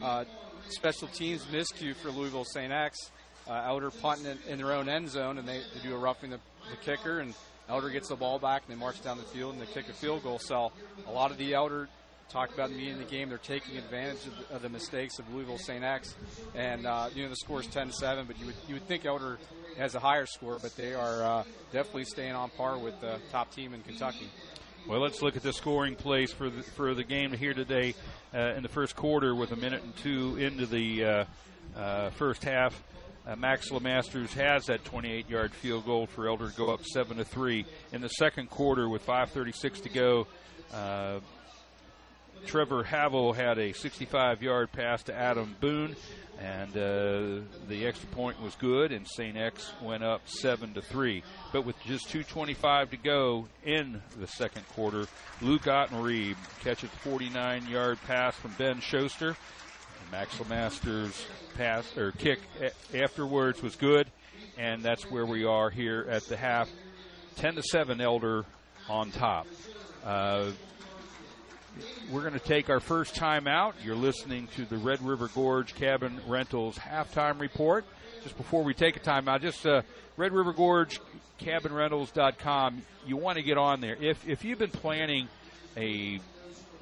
uh, special teams miscue for Louisville Saint X. Uh, Elder punting in, in their own end zone, and they, they do a roughing the, the kicker, and Elder gets the ball back, and they march down the field, and they kick a field goal. So a lot of the Elder, talked about in the end of the game, they're taking advantage of the, of the mistakes of Louisville Saint X, and uh, you know, the score is ten to seven, but you would, you would think Elder has a higher score, but they are uh, definitely staying on par with the top team in Kentucky. Well, let's look at the scoring plays for the, for the game here today uh, in the first quarter with a minute and two into the uh, uh, first half. Uh, Max LeMasters has that twenty-eight-yard field goal for Elder to go up seven to three. In the second quarter with five thirty-six to go, uh, Trevor Havel had a sixty-five-yard pass to Adam Boone, and uh, the extra point was good, and Saint X went up seven to three. But with just two twenty-five to go in the second quarter, Luke Ottenrieb catches a forty-nine-yard pass from Ben Schuster. Max LeMasters pass or kick afterwards was good, and that's where we are here at the half. ten to seven, Elder on top. Uh, we're going to take our first time out. You're listening to the Red River Gorge Cabin Rentals halftime report. Just before we take a time out, just uh, Red River Gorge Cabin Rentals dot com. You want to get on there if if you've been planning a.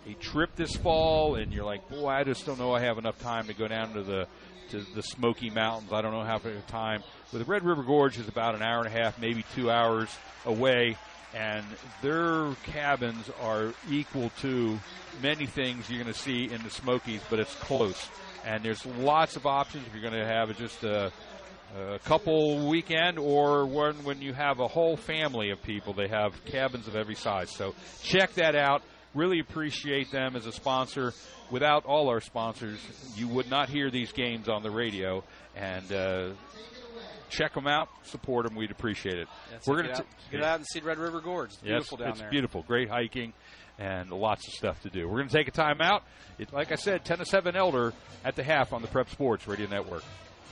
a trip this fall, and you're like, boy, I just don't know I have enough time to go down to the to the Smoky Mountains. I don't know how much time. But the Red River Gorge is about an hour and a half, maybe two hours away, and their cabins are equal to many things you're going to see in the Smokies, but it's close. And there's lots of options if you're going to have just a, a couple weekend or when, when you have a whole family of people. They have cabins of every size. So check that out. Really appreciate them as a sponsor. Without all our sponsors, you would not hear these games on the radio. And uh, check them out, support them. We'd appreciate it. That's We're going to get out and see Red River Gorge. It's beautiful yes, down it's there. It's beautiful. Great hiking and lots of stuff to do. We're going to take a timeout. It, like I said, ten to seven Elder at the half on the Prep Sports Radio Network.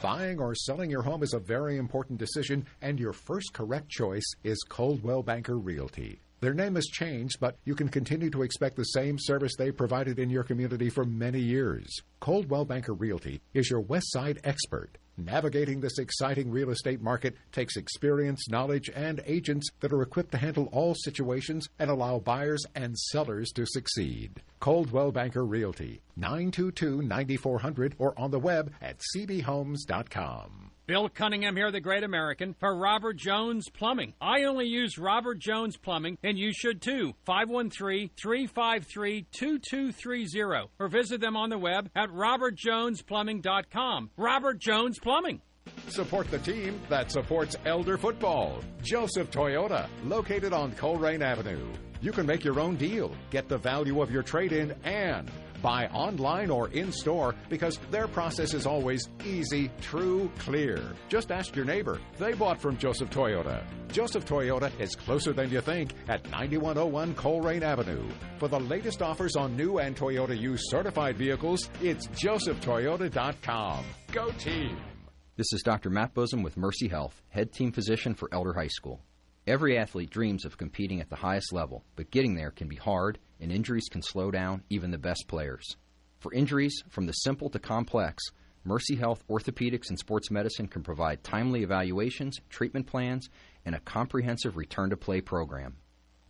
Buying or selling your home is a very important decision, and your first correct choice is Coldwell Banker Realty. Their name has changed, but you can continue to expect the same service they provided in your community for many years. Coldwell Banker Realty is your West Side expert. Navigating this exciting real estate market takes experience, knowledge, and agents that are equipped to handle all situations and allow buyers and sellers to succeed. Coldwell Banker Realty, nine two two, nine four zero zero or on the web at c b homes dot com. Bill Cunningham here, the Great American, for Robert Jones Plumbing. I only use Robert Jones Plumbing, and you should too. five one three, three five three, two two three zero or visit them on the web at robert jones plumbing dot com. Robert Jones Plumbing. Support the team that supports Elder football. Joseph Toyota, located on Colerain Avenue. You can make your own deal, get the value of your trade-in, and buy online or in-store because their process is always easy, true, clear. Just ask your neighbor. They bought from Joseph Toyota. Joseph Toyota is closer than you think at ninety-one oh one Colerain Avenue. For the latest offers on new and Toyota used certified vehicles, it's joseph toyota dot com. Go team! This is Doctor Matt Bosom with Mercy Health, head team physician for Elder High School. Every athlete dreams of competing at the highest level, but getting there can be hard, and injuries can slow down even the best players. For injuries from the simple to complex, Mercy Health Orthopedics and Sports Medicine can provide timely evaluations, treatment plans, and a comprehensive return-to-play program.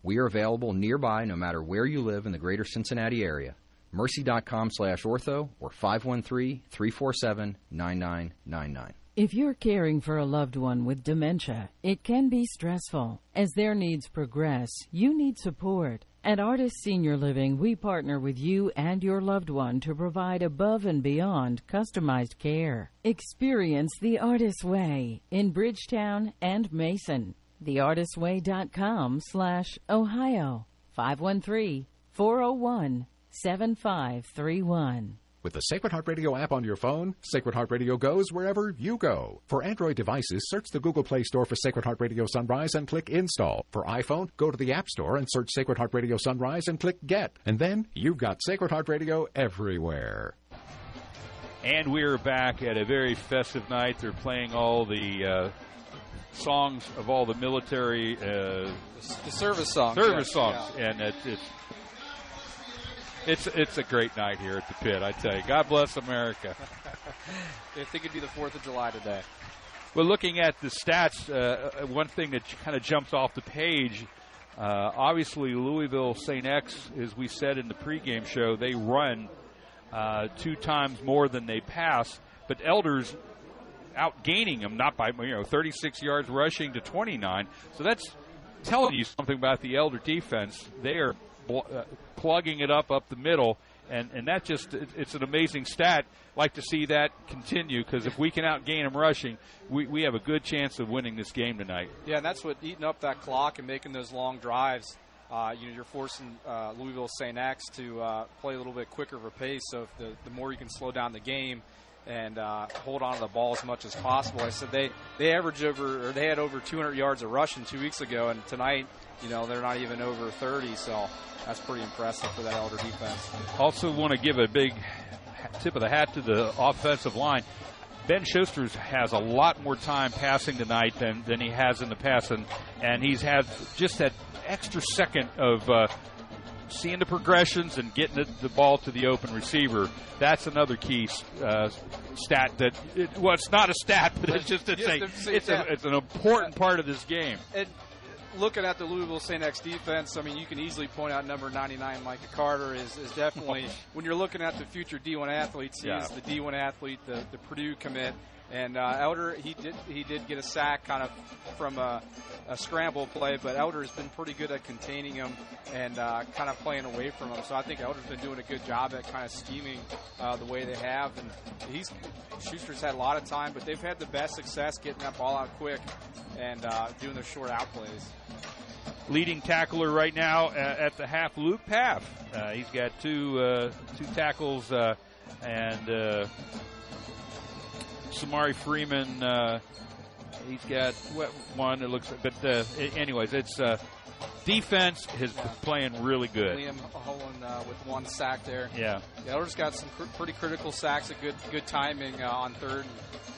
We are available nearby no matter where you live in the greater Cincinnati area. Mercy.com slash ortho or five one three, three four seven, nine nine nine nine. If you're caring for a loved one with dementia, it can be stressful. As their needs progress, you need support. At Artist Senior Living, we partner with you and your loved one to provide above and beyond customized care. Experience the Artist Way in Bridgetown and Mason. The Artist Way dot com slash Ohio. five one three, four oh one, seven five three one. With the Sacred Heart Radio app on your phone, Sacred Heart Radio goes wherever you go. For Android devices, search the Google Play Store for Sacred Heart Radio Sunrise and click Install. For iPhone, go to the App Store and search Sacred Heart Radio Sunrise and click Get. And then you've got Sacred Heart Radio everywhere. And we're back at a very festive night. They're playing all the uh, songs of all the military... Uh, the service songs. Service yes, songs. Yeah. And it, it's... It's it's a great night here at the pit, I tell you. God bless America. If they could do the fourth of July today. Well, looking at the stats, uh, one thing that kind of jumps off the page, uh, obviously Louisville Saint X, as we said in the pregame show, they run uh, two times more than they pass, but Elders outgaining them, not by you know thirty-six yards rushing to twenty-nine. So that's telling you something about the Elder defense. They are Uh, plugging it up up the middle, and, and that just, it, it's an amazing stat. Like to see that continue, because if we can outgain them rushing, we, we have a good chance of winning this game tonight. Yeah, and that's what, eating up that clock and making those long drives, uh, you know, you're forcing uh, Louisville Saint X to uh, play a little bit quicker of a pace, so if the, the more you can slow down the game and uh, hold on to the ball as much as possible. I said they, they average over, or they had over two hundred yards of rushing two weeks ago, and tonight, you know, they're not even over thirty, so that's pretty impressive for that Elder defense. Also want to give a big tip of the hat to the offensive line. Ben Schuster has a lot more time passing tonight than, than he has in the past, and, and he's had just that extra second of uh, seeing the progressions and getting the, the ball to the open receiver. That's another key uh, stat that, it, well, it's not a stat, but it's just it's, yes, a, it's, a, it's an important part of this game. It, Looking at the Louisville Saint X defense, I mean, you can easily point out number ninety-nine, Micah Carter, is, is definitely, when you're looking at the future D one athletes, he's yeah. the D one athlete, the, the Purdue commit. And uh, Elder, he did he did get a sack kind of from a, a scramble play, but Elder has been pretty good at containing him and uh, kind of playing away from him. So I think Elder's been doing a good job at kind of scheming uh, the way they have. And he's Schuster's had a lot of time, but they've had the best success getting that ball out quick and uh, doing their short out plays. Leading tackler right now at the half, Luke Paff. Uh, he's got two uh, two tackles uh, and. Uh, Samari Freeman, uh, he's got one, it looks like, but uh, anyways, it's uh, defense is yeah. playing really good. Liam Holland uh, with one sack there. Yeah. Yeah, Elder's got some cr- pretty critical sacks, a good good timing uh, on third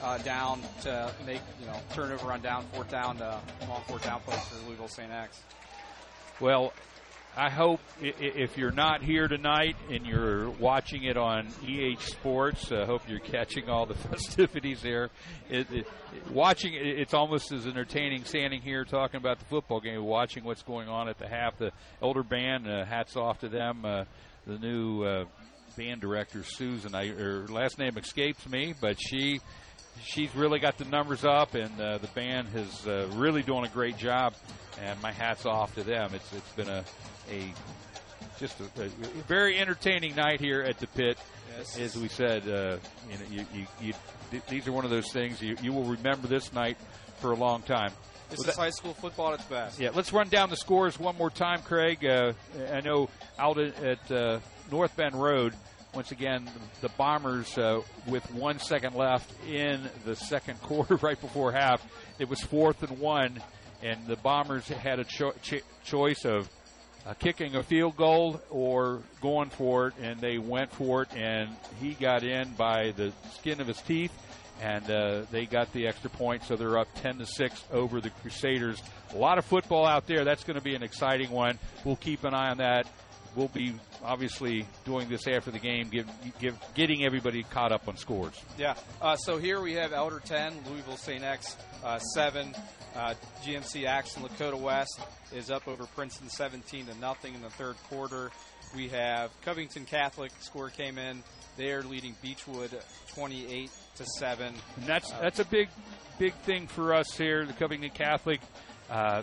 uh, down to make, you know, turnover on down, fourth down, uh, long fourth down plays for Louisville Saint X. Well, I hope if you're not here tonight and you're watching it on E H Sports, I uh, hope you're catching all the festivities there. It, it, watching it, it's almost as entertaining standing here talking about the football game, watching what's going on at the half. The Elder band, uh, hats off to them. Uh, the new uh, band director, Susan, I, her last name escapes me, but she she's really got the numbers up, and uh, the band is uh, really doing a great job. And my hat's off to them. It's it's been a A just a, a very entertaining night here at the pit, yes. As we said. Uh, you know, you, you, you, th- these are one of those things you, you will remember this night for a long time. This well, is that, high school football at its best. Yeah, let's run down the scores one more time, Craig. Uh, I know out at uh, North Bend Road, once again, the, the Bombers uh, with one second left in the second quarter, right before half. It was fourth and one, and the Bombers had a cho- ch- choice of. Uh, kicking a field goal or going for it, and they went for it, and he got in by the skin of his teeth, and uh, they got the extra point, so they're up ten to six over the Crusaders. A lot of football out there. That's going to be an exciting one. We'll keep an eye on that. We'll be obviously doing this after the game, give, give, getting everybody caught up on scores. Yeah, uh, so here we have Elder ten, Louisville Saint X uh, seven, uh, G M C Axon Lakota West is up over Princeton seventeen to nothing in the third quarter. We have Covington Catholic, score came in. They are leading Beechwood twenty-eight to seven. And that's uh, that's a big, big thing for us here, the Covington Catholic. Uh,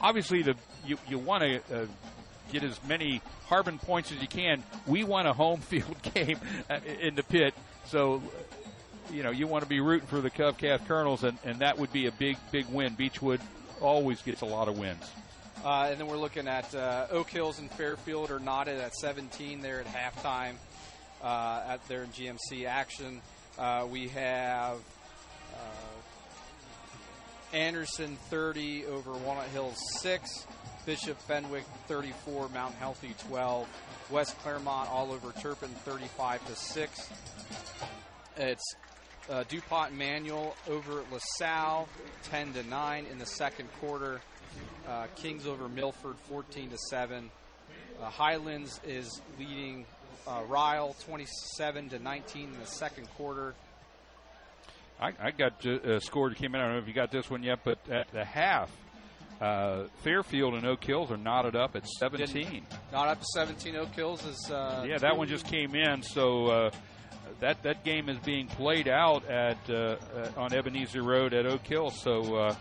obviously, the you, you want to... Uh, get as many Harbin points as you can. We want a home field game in the pit. So, you know, you want to be rooting for the Cub-Calf Colonels, and, and that would be a big, big win. Beechwood always gets a lot of wins. Uh, and then we're looking at uh, Oak Hills and Fairfield are knotted at seventeen there at halftime uh, at their G M C action. Uh, we have uh, Anderson thirty over Walnut Hills six. Bishop Fenwick thirty-four, Mount Healthy twelve, West Claremont all over Turpin thirty-five to six. It's uh, DuPont Manual over at LaSalle ten to nine in the second quarter. Uh, Kings over Milford fourteen to seven. Uh, Highlands is leading uh, Ryle twenty-seven to nineteen in the second quarter. I, I got a score that came in. I don't know if you got this one yet, but at the half, Uh, Fairfield and Oak Hills are knotted up at seventeen. Not up to seventeen. Oak Hills is... Uh, yeah, that one just came in, so uh, that that game is being played out at uh, on Ebenezer Road at Oak Hills, so uh,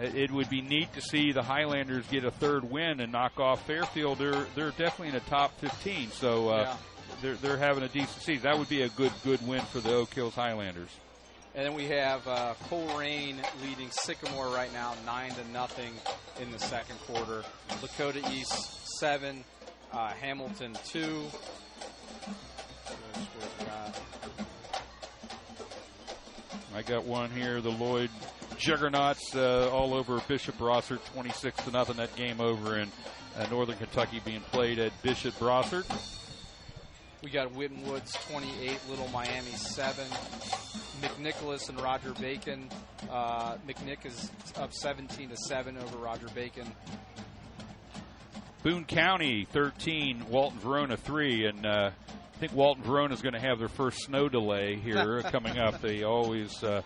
it would be neat to see the Highlanders get a third win and knock off Fairfield. They're, they're definitely in the top fifteen, so uh, yeah. they're, they're having a decent season. That would be a good, good win for the Oak Hills Highlanders. And then we have uh, Colerain leading Sycamore right now, nine to nothing in the second quarter. Lakota East seven, uh, Hamilton two. I got one here. The Lloyd Juggernauts uh, all over Bishop Brozart, twenty-six to nothing. That game over in uh, Northern Kentucky being played at Bishop Brozart. We got Whitten Woods twenty-eight, Little Miami seven. McNicholas and Roger Bacon. Uh, McNick is up seventeen to seven over Roger Bacon. Boone County thirteen, Walton Verona three, and uh, I think Walton Verona is going to have their first snow delay here coming up. They always uh,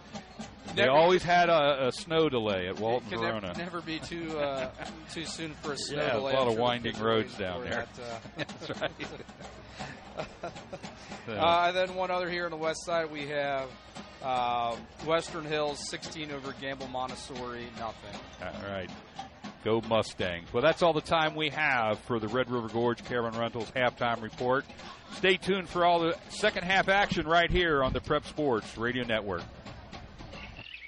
they never, always had a, a snow delay at Walton it Verona. Never, never be too uh, too soon for a snow yeah, delay. Yeah, a lot of winding roads down there. That, uh, That's right. Uh, and then one other here on the west side, we have uh, Western Hills, sixteen over Gamble Montessori, nothing. All right. Go Mustangs. Well, that's all the time we have for the Red River Gorge Caravan Rentals halftime report. Stay tuned for all the second half action right here on the Prep Sports Radio Network.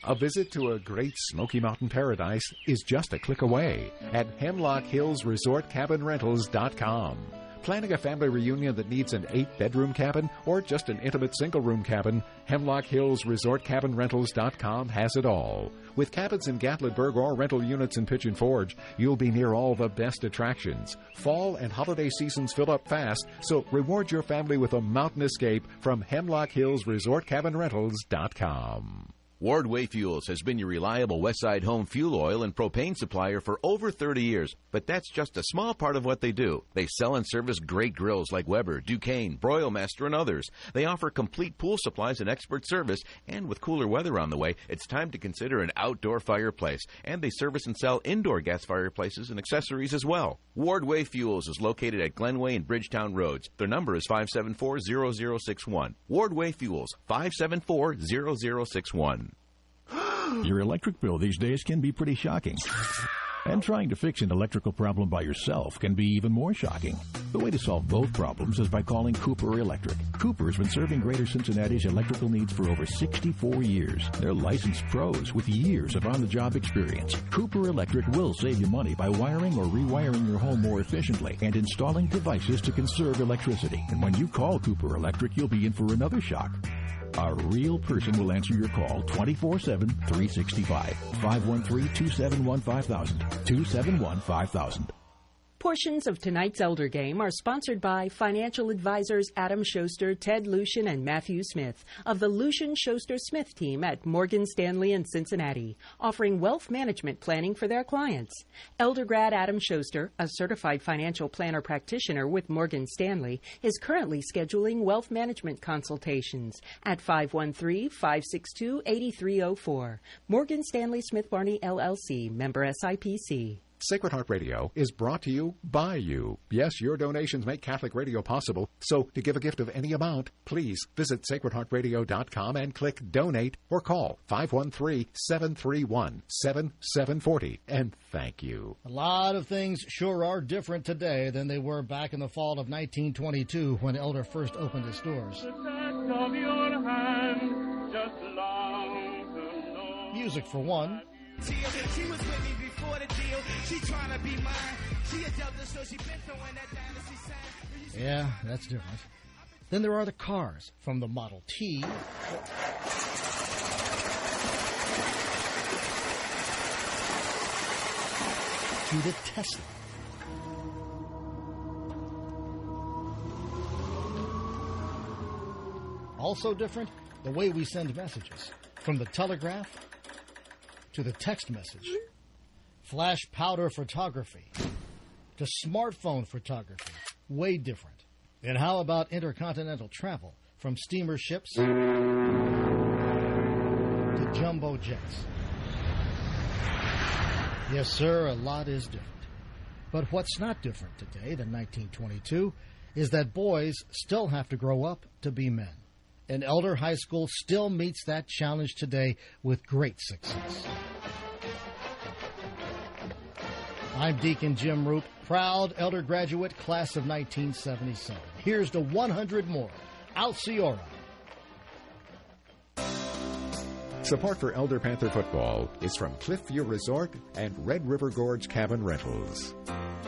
A visit to a great Smoky Mountain paradise is just a click away at Hemlock Hills Resort Cabin Rentals dot com. Planning a family reunion that needs an eight-bedroom cabin or just an intimate single-room cabin, Hemlock Hills Resort Cabin Rentals dot com has it all. With cabins in Gatlinburg or rental units in Pigeon Forge, you'll be near all the best attractions. Fall and holiday seasons fill up fast, so reward your family with a mountain escape from Hemlock Hills Resort Cabin Rentals dot com. Wardway Fuels has been your reliable Westside home fuel oil and propane supplier for over thirty years, but that's just a small part of what they do. They sell and service great grills like Weber, Duquesne, Broilmaster, and others. They offer complete pool supplies and expert service, and with cooler weather on the way, it's time to consider an outdoor fireplace, and they service and sell indoor gas fireplaces and accessories as well. Wardway Fuels is located at Glenway and Bridgetown Roads. Their number is five seven four, zero zero six one. Wardway Fuels, five seven four, zero zero six one. Your electric bill these days can be pretty shocking. And trying to fix an electrical problem by yourself can be even more shocking. The way to solve both problems is by calling Cooper Electric. Cooper's been serving Greater Cincinnati's electrical needs for over sixty-four years. They're licensed pros with years of on-the-job experience. Cooper Electric will save you money by wiring or rewiring your home more efficiently and installing devices to conserve electricity. And when you call Cooper Electric, you'll be in for another shock. A real person will answer your call twenty-four seven, three sixty-five. five one three, two seven one, five thousand. two seven one, five thousand. Portions of tonight's Elder Game are sponsored by financial advisors Adam Schuster, Ted Lucien, and Matthew Smith of the Lucien Schuster Smith team at Morgan Stanley in Cincinnati, offering wealth management planning for their clients. Elder grad Adam Schuster, a certified financial planner practitioner with Morgan Stanley, is currently scheduling wealth management consultations at five one three, five six two, eight three zero four. Morgan Stanley Smith Barney, L L C, member S I P C. Sacred Heart Radio is brought to you by you. Yes, your donations make Catholic radio possible, so to give a gift of any amount, please visit sacred heart radio dot com and click Donate or call five one three, seven three one, seven seven four zero. And thank you. A lot of things sure are different today than they were back in the fall of nineteen twenty-two when Elder first opened his doors. The touch of your hand, just long to know. Music for one. She was with me before the deal. She trying to be mine. She a Delta, so she been throwing that dynasty sign. Yeah, that's different. Then there are the cars, from the Model T to the Tesla. Also different, the way we send messages, from the telegraph to the text message, flash powder photography to smartphone photography, way different. And how about intercontinental travel, from steamer ships to jumbo jets? Yes, sir, a lot is different. But what's not different today than nineteen twenty-two is that boys still have to grow up to be men. And Elder High School still meets that challenge today with great success. I'm Deacon Jim Roop, proud Elder graduate, class of nineteen seventy-seven. Here's to one hundred more. Alciora. Support for Elder Panther football is from Cliffview Resort and Red River Gorge Cabin Rentals.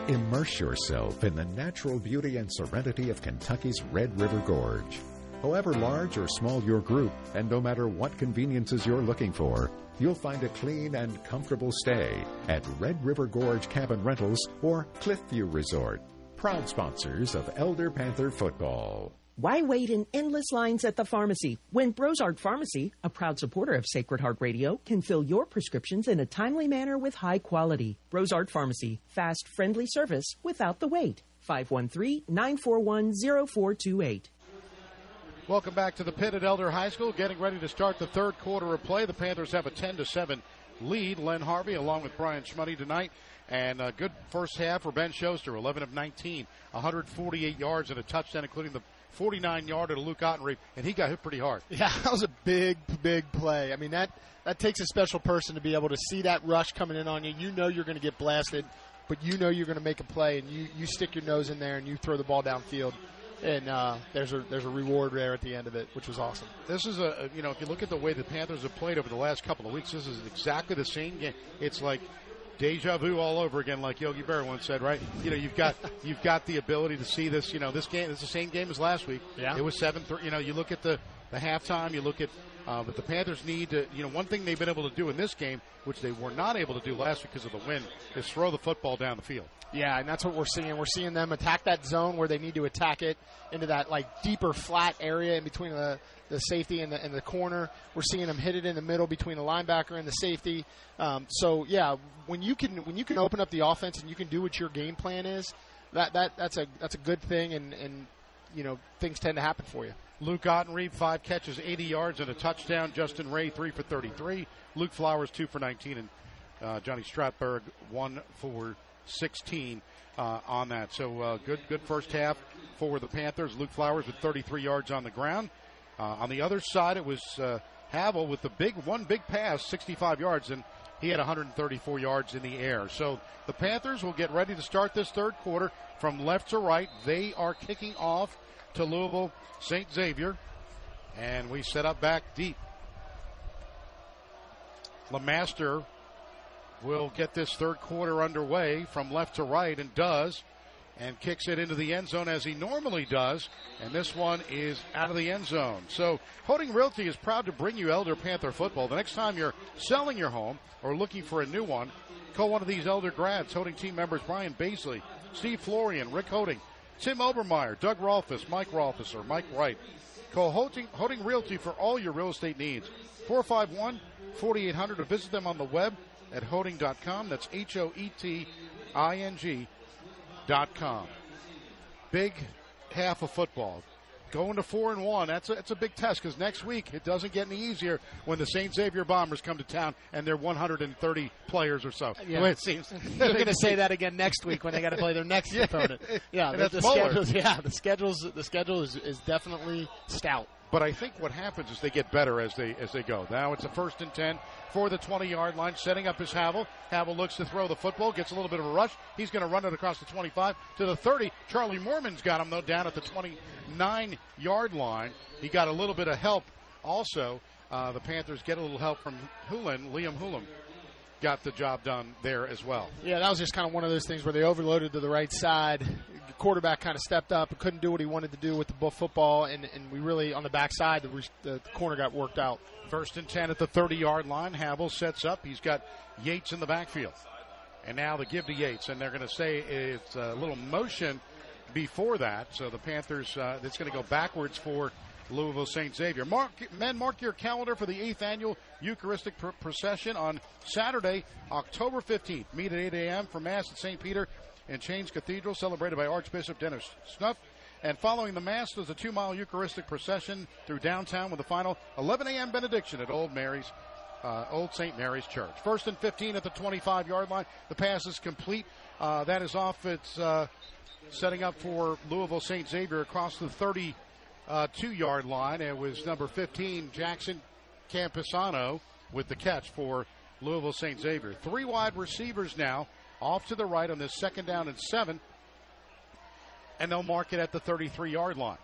Immerse yourself in the natural beauty and serenity of Kentucky's Red River Gorge. However large or small your group, and no matter what conveniences you're looking for, you'll find a clean and comfortable stay at Red River Gorge Cabin Rentals or Cliffview Resort, proud sponsors of Elder Panther football. Why wait in endless lines at the pharmacy when Brozart Pharmacy, a proud supporter of Sacred Heart Radio, can fill your prescriptions in a timely manner with high quality? Brozart Pharmacy, fast, friendly service without the wait. five one three, nine four one, zero four two eight. Welcome back to the pit at Elder High School. Getting ready to start the third quarter of play. The Panthers have a ten to seven lead. Len Harvey along with Brian Schmuddy tonight. And a good first half for Ben Schuster, eleven of nineteen, one hundred forty-eight yards and a touchdown, including the forty-nine-yarder to Luke Ottenrieb, and he got hit pretty hard. Yeah, that was a big, big play. I mean, that, that takes a special person to be able to see that rush coming in on you. You know you're going to get blasted, but you know you're going to make a play, and you, you stick your nose in there and you throw the ball downfield. And uh, there's a there's a reward there at the end of it, which was awesome. This is a, you know, if you look at the way the Panthers have played over the last couple of weeks, this is exactly the same game. It's like deja vu all over again, like Yogi Berra once said, right? You know, you've got you've got the ability to see this. You know, this game is the same game as last week. Yeah. It was seven three. You know, you look at the, the halftime, you look at uh, but the Panthers need to, you know, one thing they've been able to do in this game, which they were not able to do last week because of the wind, is throw the football down the field. Yeah, and that's what we're seeing. We're seeing them attack that zone where they need to attack it into that, like, deeper flat area in between the, the safety and the, and the corner. We're seeing them hit it in the middle between the linebacker and the safety. Um, so, yeah, when you can when you can open up the offense and you can do what your game plan is, that, that that's a that's a good thing, and, and, you know, things tend to happen for you. Luke Ottenrieb, five catches, eighty yards, and a touchdown. Justin Ray, three for thirty-three. Luke Flowers, two for nineteen, and uh, Johnny Stratberg, one for sixteen uh, on that. So uh, good, good first half for the Panthers. Luke Flowers with thirty-three yards on the ground. Uh, on the other side, it was uh, Havel with the big one, big pass, sixty-five yards, and he had one hundred thirty-four yards in the air. So the Panthers will get ready to start this third quarter from left to right. They are kicking off to Louisville Saint Xavier, and we set up back deep. LeMaster will get this third quarter underway from left to right, and does, and kicks it into the end zone as he normally does, and this one is out of the end zone. So Hoeting Realty is proud to bring you Elder Panther football. The next time you're selling your home or looking for a new one, call one of these Elder grads. Hoeting team members Brian Baisley, Steve Florian, Rick Hoeting, Tim Obermeyer, Doug Rolfus, Mike Rolfus, or Mike Wright. Call Hoeting, Hoeting Realty for all your real estate needs. four five one, four eight hundred, or visit them on the web at hoeting dot com. That's H O E T I N G dot com. Big half of football. Going to four and one, that's a, that's a big test, because next week it doesn't get any easier when the Saint Xavier Bombers come to town and they're one hundred thirty players or so. Yeah. The way it seems. You're going to say that again next week when they got to play their next yeah. opponent. Yeah, the, the schedules. Yeah, the schedules. The schedule is, is definitely stout. But I think what happens is they get better as they as they go. Now it's a first and ten for the twenty-yard line. Setting up is Havel. Havel looks to throw the football, gets a little bit of a rush. He's going to run it across the twenty-five to the thirty. Charlie Moorman's got him, though, down at the twenty-nine-yard line. He got a little bit of help also. Uh, the Panthers get a little help from Hulan. Liam Hulan got the job done there as well. Yeah, that was just kind of one of those things where they overloaded to the right side. The quarterback kind of stepped up and couldn't do what he wanted to do with the football, and, and we really, on the backside, the, the corner got worked out. First and ten at the thirty-yard line. Havel sets up. He's got Yates in the backfield. And now the give to Yates, and they're going to say it's a little motion before that. So the Panthers, uh, it's going to go backwards for Louisville Saint Xavier. Mark, men, mark your calendar for the eighth Annual Eucharistic pr- Procession on Saturday, October fifteenth. Meet at eight a.m. for Mass at Saint Peter and Chains Cathedral, celebrated by Archbishop Dennis Snuff. And following the Mass, there's a two-mile Eucharistic procession through downtown with the final eleven a.m. benediction at Old Mary's, uh, Old Saint Mary's Church. First and fifteen at the twenty-five-yard line. The pass is complete. Uh, that is off. It's uh, setting up for Louisville Saint Xavier across the thirty. Uh, two-yard line. It was number fifteen, Jackson Campisano, with the catch for Louisville Saint Xavier. Three wide receivers now off to the right on this second down and seven, and they'll mark it at the thirty-three-yard line.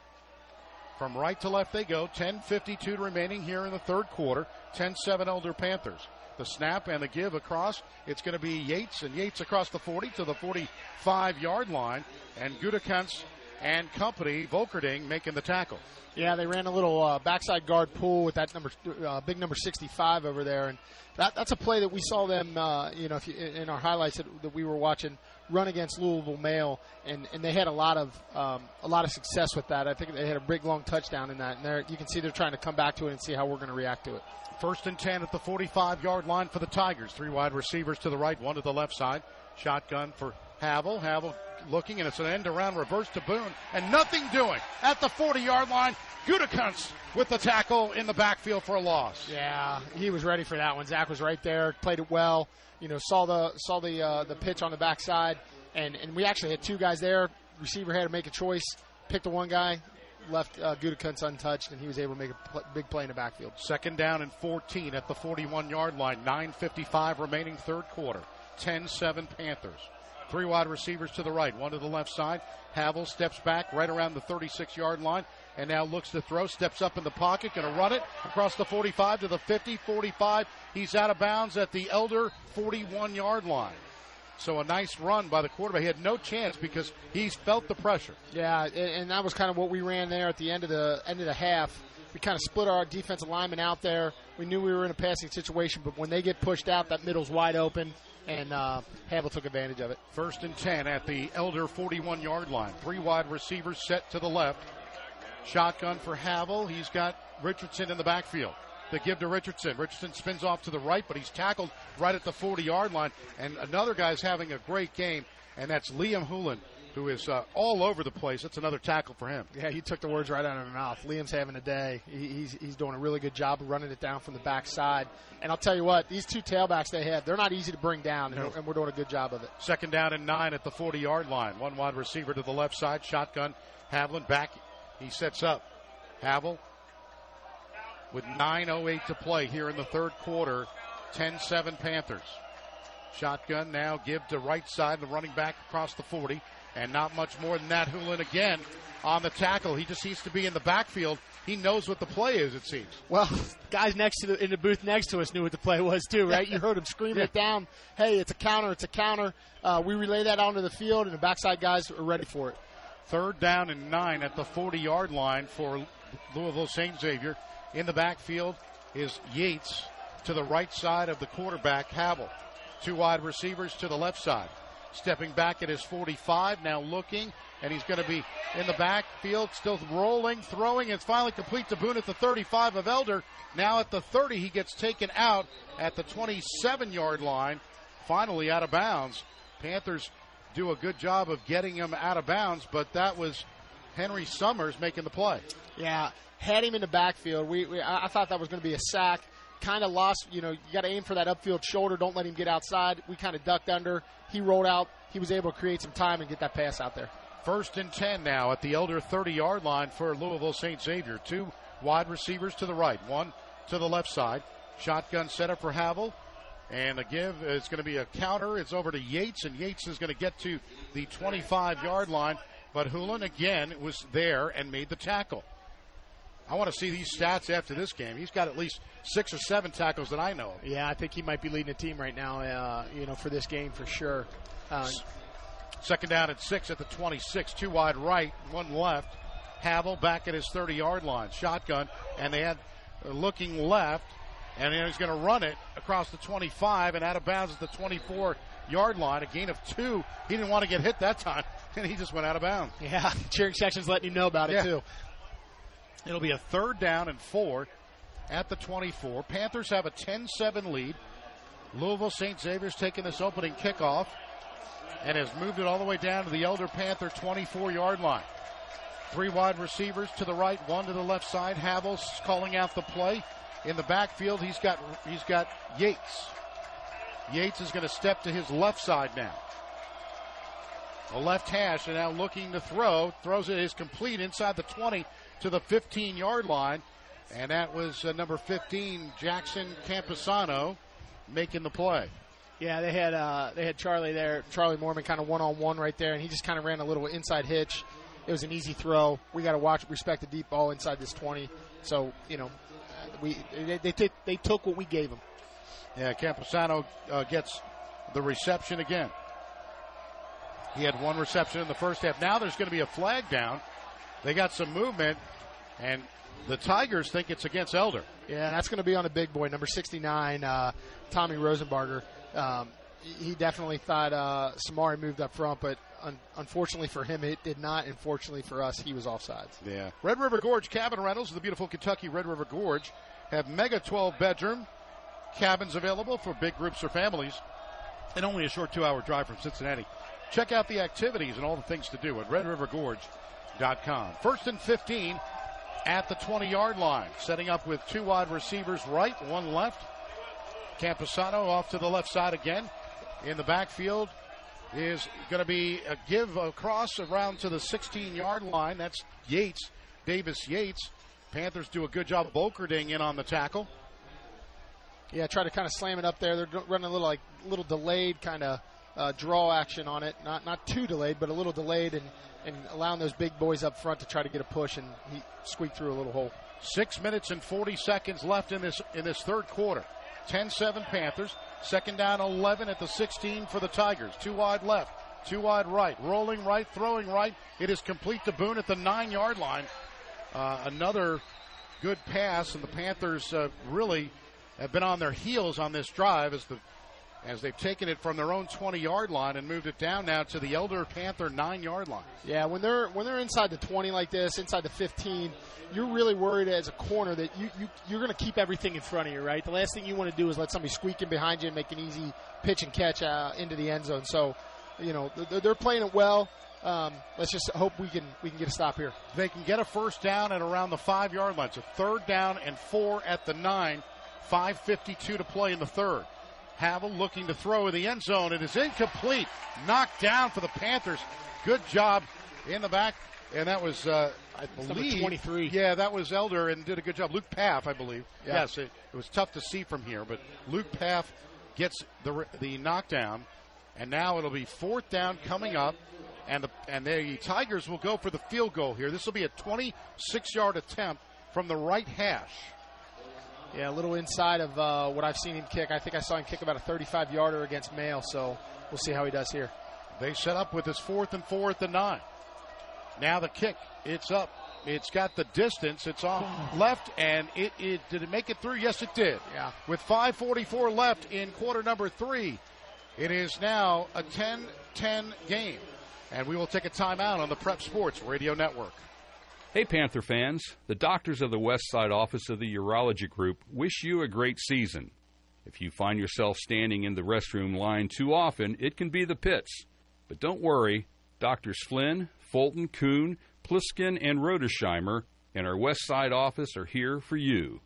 From right to left they go. ten fifty-two remaining here in the third quarter. ten seven Elder Panthers. The snap and the give across. It's going to be Yates, and Yates across the forty to the forty-five-yard line, and Gutekunst and company, Volkerding, making the tackle. Yeah, they ran a little uh, backside guard pull with that number, uh, big number sixty-five over there, and that, that's a play that we saw them, uh, you know, if you, in our highlights that, that we were watching, run against Louisville Male, and, and they had a lot of um, a lot of success with that. I think they had a big long touchdown in that, and you can see they're trying to come back to it and see how we're going to react to it. First and ten at the forty-five-yard line for the Tigers. Three wide receivers to the right, one to the left side. Shotgun for Havel. Havel looking, and it's an end-around reverse to Boone, and nothing doing at the forty-yard line. Gutekunst with the tackle in the backfield for a loss. Yeah, he was ready for that one. Zach was right there, played it well. You know, saw the saw the uh, the pitch on the backside, and and we actually had two guys there. Receiver had to make a choice, picked the one guy, left uh, Gutekunst untouched, and he was able to make a pl- big play in the backfield. Second down and fourteen at the forty-one-yard line. nine fifty-five remaining, third quarter. ten seven Panthers. Three wide receivers to the right, one to the left side. Havel steps back right around the thirty-six-yard line and now looks to throw, steps up in the pocket, going to run it across the forty-five to the fifty, forty-five. He's out of bounds at the Elder forty-one-yard line. So a nice run by the quarterback. He had no chance because he's felt the pressure. Yeah, and that was kind of what we ran there at the end of the end of the half. We kind of split our defensive linemen out there. We knew we were in a passing situation, but when they get pushed out, that middle's wide open. And uh, Havel took advantage of it. First and ten at the Elder forty-one-yard line. Three wide receivers set to the left. Shotgun for Havel. He's got Richardson in the backfield. The give to Richardson. Richardson spins off to the right, but he's tackled right at the forty-yard line. And another guy's having a great game, and that's Liam Hulan, who is uh, all over the place. That's another tackle for him. Yeah, he took the words right out of his mouth. Liam's having a day. He, he's he's doing a really good job of running it down from the backside. And I'll tell you what, these two tailbacks they have, they're not easy to bring down, and, no. and we're doing a good job of it. Second down and nine at the forty-yard line. One wide receiver to the left side. Shotgun, Havlin back. He sets up. Havel with nine oh eight to play here in the third quarter. ten seven Panthers. Shotgun now give to right side, the running back across the forty. And not much more than that. Hulan again on the tackle. He just needs to be in the backfield. He knows what the play is, it seems. Well, guys next to the, in the booth next to us knew what the play was too, right? You heard him screaming yeah. it down. Hey, it's a counter, it's a counter. Uh, we relay that onto the field, and the backside guys are ready for it. Third down and nine at the forty-yard line for Louisville Saint Xavier. In the backfield is Yates to the right side of the quarterback, Havel. Two wide receivers to the left side. stepping back at his forty-five, now looking, and he's going to be in the backfield, still rolling, throwing. It's finally complete to Boone at the thirty-five of Elder. Now at the thirty, he gets taken out at the twenty-seven-yard line, finally out of bounds. Panthers do a good job of getting him out of bounds, but that was Henry Summers making the play. Yeah, had him in the backfield. We, we I thought that was going to be a sack. Kind of lost, you know, you got to aim for that upfield shoulder. Don't let him get outside. We kind of ducked under. He rolled out. He was able to create some time and get that pass out there. First and ten now at the Elder thirty-yard line for Louisville Saint Xavier. Two wide receivers to the right, one to the left side. Shotgun set up for Havel. And a give, it's going to be a counter. It's over to Yates, and Yates is going to get to the twenty-five-yard line. But Hulan, again, was there and made the tackle. I want to see these stats after this game. He's got at least six or seven tackles that I know of. Yeah, I think he might be leading the team right now, uh, you know, for this game for sure. Uh, Second down at six at the twenty-six. Two wide right, one left. Havel back at his thirty-yard line. Shotgun, and they had uh, looking left, and then he's going to run it across the twenty-five and out of bounds at the twenty-four-yard line. A gain of two. He didn't want to get hit that time, and he just went out of bounds. Yeah, cheering section's letting you know about it, yeah. too. It'll be a third down and four at the twenty-four. Panthers have a ten seven lead. Louisville Saint Xavier's taking this opening kickoff and has moved it all the way down to the Elder Panther twenty-four-yard line. Three wide receivers to the right, one to the left side. Havel's calling out the play. In the backfield, he's got he's got Yates. Yates is going to step to his left side now. The left hash, and now looking to throw. Throws it, is complete inside the twenty to the fifteen-yard line. And that was uh, number fifteen, Jackson Camposano, making the play. Yeah, they had uh, they had Charlie there. Charlie Moorman kind of one-on-one right there, and he just kind of ran a little inside hitch. It was an easy throw. We got to watch, respect the deep ball inside this twenty. So, you know, we they they, t- they took what we gave them. Yeah, Camposano uh, gets the reception again. He had one reception in the first half. Now there's going to be a flag down. They got some movement, and the Tigers think it's against Elder. Yeah, that's going to be on a big boy, number sixty-nine, uh, Tommy Rosenbarger. Um, he definitely thought uh, Samari moved up front, but un- unfortunately for him, it did not. And fortunately for us, he was offsides. Yeah. Red River Gorge Cabin Rentals, the beautiful Kentucky Red River Gorge, have mega twelve-bedroom cabins available for big groups or families, and only a short two-hour drive from Cincinnati. Check out the activities and all the things to do at red river gorge dot com. First and fifteen at the twenty-yard line. Setting up with two wide receivers right, one left. Camposano off to the left side again. In the backfield is going to be a give across around to the sixteen-yard line. That's Yates, Davis Yates. Panthers do a good job of Bockerding in on the tackle. Yeah, try to kind of slam it up there. They're running a little like little delayed kind of Uh, draw action on it, not not too delayed, but a little delayed, and, and allowing those big boys up front to try to get a push, and he squeaked through a little hole. Six minutes and forty seconds left in this in this third quarter. ten seven Panthers, second down eleven at the sixteen for the Tigers. Two wide left, two wide right, rolling right, throwing right. It is complete to Boone at the nine-yard line. Uh, another good pass, and the Panthers uh, really have been on their heels on this drive as the as they've taken it from their own twenty-yard line and moved it down now to the Elder Panther nine-yard line. Yeah, when they're when they're inside the twenty like this, inside the fifteen, you're really worried as a corner that you, you, you're going to keep everything in front of you, right? The last thing you want to do is let somebody squeak in behind you and make an easy pitch and catch uh, into the end zone. So, you know, they're, they're playing it well. Um, let's just hope we can we can get a stop here. They can get a first down at around the five-yard line. So third down and four at the nine, five fifty-two to play in the third. Havel looking to throw in the end zone. It is incomplete. Knocked down for the Panthers. Good job in the back. And that was, uh, I believe, twenty-three. Yeah, that was Elder and did a good job. Luke Paff, I believe. Yeah. Yes, it, it was tough to see from here. But Luke Paff gets the the knockdown. And now it'll be fourth down coming up. And the, and the Tigers will go for the field goal here. This will be a twenty-six-yard attempt from the right hash. Yeah, a little inside of uh, what I've seen him kick. I think I saw him kick about a thirty-five-yarder against Mayo, so we'll see how he does here. They set up with his fourth and four at the nine. Now the kick. It's up. It's got the distance. It's off left, and it, it did it make it through? Yes, it did. Yeah. With five forty-four left in quarter number three, It is now a ten ten game, and we will take a timeout on the Prep Sports Radio Network. Hey, Panther fans. The doctors of the West Side Office of the Urology Group wish you a great season. If you find yourself standing in the restroom line too often, it can be the pits. But don't worry. Doctors Flynn, Fulton, Kuhn, Pliskin, and Rodersheimer in our West Side office are here for you.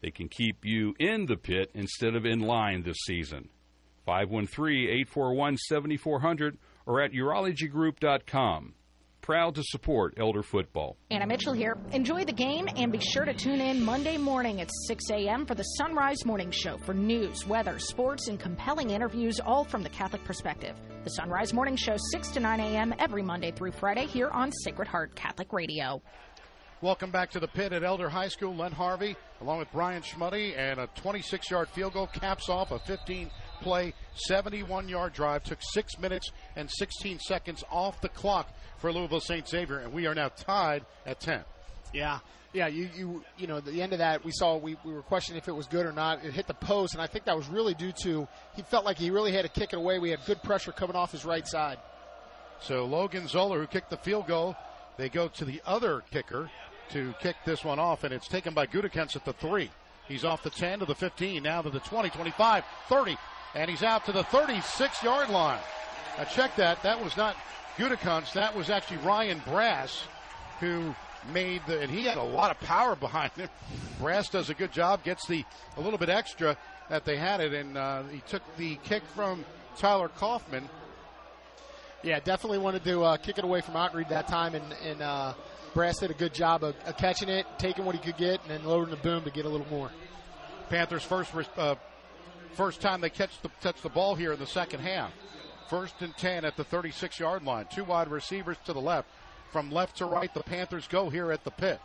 They can keep you in the pit instead of in line this season. five one three, eight four one, seven four zero zero or at urology group dot com. Proud to support Elder football. Anna Mitchell here. Enjoy the game and be sure to tune in Monday morning at six a.m. for the Sunrise Morning Show for news, weather, sports, and compelling interviews, all from the Catholic perspective. The Sunrise Morning Show, six to nine a.m. every Monday through Friday here on Sacred Heart Catholic Radio. Welcome back to the pit at Elder High School. Len Harvey, along with Brian Schmuddy, and a twenty-six-yard field goal caps off a fifteen-play, seventy-one-yard drive. Took six minutes and sixteen seconds off the clock for Louisville Saint Xavier, and we are now tied at ten. Yeah, yeah, you you you know, at the end of that, we saw, we, we were questioning if it was good or not. It hit the post, and I think that was really due to, he felt like he really had to kick it away. We had good pressure coming off his right side. So Logan Zoller, who kicked the field goal, they go to the other kicker to kick this one off, and it's taken by Gutekunst at the three. He's off the ten to the fifteen, now to the twenty, twenty-five, thirty, and he's out to the thirty-six-yard line. Now check that. That was not Gutekunst. That was actually Ryan Brass who made the, and he had a lot of power behind him. Brass does a good job, gets the a little bit extra that they had it, and uh, he took the kick from Tyler Kaufman. Yeah, definitely wanted to uh, kick it away from Ottenrieb that time, and, and uh, Brass did a good job of, of catching it, taking what he could get, and then loading the boom to get a little more. Panthers' first uh, first time they catch the, touch the ball here in the second half. First and ten at the thirty-six-yard line. Two wide receivers to the left. From left to right, the Panthers go here at the pit.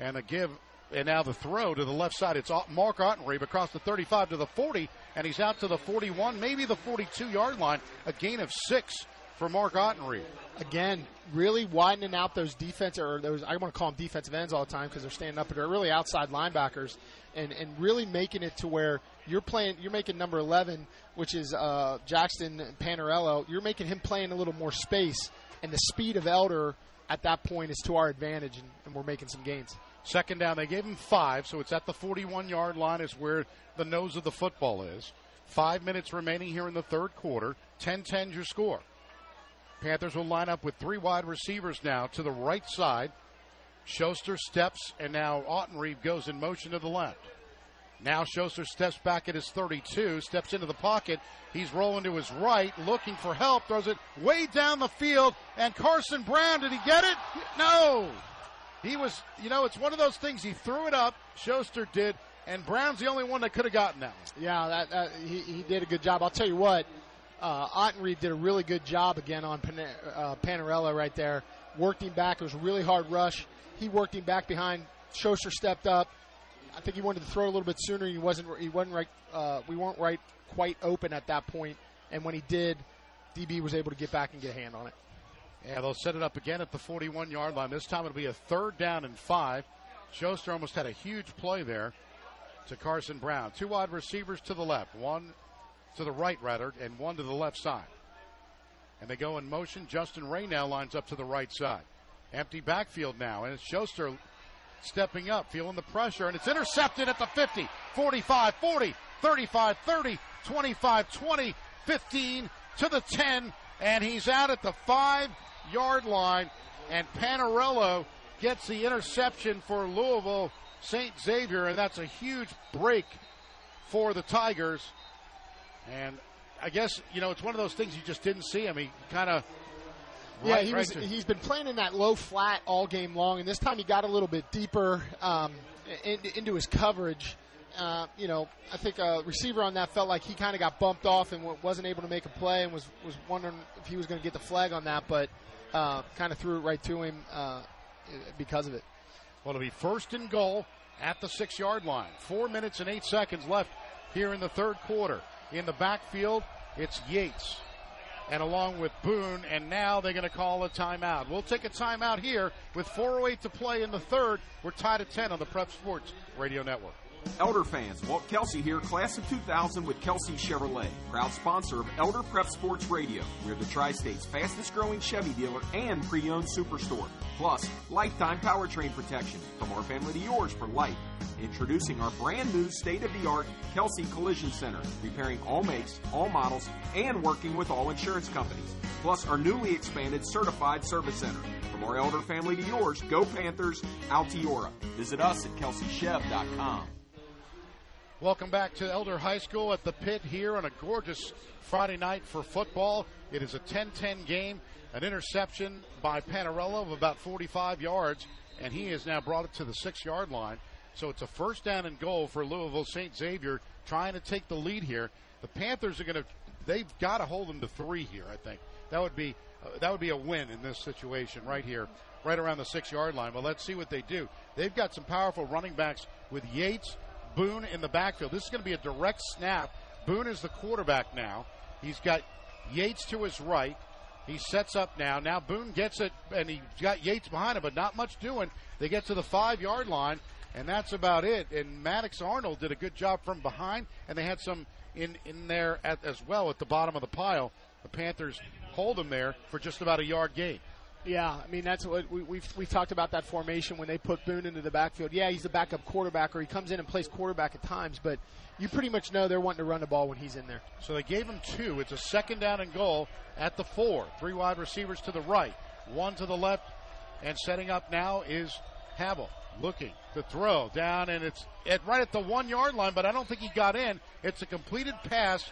And a give, and now the throw to the left side. It's Mark Ottenrieb across the thirty-five to the forty, and he's out to the forty-one, maybe the forty-two-yard line. A gain of six for Mark Ottenrieb. Again, really widening out those defense, or those, I want to call them defensive ends all the time because they're standing up, but they're really outside linebackers, and, and really making it to where you're playing, you're making number eleven, which is uh, Jackson Panarello, you're making him play in a little more space, and the speed of Elder at that point is to our advantage, and, and we're making some gains. Second down, they gave him five, so it's at the forty-one-yard line is where the nose of the football is. Five minutes remaining here in the third quarter. ten ten your score. Panthers will line up with three wide receivers now to the right side. Schuster steps, and now Ottenrieb goes in motion to the left. Now Schuster steps back at his thirty-two, steps into the pocket. He's rolling to his right, looking for help, throws it way down the field, and Carson Brown, did he get it? No! He was, you know, it's one of those things, he threw it up, Schuster did, and Brown's the only one that could have gotten that one. Yeah, that, that, he, he did a good job. I'll tell you what, Uh, Ottenrieb did a really good job again on Pan- uh, Panarello right there. Worked him back. It was a really hard rush. He worked him back behind. Schuster stepped up. I think he wanted to throw a little bit sooner. He wasn't. He wasn't right. Uh, we weren't right quite open at that point. And when he did, D B was able to get back and get a hand on it. Yeah, they'll set it up again at the forty-one-yard line. This time it'll be a third down and five. Schuster almost had a huge play there to Carson Brown. Two wide receivers to the left. One to the right, rather, and one to the left side. And they go in motion. Justin Ray now lines up to the right side. Empty backfield now, and it's Schuster stepping up, feeling the pressure, and it's intercepted at the fifty, forty-five, forty, thirty-five, thirty, twenty-five, twenty, fifteen, to the ten, and he's out at the five-yard line, and Panarello gets the interception for Louisville Saint Xavier, and that's a huge break for the Tigers. And I guess, you know, it's one of those things you just didn't see. I mean, kind of. Yeah, right, he was, right he's been playing in that low flat all game long, and this time he got a little bit deeper um, in, into his coverage. Uh, you know, I think a receiver on that felt like he kind of got bumped off and wasn't able to make a play, and was, was wondering if he was going to get the flag on that, but uh, kind of threw it right to him uh, because of it. Well, it'll be first and goal at the six-yard line. Four minutes and eight seconds left here in the third quarter. In the backfield, it's Yates, and along with Boone, and now they're going to call a timeout. We'll take a timeout here with four oh eight to play in the third. We're tied at ten on the Prep Sports Radio Network. Elder fans, Walt Kelsey here, class of two thousand with Kelsey Chevrolet, proud sponsor of Elder Prep Sports Radio. We're the Tri-State's fastest growing Chevy dealer and pre-owned superstore. Plus, lifetime powertrain protection from our family to yours for life. Introducing our brand new state-of-the-art Kelsey Collision Center, repairing all makes, all models, and working with all insurance companies. Plus, our newly expanded certified service center. From our Elder family to yours, go Panthers, Altiora. Visit us at kelsey chev dot com. Welcome back to Elder High School at the Pit here on a gorgeous Friday night for football. It is a ten ten game, an interception by Panarello of about forty-five yards, and he has now brought it to the six-yard line. So it's a first down and goal for Louisville Saint Xavier trying to take the lead here. The Panthers are going to, they've got to hold them to three here, I think. That would be uh, that would be a win in this situation right here, right around the six-yard line. But let's see what they do. They've got some powerful running backs with Yates, Boone in the backfield. This is going to be a direct snap. Boone is the quarterback now. He's got Yates to his right. He sets up now. Now Boone gets it, and he's got Yates behind him, but not much doing. They get to the five-yard line, and that's about it. And Maddox Arnold did a good job from behind, and they had some in, in there at, as well at the bottom of the pile. The Panthers hold them there for just about a yard gain. Yeah, I mean, that's what we, we've, we've talked about, that formation when they put Boone into the backfield. Yeah, he's the backup quarterback, or he comes in and plays quarterback at times, but you pretty much know they're wanting to run the ball when he's in there. So they gave him two. It's a second down and goal at the four. Three wide receivers to the right, one to the left, and setting up now is Havel looking to throw down, and it's at right at the one-yard line, but I don't think he got in. It's a completed pass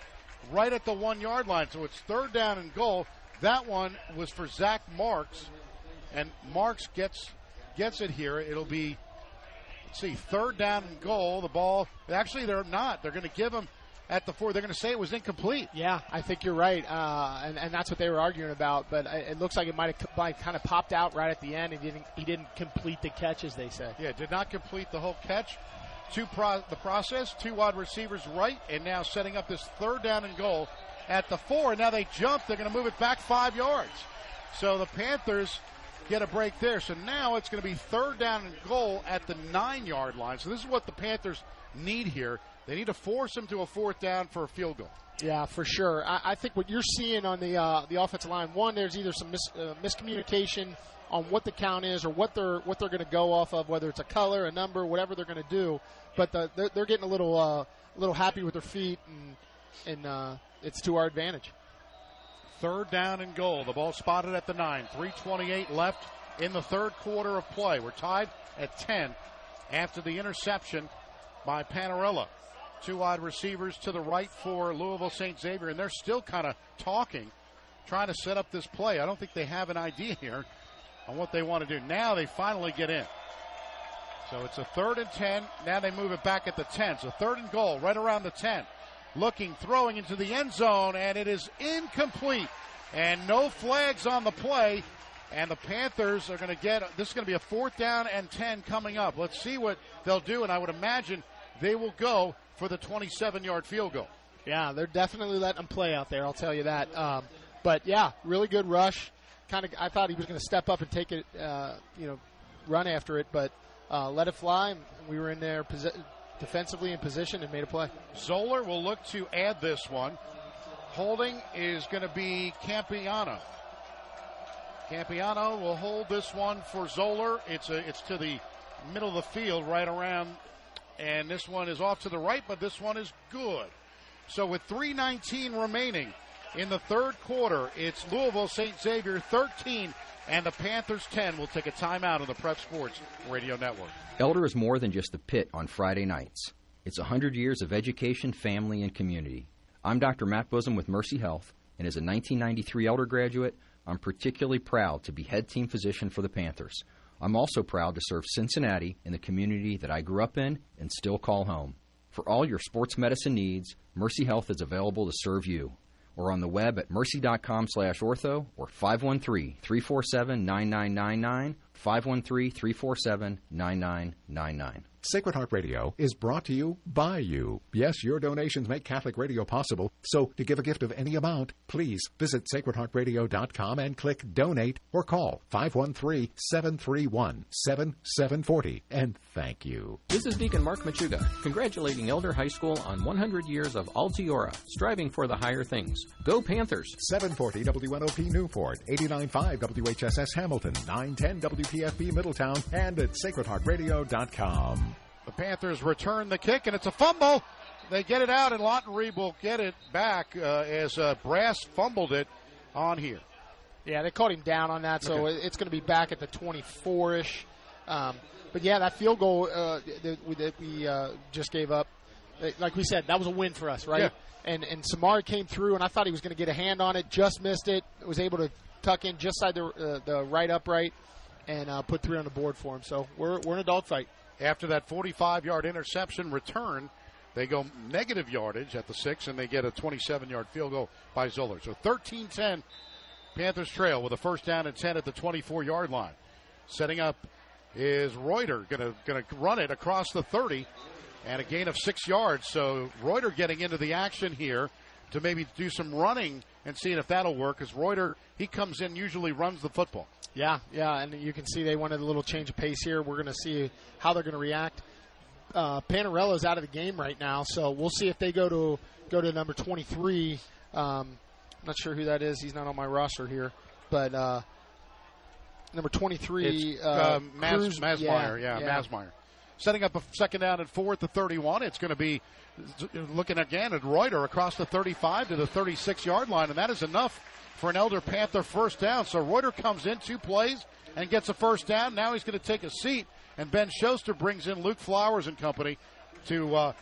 right at the one-yard line, so it's third down and goal. That one was for Zach Marks, and Marks gets gets it here. It'll be, let's see, third down and goal. The ball, actually they're not. They're going to give him at the four. They're going to say it was incomplete. Yeah, I think you're right, uh, and, and that's what they were arguing about, but it looks like it might have kind of popped out right at the end, and didn't, he didn't complete the catch, as they say. Yeah, did not complete the whole catch. Two pro- the process, two wide receivers right, and now setting up this third down and goal at the four. Now they jump. They're going to move it back five yards. So the Panthers get a break there. So now it's going to be third down and goal at the nine-yard line. So this is what the Panthers need here. They need to force them to a fourth down for a field goal. Yeah, for sure. I, I think what you're seeing on the uh, the offensive line, one, there's either some mis- uh, miscommunication on what the count is or what they're what they're going to go off of, whether it's a color, a number, whatever they're going to do. But the, they're, they're getting a little uh, little happy with their feet, and and uh, it's to our advantage. Third down and goal. The ball spotted at the nine. three twenty-eight left in the third quarter of play. We're tied at ten after the interception by Panarello. Two wide receivers to the right for Louisville Saint Xavier, and they're still kind of talking, trying to set up this play. I don't think they have an idea here on what they want to do. Now they finally get in. So it's a third and ten. Now they move it back at the ten. So third and goal right around the ten. Looking, throwing into the end zone, and it is incomplete. And no flags on the play, and the Panthers are going to get, this is going to be a fourth down and ten coming up. Let's see what they'll do, and I would imagine they will go for the twenty-seven-yard field goal. Yeah, they're definitely letting them play out there, I'll tell you that. Um, but, yeah, really good rush. Kind of, I thought he was going to step up and take it, uh, you know, run after it, but uh, let it fly. We were in their position. Defensively in position and made a play. Zoller will look to add this one. Holding is going to be Campiano. Campiano will hold this one for Zoller. It's a, it's to the middle of the field right around, and this one is off to the right, but this one is good. So with three nineteen remaining in the third quarter, it's Louisville Saint Xavier thirteen and the Panthers ten. Will take a timeout on the Prep Sports Radio Network. Elder is more than just the pit on Friday nights. It's one hundred years of education, family, and community. I'm Doctor Matt Bosom with Mercy Health, and as a nineteen ninety-three Elder graduate, I'm particularly proud to be head team physician for the Panthers. I'm also proud to serve Cincinnati in the community that I grew up in and still call home. For all your sports medicine needs, Mercy Health is available to serve you. Or on the web at mercy dot com slash ortho or five one three, three four seven, nine nine nine nine, five one three, three four seven, nine nine nine nine. Sacred Heart Radio is brought to you by you. Yes, your donations make Catholic radio possible, so to give a gift of any amount, please visit sacred heart radio dot com and click Donate or call five one three, seven three one, seven seven four zero. And thank you. This is Deacon Mark Machuga, congratulating Elder High School on one hundred years of Altiora, striving for the higher things. Go Panthers! seven forty W N O P Newport, eighty-nine point five W H S S Hamilton, nine ten W P F B Middletown, and at sacred heart radio dot com. The Panthers return the kick, and it's a fumble. They get it out, and Lottenrieb will get it back uh, as uh, Brass fumbled it on here. Yeah, they caught him down on that, so okay. It's going to be back at the twenty-four-ish. Um, but, yeah, that field goal uh, that, that we uh, just gave up, like we said, that was a win for us, right? Yeah. And, and Samari came through, and I thought he was going to get a hand on it, just missed it, was able to tuck in just side the, uh, the right upright and uh, put three on the board for him. So we're, we're in a dogfight. After that forty-five-yard interception return, they go negative yardage at the six, and they get a twenty-seven-yard field goal by Zoller. So thirteen ten, Panthers trail with a first down and ten at the twenty-four-yard line. Setting up is Reuter, going to run it across the thirty, and a gain of six yards. So Reuter getting into the action here to maybe do some running and seeing if that'll work, because Reuter, he comes in, usually runs the football. Yeah, yeah, and you can see they wanted a little change of pace here. We're going to see how they're going to react. Uh, Panarello's out of the game right now, so we'll see if they go to go to number twenty-three. Um, not sure who that is. He's not on my roster here, but uh, number twenty-three, uh, uh, Mas- Masmeyer. Yeah, yeah, yeah. Masmeyer. Setting up a second down and four at the thirty-one. It's going to be looking again at Reuter across the thirty-five to the thirty-six-yard line, and that is enough for an Elder Panther first down. So Reuter comes in, two plays, and gets a first down. Now he's going to take a seat, and Ben Schuster brings in Luke Flowers and company to uh,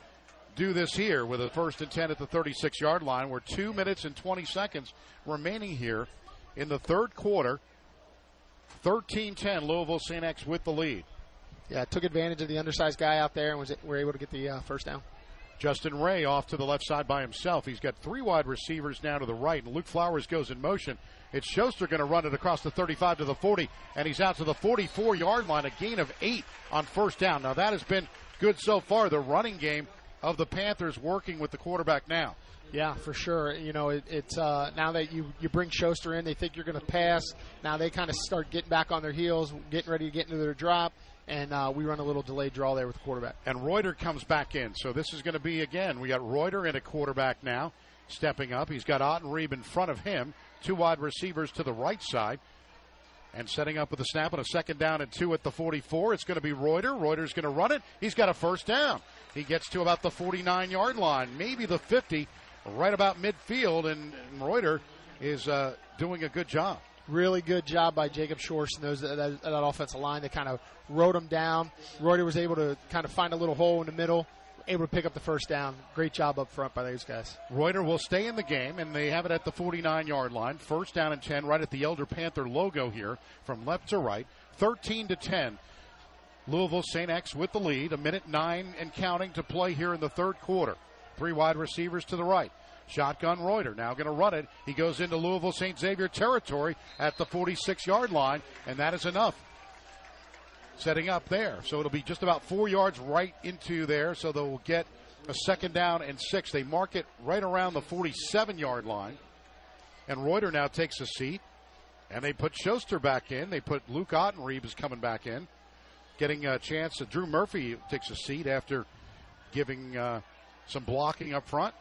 do this here with a first and ten at the thirty-six-yard line. We're two minutes and twenty seconds remaining here in the third quarter. thirteen ten, Louisville Saint X with the lead. Yeah, took advantage of the undersized guy out there and was were able to get the uh, first down. Justin Ray off to the left side by himself. He's got three wide receivers now to the right, and Luke Flowers goes in motion. It's Schuster going to run it across the thirty-five to the forty, and he's out to the forty-four-yard line, a gain of eight on first down. Now, that has been good so far, the running game of the Panthers working with the quarterback now. Yeah, for sure. You know, it, it's uh, now that you, you bring Schuster in, they think you're going to pass. Now they kind of start getting back on their heels, getting ready to get into their drop. And uh, we run a little delayed draw there with the quarterback. And Reuter comes back in. So this is going to be, again, we got Reuter in a quarterback now stepping up. He's got Ottenrieb in front of him. Two wide receivers to the right side. And setting up with a snap on a second down and two at the forty-four. It's going to be Reuter. Reuter's going to run it. He's got a first down. He gets to about the forty-nine-yard line, maybe the fifty, right about midfield. And, and Reuter is uh, doing a good job. Really good job by Jacob Shorst and those that, that, that offensive line. They kind of rode him down. Reuter was able to kind of find a little hole in the middle, able to pick up the first down. Great job up front by those guys. Reuter will stay in the game, and they have it at the forty-nine-yard line. First down and ten, right at the Elder Panther logo here from left to right. thirteen to ten. Louisville Saint X with the lead. A minute nine and counting to play here in the third quarter. Three wide receivers to the right. Shotgun Reuter now going to run it. He goes into Louisville Saint Xavier territory at the forty-six-yard line, and that is enough. Setting up there. So it'll be just about four yards right into there, so they'll get a second down and six. They mark it right around the forty-seven-yard line, and Reuter now takes a seat, and they put Schuster back in. They put Luke Ottenrieb is coming back in, getting a chance. Drew Murphy takes a seat after giving uh, some blocking up front.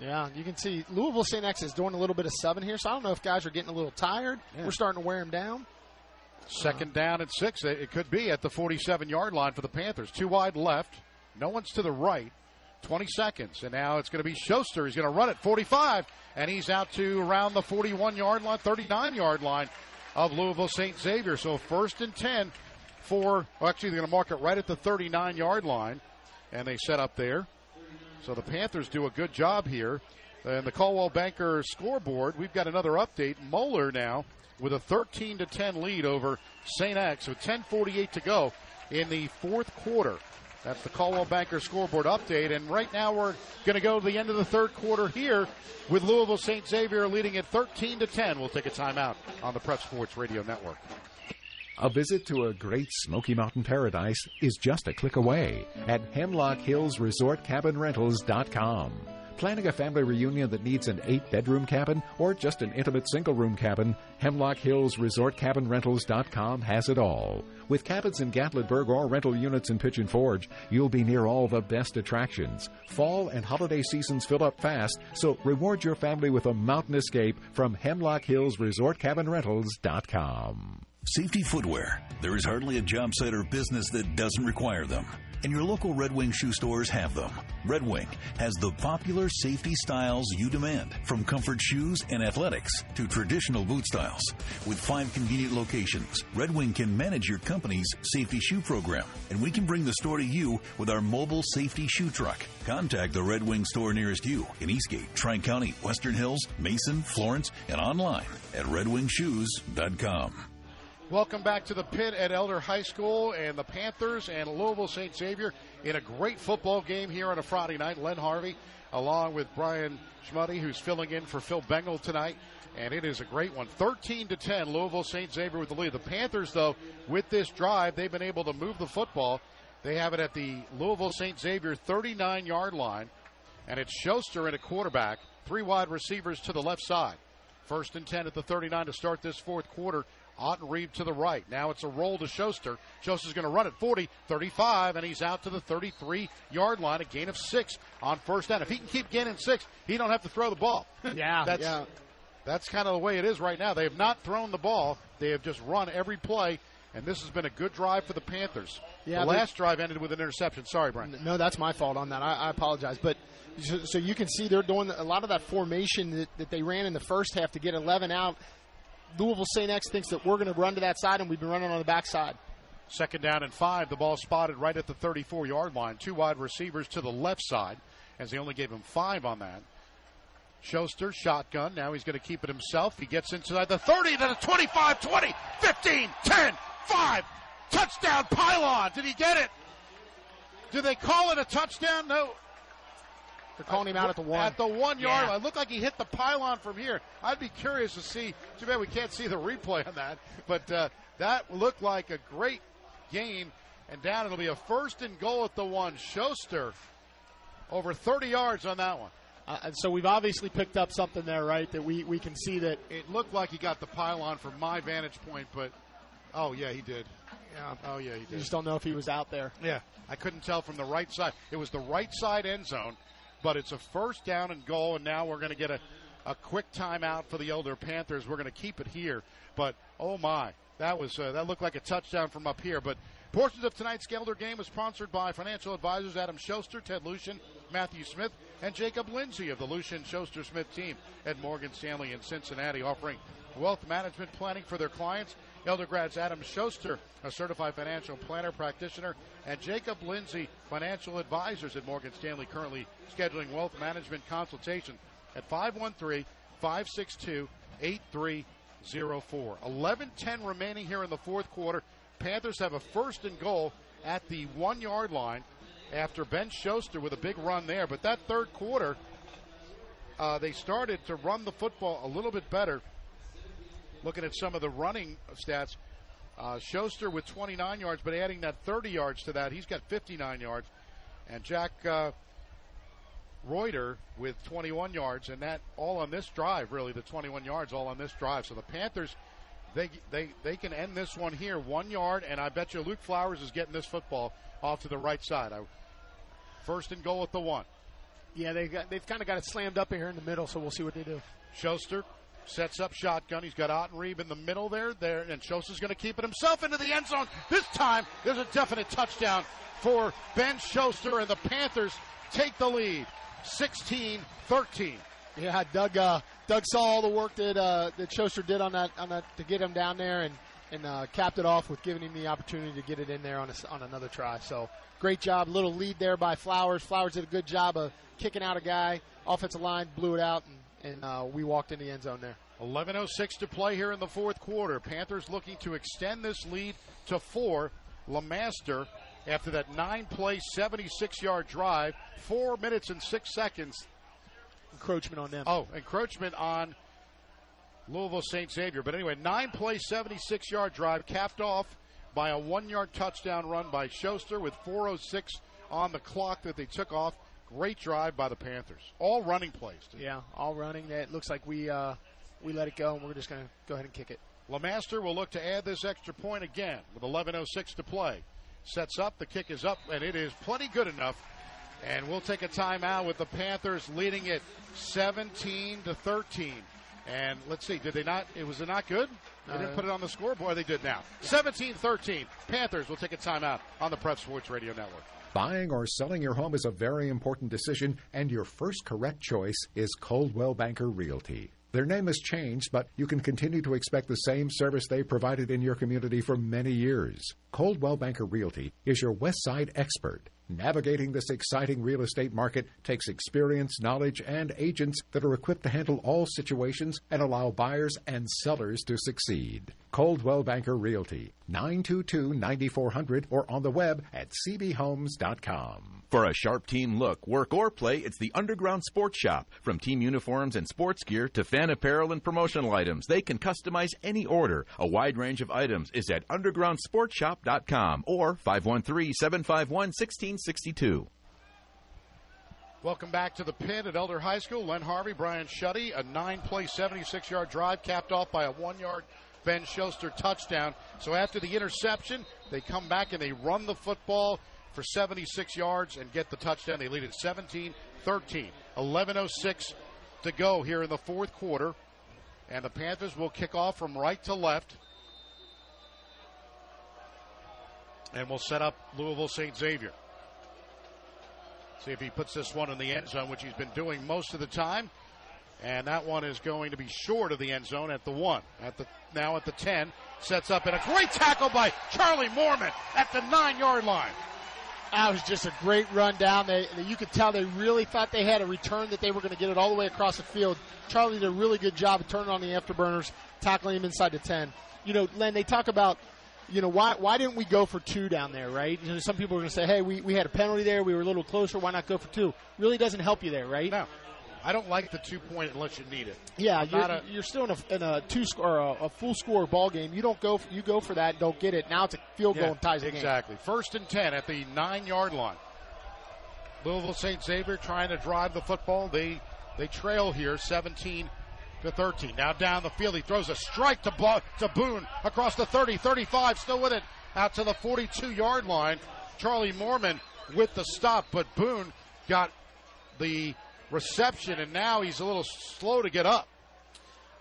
Yeah, you can see Louisville Saint X is doing a little bit of subbing here, so I don't know if guys are getting a little tired. Yeah. We're starting to wear them down. Second down at six. It could be at the forty-seven-yard line for the Panthers. Two wide left. No one's to the right. twenty seconds, and now it's going to be Schuster. He's going to run it forty-five, and he's out to around the forty-one-yard line, thirty-nine-yard line of Louisville Saint Xavier. So first and ten for, well, actually, they're going to mark it right at the thirty-nine-yard line, and they set up there. So the Panthers do a good job here. And the Coldwell Banker scoreboard, we've got another update. Moeller now with a thirteen to ten lead over Saint X with ten forty-eight to go in the fourth quarter. That's the Coldwell Banker scoreboard update. And right now we're going to go to the end of the third quarter here with Louisville Saint Xavier leading at thirteen to ten. We'll take a timeout on the Prep Sports Radio Network. A visit to a great Smoky Mountain paradise is just a click away at Hemlock Hills Resort Cabin Rentals dot com. Planning a family reunion that needs an eight-bedroom cabin or just an intimate single-room cabin, Hemlock Hills Resort Cabin Rentals dot com has it all. With cabins in Gatlinburg or rental units in Pigeon Forge, you'll be near all the best attractions. Fall and holiday seasons fill up fast, so reward your family with a mountain escape from Hemlock Hills Resort Cabin Rentals dot com. Safety footwear. There is hardly a job site or business that doesn't require them. And your local Red Wing shoe stores have them. Red Wing has the popular safety styles you demand, from comfort shoes and athletics to traditional boot styles. With five convenient locations, Red Wing can manage your company's safety shoe program, and we can bring the store to you with our mobile safety shoe truck. Contact the Red Wing store nearest you in Eastgate, Tri-County, Western Hills, Mason, Florence, and online at red wing shoes dot com. Welcome back to the pit at Elder High School, and the Panthers and Louisville Saint Xavier in a great football game here on a Friday night. Len Harvey along with Brian Schmuddy, who's filling in for Phil Bengal tonight, and it is a great one. thirteen to ten, Louisville Saint Xavier with the lead. The Panthers, though, with this drive, they've been able to move the football. They have it at the Louisville Saint Xavier thirty-nine-yard line, and it's Schuster in a quarterback, three wide receivers to the left side. First and ten at the thirty-nine to start this fourth quarter. Ottenrieb to the right. Now it's a roll to Schuster. Schuster's going to run it forty, thirty-five, and he's out to the thirty-three-yard line. A gain of six on first down. If he can keep gaining six, he don't have to throw the ball. Yeah, that's, yeah. That's kind of the way it is right now. They have not thrown the ball. They have just run every play, and this has been a good drive for the Panthers. Yeah, the last drive ended with an interception. Sorry, Brian. No, that's my fault on that. I, I apologize. But so, so you can see they're doing a lot of that formation that, that they ran in the first half to get eleven out. Louisville Saint X thinks that we're going to run to that side, and we've been running on the backside. Second down and five. The ball spotted right at the thirty-four-yard line. Two wide receivers to the left side, as they only gave him five on that. Schuster, shotgun. Now he's going to keep it himself. He gets inside the thirty, then a twenty-five, twenty, fifteen, ten, five. Touchdown, Pylon. Did he get it? Did they call it a touchdown? No. They're calling him out at the one. At the one-yard line. It looked like he hit the pylon from here. I'd be curious to see. Too bad we can't see the replay on that. But uh, that looked like a great game. And down it'll be a first and goal at the one. Schuster over thirty yards on that one. Uh, and so we've obviously picked up something there, right, that we, we can see that. It looked like he got the pylon from my vantage point, but, oh, yeah, he did. Yeah. Oh, yeah, he did. You just don't know if he was out there. Yeah, I couldn't tell from the right side. It was the right side end zone. But it's a first down and goal, and now we're going to get a, a quick timeout for the Elder Panthers. We're going to keep it here. But, oh, my, that was uh, that looked like a touchdown from up here. But portions of tonight's Elder game was sponsored by financial advisors Adam Schuster, Ted Lucien, Matthew Smith, and Jacob Lindsay of the Lucien Schuster Smith team at Morgan Stanley in Cincinnati, offering wealth management planning for their clients. Elder grads Adam Schuster, a certified financial planner practitioner, and Jacob Lindsay, financial advisors at Morgan Stanley, currently scheduling wealth management consultation at five one three, five six two, eight three zero four. eleven ten remaining here in the fourth quarter. Panthers have a first and goal at the one-yard line after Ben Schuster with a big run there. But that third quarter, uh, they started to run the football a little bit better. Looking at some of the running stats, uh, Schuster with twenty-nine yards, but adding that thirty yards to that, he's got fifty-nine yards. And Jack uh, Reuter with twenty-one yards, and that all on this drive, really, the twenty-one yards all on this drive. So the Panthers, they they they can end this one here, one yard, and I bet you Luke Flowers is getting this football off to the right side. I, first and goal at the one. Yeah, they've, got, they've kind of got it slammed up here in the middle, so we'll see what they do. Schuster sets up shotgun. He's got Ottenrieb in the middle there, there, and Schuster's going to keep it himself into the end zone. This time, there's a definite touchdown for Ben Schuster, and the Panthers take the lead, sixteen thirteen. Yeah, Doug. Uh, Doug saw all the work that uh, that Schuster did on that on that to get him down there, and and uh, capped it off with giving him the opportunity to get it in there on a, on another try. So great job, little lead there by Flowers. Flowers did a good job of kicking out a guy. Offensive line blew it out, and. And uh, we walked in the end zone there. eleven oh six to play here in the fourth quarter. Panthers looking to extend this lead to four. LeMaster, after that nine-play, seventy-six-yard drive, four minutes and six seconds. Encroachment on them. Oh, encroachment on Louisville Saint Xavier. But anyway, nine-play, seventy-six-yard drive, capped off by a one-yard touchdown run by Schuster with four oh six on the clock that they took off. Great drive by the Panthers. All running plays, too. Yeah, all running. It looks like we uh, we let it go, and we're just going to go ahead and kick it. LeMaster will look to add this extra point again with eleven oh six to play. Sets up, the kick is up, and it is plenty good enough. And we'll take a timeout with the Panthers leading it seventeen to thirteen. And let's see, did they not, it was it not good? They didn't put it on the scoreboard. They did now. seventeen thirteen. Panthers will take a timeout on the Prep Sports Radio Network. Buying or selling your home is a very important decision, and your first correct choice is Coldwell Banker Realty. Their name has changed, but you can continue to expect the same service they provided in your community for many years. Coldwell Banker Realty is your West Side expert. Navigating this exciting real estate market takes experience, knowledge, and agents that are equipped to handle all situations and allow buyers and sellers to succeed. Coldwell Banker Realty, nine two two, nine four zero zero or on the web at c b homes dot com. For a sharp team look, work or play, it's the Underground Sports Shop. From team uniforms and sports gear to fan apparel and promotional items, they can customize any order. A wide range of items is at underground sports shop dot com or five one three, seven five one, one six six two. Welcome back to the pit at Elder High School. Len Harvey, Brian Schutte, a nine-play, seventy-six-yard drive capped off by a one-yard Ben Schuster touchdown. So after the interception, they come back and they run the football for seventy-six yards and get the touchdown. They lead it seventeen thirteen. eleven oh six to go here in the fourth quarter. And the Panthers will kick off from right to left. And we'll set up Louisville Saint Xavier. See if he puts this one in the end zone, which he's been doing most of the time. And that one is going to be short of the end zone at the one. At the now at the ten. Sets up, and a great tackle by Charlie Moorman at the nine-yard line. That was just a great run down. They, you could tell they really thought they had a return that they were going to get it all the way across the field. Charlie did a really good job of turning on the afterburners, tackling him inside the ten. You know, Len, they talk about, you know, why why didn't we go for two down there, right? You know, some people are going to say, hey, we, we had a penalty there. We were a little closer. Why not go for two? Really doesn't help you there, right? No. I don't like the two-point unless you need it. Yeah, you're, a, you're still in a, in a two-score, a, a full-score ball game. You don't go for, you go for that and don't get it. Now it's a field yeah, goal and ties the exactly. game. Exactly. First and ten at the nine-yard line. Louisville Saint Xavier trying to drive the football. They they trail here, seventeen to thirteen. Now down the field, he throws a strike to, Bo- to Boone across the thirty, thirty-five, still with it out to the forty-two-yard line. Charlie Moorman with the stop, but Boone got the reception, and now he's a little slow to get up.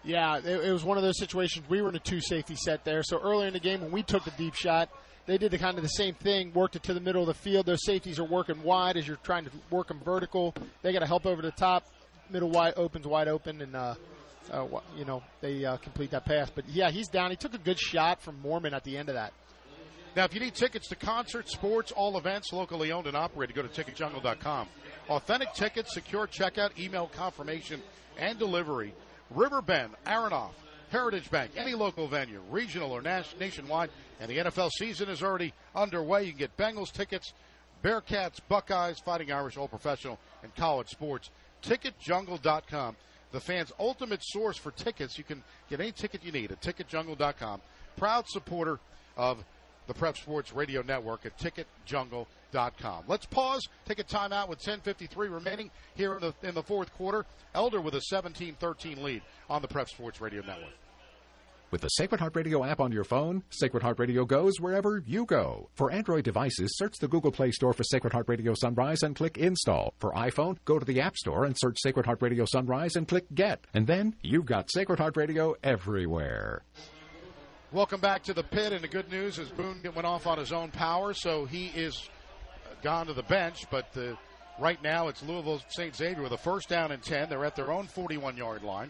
Yeah, it, it was one of those situations. We were in a two-safety set there, so earlier in the game when we took the deep shot, they did the kind of the same thing, worked it to the middle of the field. Those safeties are working wide as you're trying to work them vertical. They got to help over the top. Middle wide opens wide open, and uh, Uh, you know, they uh, complete that pass. But, yeah, he's down. He took a good shot from Moorman at the end of that. Now, if you need tickets to concerts, sports, all events, locally owned and operated, go to ticket jungle dot com. Authentic tickets, secure checkout, email confirmation, and delivery. Riverbend, Aronoff, Heritage Bank, any local venue, regional or nas- nationwide, and the N F L season is already underway. You can get Bengals tickets, Bearcats, Buckeyes, Fighting Irish, all professional, and college sports. ticket jungle dot com. The fans' ultimate source for tickets. You can get any ticket you need at ticket jungle dot com. Proud supporter of the Prep Sports Radio Network at ticket jungle dot com. Let's pause, take a timeout with ten fifty-three remaining here in the, in the fourth quarter. Elder with a seventeen thirteen lead on the Prep Sports Radio Network. With the Sacred Heart Radio app on your phone, Sacred Heart Radio goes wherever you go. For Android devices, search the Google Play Store for Sacred Heart Radio Sunrise and click Install. For iPhone, go to the App Store and search Sacred Heart Radio Sunrise and click Get. And then you've got Sacred Heart Radio everywhere. Welcome back to the pit, and the good news is Boone went off on his own power, so he is gone to the bench. But uh, right now it's Louisville Saint Xavier with a first down and ten. They're at their own forty-one-yard line.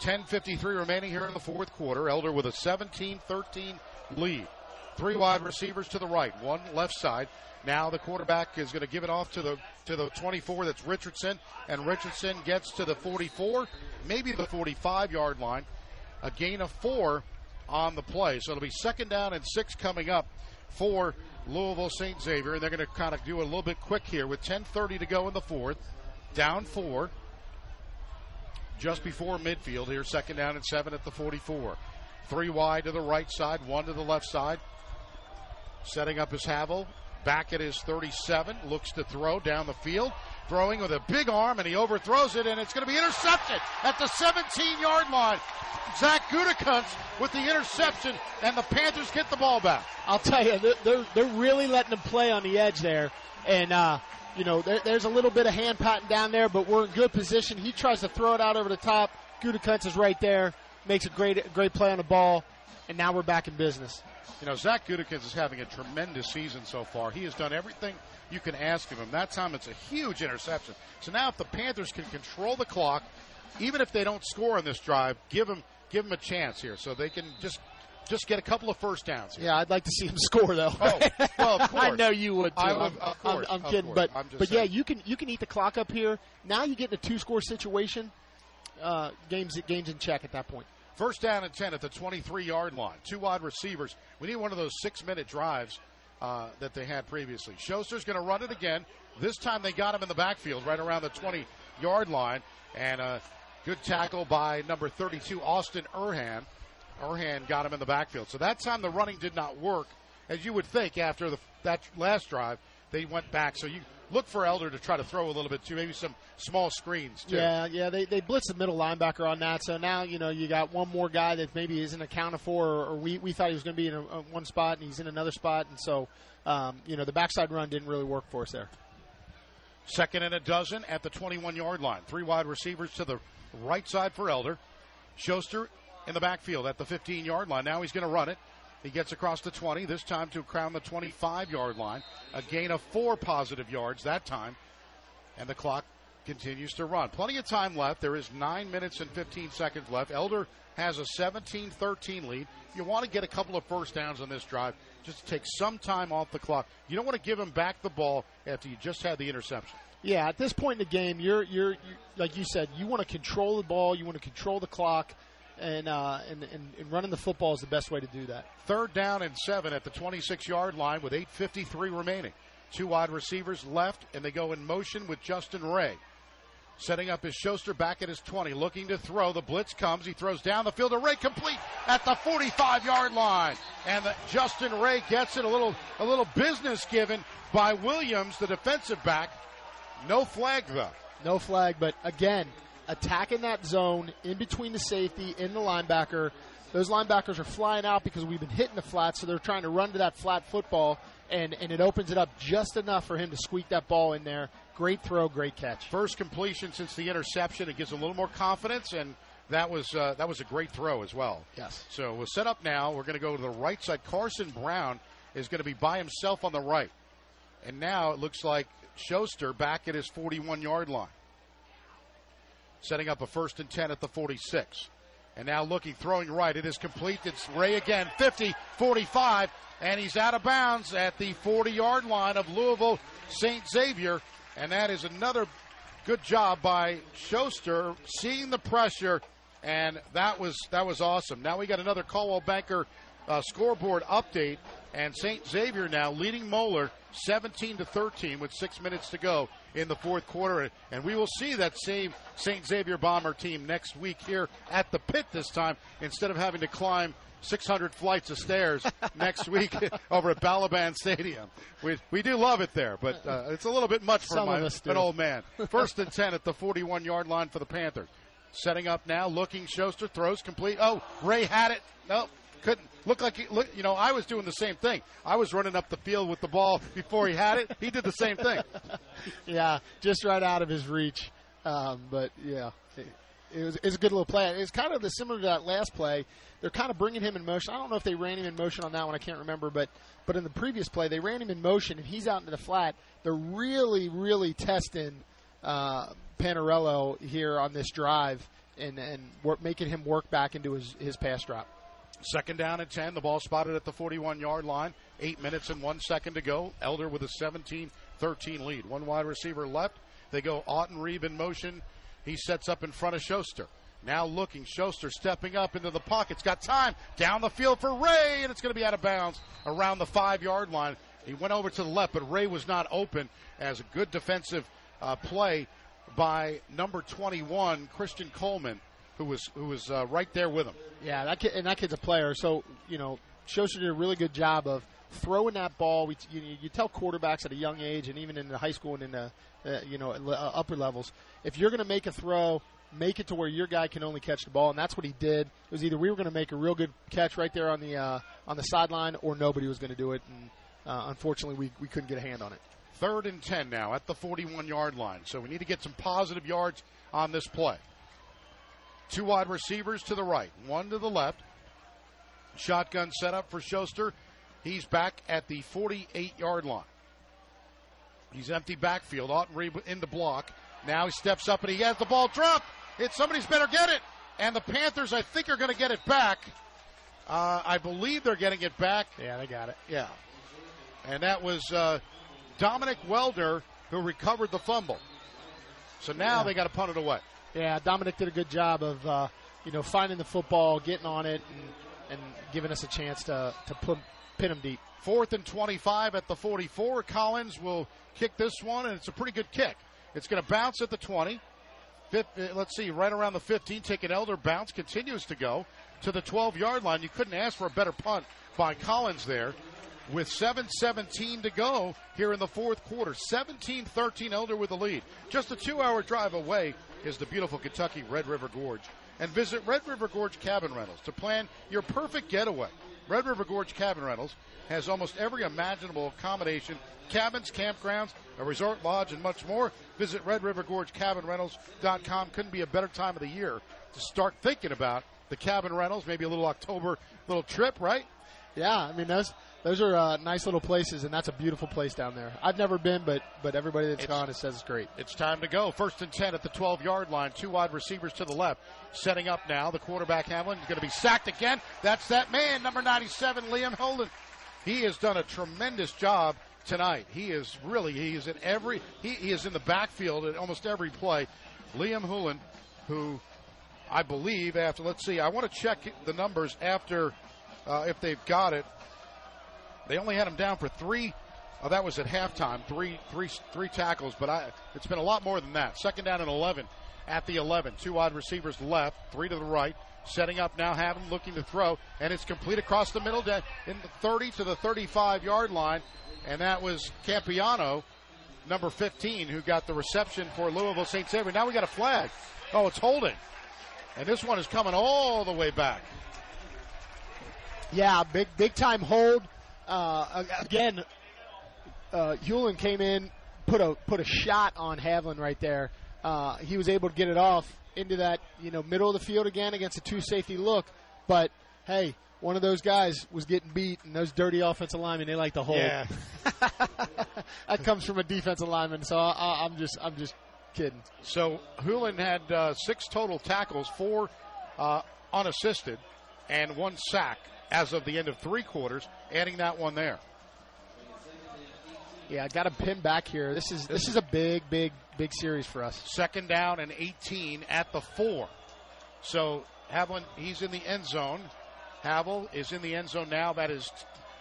ten fifty-three remaining here in the fourth quarter. Elder with a seventeen thirteen lead. Three wide receivers to the right, one left side. Now the quarterback is going to give it off to the to the twenty-four. That's Richardson, and Richardson gets to the forty-four, maybe the forty-five-yard line. A gain of four on the play. So it'll be second down and six coming up for Louisville Saint Xavier, and they're going to kind of do a little bit quick here with ten thirty to go in the fourth. Down four. just before midfield here, second down and seven at the forty-four. Three wide to the right side, one to the left side. Setting up his Havel. Back at his thirty-seven, looks to throw down the field. Throwing with a big arm, and he overthrows it, and it's going to be intercepted at the seventeen-yard line. Zach Gutekunst with the interception, and the Panthers get the ball back. I'll tell you, they're, they're really letting them play on the edge there. And, uh, you know, there, there's a little bit of hand-patting down there, but we're in good position. He tries to throw it out over the top. Gutekunst is right there, makes a great, great play on the ball, and now we're back in business. You know, Zach Gutekunst is having a tremendous season so far. He has done everything you can ask of him. That time it's a huge interception. So now if the Panthers can control the clock, even if they don't score on this drive, give them, give them a chance here so they can just just get a couple of first downs here. Yeah, I'd like to see them score, though. Oh, well, of course. I know you would, too. I would, of course, I'm, I'm kidding. Of course. But, I'm just but yeah, you can you can eat the clock up here. Now you get in a two-score situation. Uh, game's, game's in check at that point. First down and ten at the twenty-three-yard line. Two wide receivers. We need one of those six-minute drives uh, that they had previously. Schuster's going to run it again. This time they got him in the backfield right around the twenty-yard line. And a good tackle by number thirty-two, Austin Erhan. Erhan got him in the backfield. So that time the running did not work, as you would think after the, that last drive. They went back. So you look for Elder to try to throw a little bit, too. Maybe some small screens, too. Yeah, yeah. They, they blitz the middle linebacker on that. So now, you know, you got one more guy that maybe isn't accounted for, or, or we, we thought he was going to be in a, a one spot, and he's in another spot. And so, um, you know, the backside run didn't really work for us there. Second and a dozen at the twenty-one-yard line. Three wide receivers to the right side for Elder. Schuster in the backfield at the fifteen-yard line. Now he's going to run it. He gets across the twenty, this time to crown the twenty-five-yard line. A gain of four positive yards that time, and the clock continues to run. Plenty of time left. There is nine minutes and fifteen seconds left. Elder has a seventeen thirteen lead. You want to get a couple of first downs on this drive just to take some time off the clock. You don't want to give him back the ball after you just had the interception. Yeah, at this point in the game, you're you're, you're like you said, you want to control the ball. You want to control the clock. And, uh, and, and and running the football is the best way to do that. Third down and seven at the twenty-six-yard line with eight fifty-three remaining. Two wide receivers left, and they go in motion with Justin Ray. Setting up his Schuster back at his twenty, looking to throw. The blitz comes. He throws down the field to Ray, complete at the forty-five-yard line. And the, Justin Ray gets it, a little, a little business given by Williams, the defensive back. No flag, though. No flag, but again, attacking that zone in between the safety and the linebacker. Those linebackers are flying out because we've been hitting the flat, so they're trying to run to that flat football, and, and it opens it up just enough for him to squeak that ball in there. Great throw, great catch. First completion since the interception. It gives a little more confidence, and that was uh, that was a great throw as well. Yes. So we'll set up now. We're going to go to the right side. Carson Brown is going to be by himself on the right. And now it looks like Schuster back at his forty-one-yard line. Setting up a first and ten at the forty-six. And now looking, throwing right. It is complete. It's Ray again, fifty, forty-five. And he's out of bounds at the forty-yard line of Louisville Saint Xavier. And that is another good job by Schuster, seeing the pressure. And that was that was awesome. Now we got another Coldwell Banker uh, scoreboard update. And Saint Xavier now leading Moeller seventeen to thirteen with six minutes to go in the fourth quarter. And we will see that same Saint Xavier Bomber team next week here at the pit this time, instead of having to climb six hundred flights of stairs next week over at Balaban Stadium. We, we do love it there, but uh, it's a little bit much for my, an old man. First and ten at the forty-one-yard line for the Panthers. Setting up now, looking, Schuster throws complete. Oh, Ray had it. Nope. Couldn't look like he look. You know, I was doing the same thing. I was running up the field with the ball before he had it. He did the same thing. Yeah, just right out of his reach. Um, but yeah, it, it was it's a good little play. It's kind of the, similar to that last play. They're kind of bringing him in motion. I don't know if they ran him in motion on that one. I can't remember. But but in the previous play, they ran him in motion and he's out into the flat. They're really really testing uh, Panarello here on this drive and and work, making him work back into his, his pass drop. Second down and ten. The ball spotted at the forty-one-yard line. Eight minutes and one second to go. Elder with a seventeen thirteen lead. One wide receiver left. They go Ottenrieb in motion. He sets up in front of Schuster. Now looking. Schuster stepping up into the pocket's got time. Down the field for Ray, and it's going to be out of bounds around the five-yard line. He went over to the left, but Ray was not open as a good defensive uh, play by number twenty-one, Christian Coleman, who was who was uh, right there with him. Yeah, that kid, and that kid's a player. So, you know, Schuster did a really good job of throwing that ball. We, you, you tell quarterbacks at a young age, and even in the high school and in the uh, you know uh, upper levels, if you're going to make a throw, make it to where your guy can only catch the ball, and that's what he did. It was either we were going to make a real good catch right there on the uh, on the sideline, or nobody was going to do it, and uh, unfortunately we, we couldn't get a hand on it. Third and ten now at the forty-one-yard line, so we need to get some positive yards on this play. Two wide receivers to the right, one to the left. Shotgun set up for Schuster. He's back at the forty-eight-yard line. He's empty backfield. Ottenrieb in the block. Now he steps up and he has the ball dropped. It's somebody's better get it. And the Panthers, I think, are going to get it back. Uh, I believe they're getting it back. Yeah, they got it. Yeah. And that was uh, Dominic Welder who recovered the fumble. So now yeah. they got to punt it away. Yeah, Dominic did a good job of, uh, you know, finding the football, getting on it, and, and giving us a chance to, to put, pin him deep. Fourth and twenty-five at the forty-four. Collins will kick this one, and it's a pretty good kick. It's going to bounce at the twenty. Fifth, let's see, right around the fifteen. Take an Elder bounce. Continues to go to the twelve-yard line. You couldn't ask for a better punt by Collins there. With seven seventeen to go here in the fourth quarter. seventeen thirteen, Elder with the lead. Just a two-hour drive away is the beautiful Kentucky Red River Gorge. And visit Red River Gorge Cabin Rentals to plan your perfect getaway. Red River Gorge Cabin Rentals has almost every imaginable accommodation, cabins, campgrounds, a resort lodge, and much more. Visit red river gorge cabin rentals dot com. Couldn't be a better time of the year to start thinking about the cabin rentals, maybe a little October little trip, right? Yeah, I mean, those those are uh, nice little places, and that's a beautiful place down there. I've never been, but but everybody that's it's, gone says it's great. It's time to go. First and ten at the twelve-yard line. Two wide receivers to the left. Setting up now. The quarterback, Hamlin, is going to be sacked again. That's that man, number ninety-seven, Liam Holland. He has done a tremendous job tonight. He is really, he is in every, he, he is in the backfield at almost every play. Liam Holland, who I believe after, let's see, I want to check the numbers after, uh, if they've got it. They only had him down for three, oh, that was at halftime, three, three, three tackles, but I, it's been a lot more than that. Second down and eleven at the eleven. Two wide receivers left, three to the right. Setting up now, Haven looking to throw, and it's complete across the middle to, in the thirty to the thirty-five-yard line, and that was Campiano, number fifteen, who got the reception for Louisville Saint Xavier. Now we got a flag. Oh, it's holding, and this one is coming all the way back. Yeah, big big time hold. Uh, again, uh, Hewlin came in, put a put a shot on Haven right there. Uh, he was able to get it off into that, you know, middle of the field again against a two-safety look. But, hey, one of those guys was getting beat, and those dirty offensive linemen, they like to hold. Yeah. That comes from a defensive lineman, so I, I'm just I'm just kidding. So, Hewlin had uh, six total tackles, four uh, unassisted, and one sack as of the end of three quarters, adding that one there. Yeah, I got to pin back here. This is this is a big, big, big series for us. Second down and eighteen at the four. So Haviland, he's in the end zone. Havel is in the end zone now. That is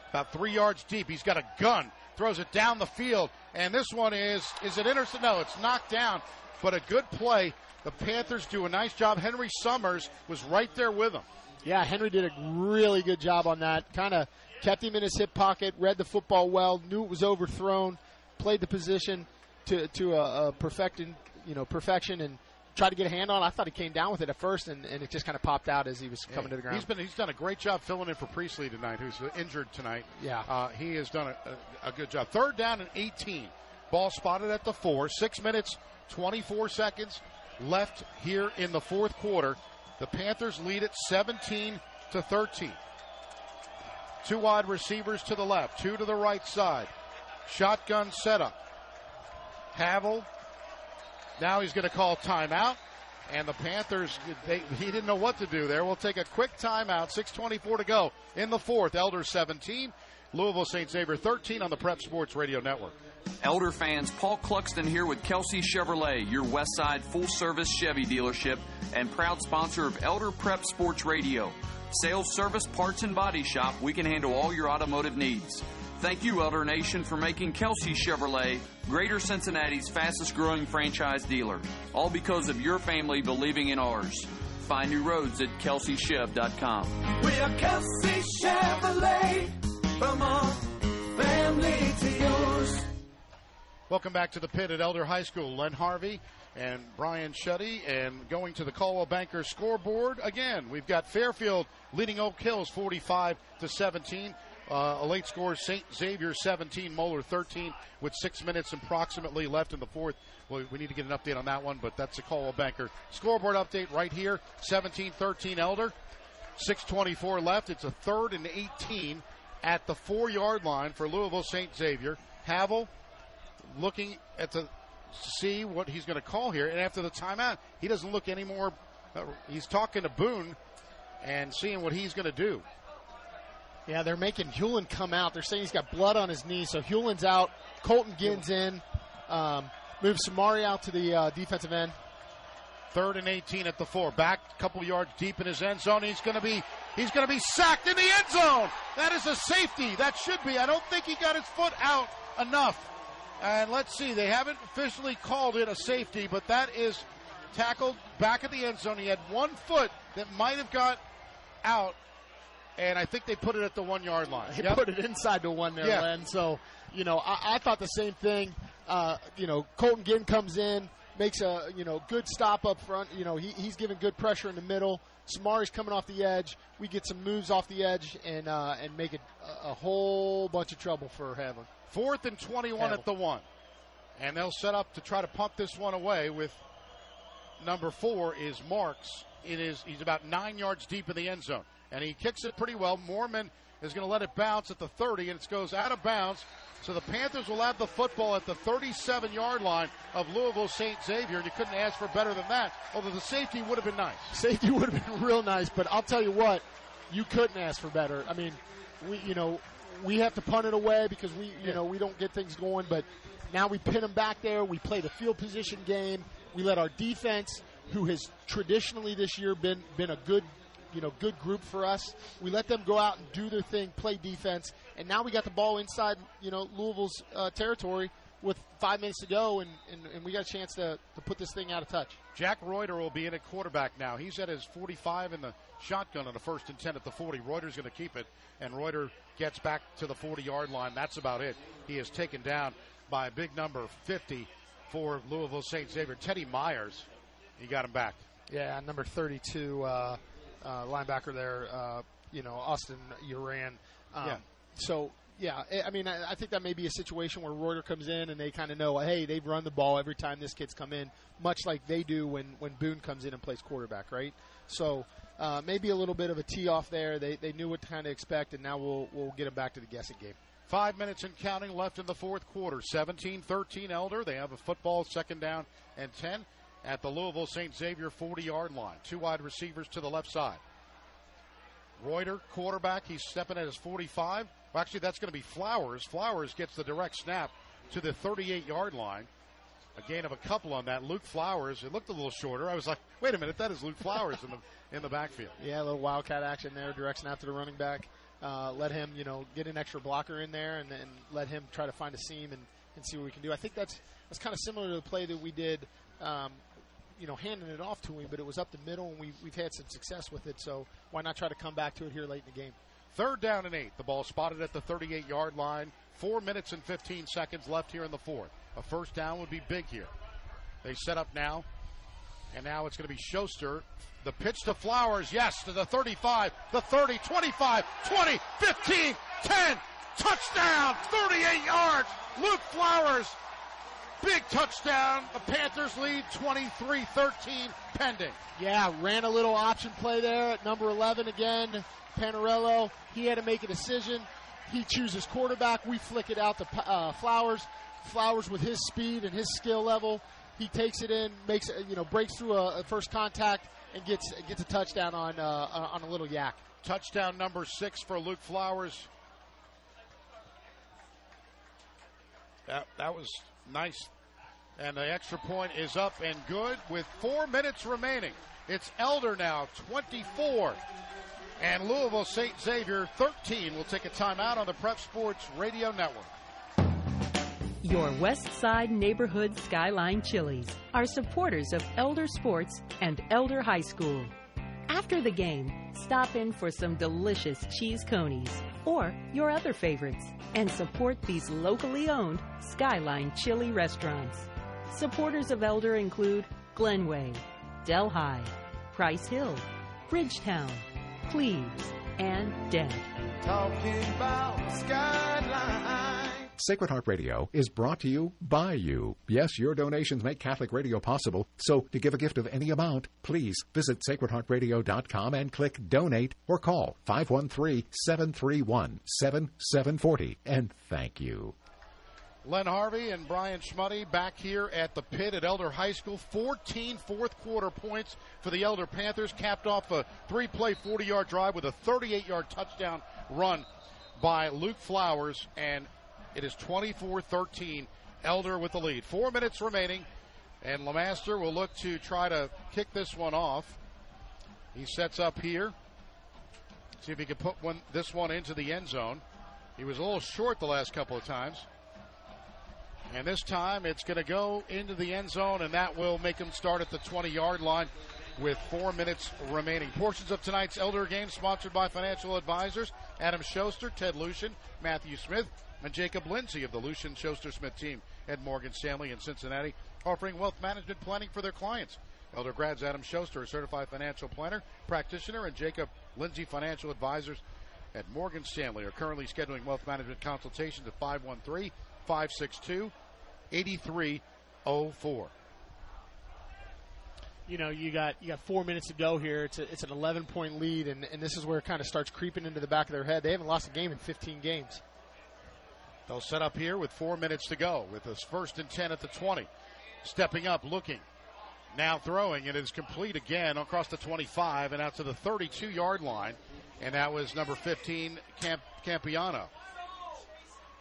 about three yards deep. He's got a gun. Throws it down the field. And this one is, is it intercept? No, it's knocked down. But a good play. The Panthers do a nice job. Henry Summers was right there with him. Yeah, Henry did a really good job on that. Kind of kept him in his hip pocket, read the football well, knew it was overthrown, played the position to to a, a perfecting, you know, perfection, and tried to get a hand on it. I thought he came down with it at first, and, and it just kind of popped out as he was coming yeah, to the ground. He's been he's done a great job filling in for Priestley tonight, who's injured tonight. Yeah, uh, he has done a, a, a good job. Third down and eighteen. Ball spotted at the four. Six minutes, twenty-four seconds left here in the fourth quarter. The Panthers lead it seventeen to thirteen. Two wide receivers to the left, two to the right side. Shotgun setup. Havel. Now he's going to call timeout. And the Panthers, they, he didn't know what to do there. We'll take a quick timeout. six twenty-four to go in the fourth. Elder seventeen, Louisville Saint Xavier thirteen on the Prep Sports Radio Network. Elder fans, Paul Cluxton here with Kelsey Chevrolet, your Westside full-service Chevy dealership and proud sponsor of Elder Prep Sports Radio. Sales, service, parts, and body shop, we can handle all your automotive needs. Thank you, Elder Nation, for making Kelsey Chevrolet Greater Cincinnati's fastest-growing franchise dealer, all because of your family believing in ours. Find new roads at Kelsey Chev dot com. We are Kelsey Chevrolet, from our family to yours. Welcome back to the pit at Elder High School. Len Harvey and Brian Schutte, and going to the Coldwell Banker scoreboard again. We've got Fairfield leading Oak Hills forty-five to seventeen. Uh, a late score, Saint Xavier seventeen, Moeller thirteen, with six minutes approximately left in the fourth. Well, we need to get an update on that one, but that's the Coldwell Banker scoreboard update right here. seventeen thirteen Elder, six twenty-four left. It's a third and eighteen at the four-yard line for Louisville Saint Xavier. Havel looking at the see what he's going to call here, and after the timeout he doesn't look anymore. He's talking to Boone and seeing what he's going to do. Yeah, they're making Hewlin come out. They're saying he's got blood on his knee, so Hewlin's out. Colton Ginn's in. Um, moves Samari out to the uh, defensive end. Third and eighteen at the four. Back a couple yards deep in his end zone. He's going to be he's going to be sacked in the end zone. That is a safety. That should be. I don't think he got his foot out enough. And let's see, they haven't officially called it a safety, but that is tackled back at the end zone. He had one foot that might have got out, and I think they put it at the one-yard line. They yep. put it inside the one there, yeah. Len. So, you know, I, I thought the same thing. Uh, you know, Colton Ginn comes in, makes a, you know, good stop up front. You know, he, he's giving good pressure in the middle. Samari's coming off the edge. We get some moves off the edge and uh, and make it a, a whole bunch of trouble for Haviland. Fourth and twenty-one Havel. At the one. And they'll set up to try to pump this one away with number four is Marks. It is, he's about nine yards deep in the end zone. And he kicks it pretty well. Moorman is going to let it bounce at the thirty, and it goes out of bounds. So the Panthers will have the football at the thirty-seven-yard line of Louisville Saint Xavier. You couldn't ask for better than that, although the safety would have been nice. Safety would have been real nice, but I'll tell you what, you couldn't ask for better. I mean, we, you know, we have to punt it away because we, you yeah. know, we don't get things going, but now we pin them back there. We play the field position game. We let our defense, who has traditionally this year been been a good You know, good group for us. We let them go out and do their thing, play defense, and now we got the ball inside, you know, Louisville's uh, territory with five minutes to go, and, and, and we got a chance to, to put this thing out of touch. Jack Reuter will be in at quarterback now. He's at his forty-five in the shotgun on the first and ten at the forty. Reuter's going to keep it, and Reuter gets back to the forty-yard line. That's about it. He is taken down by a big number, fifty, for Louisville Saint Xavier. Teddy Myers, he got him back. Yeah, number thirty-two, uh, Uh, linebacker there, uh, you know, Austin Uran. Um, yeah. So, yeah, I mean, I, I think that may be a situation where Reuter comes in and they kind of know, hey, they've run the ball every time this kid's come in, much like they do when, when Boone comes in and plays quarterback, right? So uh, maybe a little bit of a tee-off there. They they knew what to kind of expect, and now we'll, we'll get them back to the guessing game. Five minutes and counting left in the fourth quarter. seventeen thirteen Elder. They have a football second down and ten. At the Louisville Saint Xavier forty-yard line. Two wide receivers to the left side. Reuter, quarterback, he's stepping at his forty-five. Well, actually, that's going to be Flowers. Flowers gets the direct snap to the thirty-eight-yard line. A gain of a couple on that. Luke Flowers, it looked a little shorter. I was like, wait a minute, that is Luke Flowers in the in the backfield. Yeah, a little wildcat action there, direct snap to the running back. Uh, let him, you know, get an extra blocker in there and then let him try to find a seam and, and see what we can do. I think that's, that's kind of similar to the play that we did um, you know, handing it off to him, but it was up the middle, and we, we've had some success with it, so why not try to come back to it here late in the game? Third down and eight. The ball spotted at the thirty-eight-yard line. Four minutes and fifteen seconds left here in the fourth. A first down would be big here. They set up now, and now it's going to be Schuster. The pitch to Flowers, yes, to the thirty-five, the thirty, twenty-five, twenty, fifteen, ten, touchdown, thirty-eight yards, Luke Flowers. Big touchdown. The Panthers lead twenty-three thirteen pending. Yeah, ran a little option play there at number eleven again. Panarello, he had to make a decision. He chooses quarterback. We flick it out to uh, Flowers. Flowers with his speed and his skill level. He takes it in, makes you know, breaks through a, a first contact and gets gets a touchdown on uh, on a little yak. Touchdown number six for Luke Flowers. That, that was nice. And the extra point is up and good with four minutes remaining. It's Elder now, twenty-four. and Louisville Saint Xavier thirteen. We'll take a timeout on the Prep Sports Radio Network. Your West Side Neighborhood Skyline Chili's are supporters of Elder Sports and Elder High School. After the game, stop in for some delicious cheese conies or your other favorites and support these locally owned Skyline Chili restaurants. Supporters of Elder include Glenway, Del High, Price Hill, Bridgetown, Cleves, and Dent. Talking about Skyline. Sacred Heart Radio is brought to you by you. Yes, your donations make Catholic radio possible, so to give a gift of any amount, please visit sacred heart radio dot com and click Donate or call five one three, seven three one, seven seven four zero. And thank you. Len Harvey and Brian Schmuddy back here at the pit at Elder High School. fourteen fourth-quarter points for the Elder Panthers, capped off a three-play forty-yard drive with a thirty-eight-yard touchdown run by Luke Flowers, and it is twenty-four thirteen, Elder with the lead. Four minutes remaining, and LeMaster will look to try to kick this one off. He sets up here. See if he can put one, this one into the end zone. He was a little short the last couple of times. And this time it's going to go into the end zone, and that will make him start at the twenty-yard line with four minutes remaining. Portions of tonight's Elder game sponsored by financial advisors Adam Schuster, Ted Lucien, Matthew Smith, and Jacob Lindsay of the Lucien Schuster Smith team at Morgan Stanley in Cincinnati, offering wealth management planning for their clients. Elder grads Adam Schuster, a certified financial planner, practitioner, and Jacob Lindsay, financial advisors at Morgan Stanley, are currently scheduling wealth management consultations at five one three, five six two, eight three zero four. You know, you got you got four minutes to go here. It's a, it's an eleven-point lead, and, and this is where it kind of starts creeping into the back of their head. They haven't lost a game in fifteen games. They'll set up here with four minutes to go with this first and ten at the twenty. Stepping up, looking, now throwing, and it is complete again across the twenty-five and out to the thirty-two-yard line, and that was number fifteen, Camp, Campiano.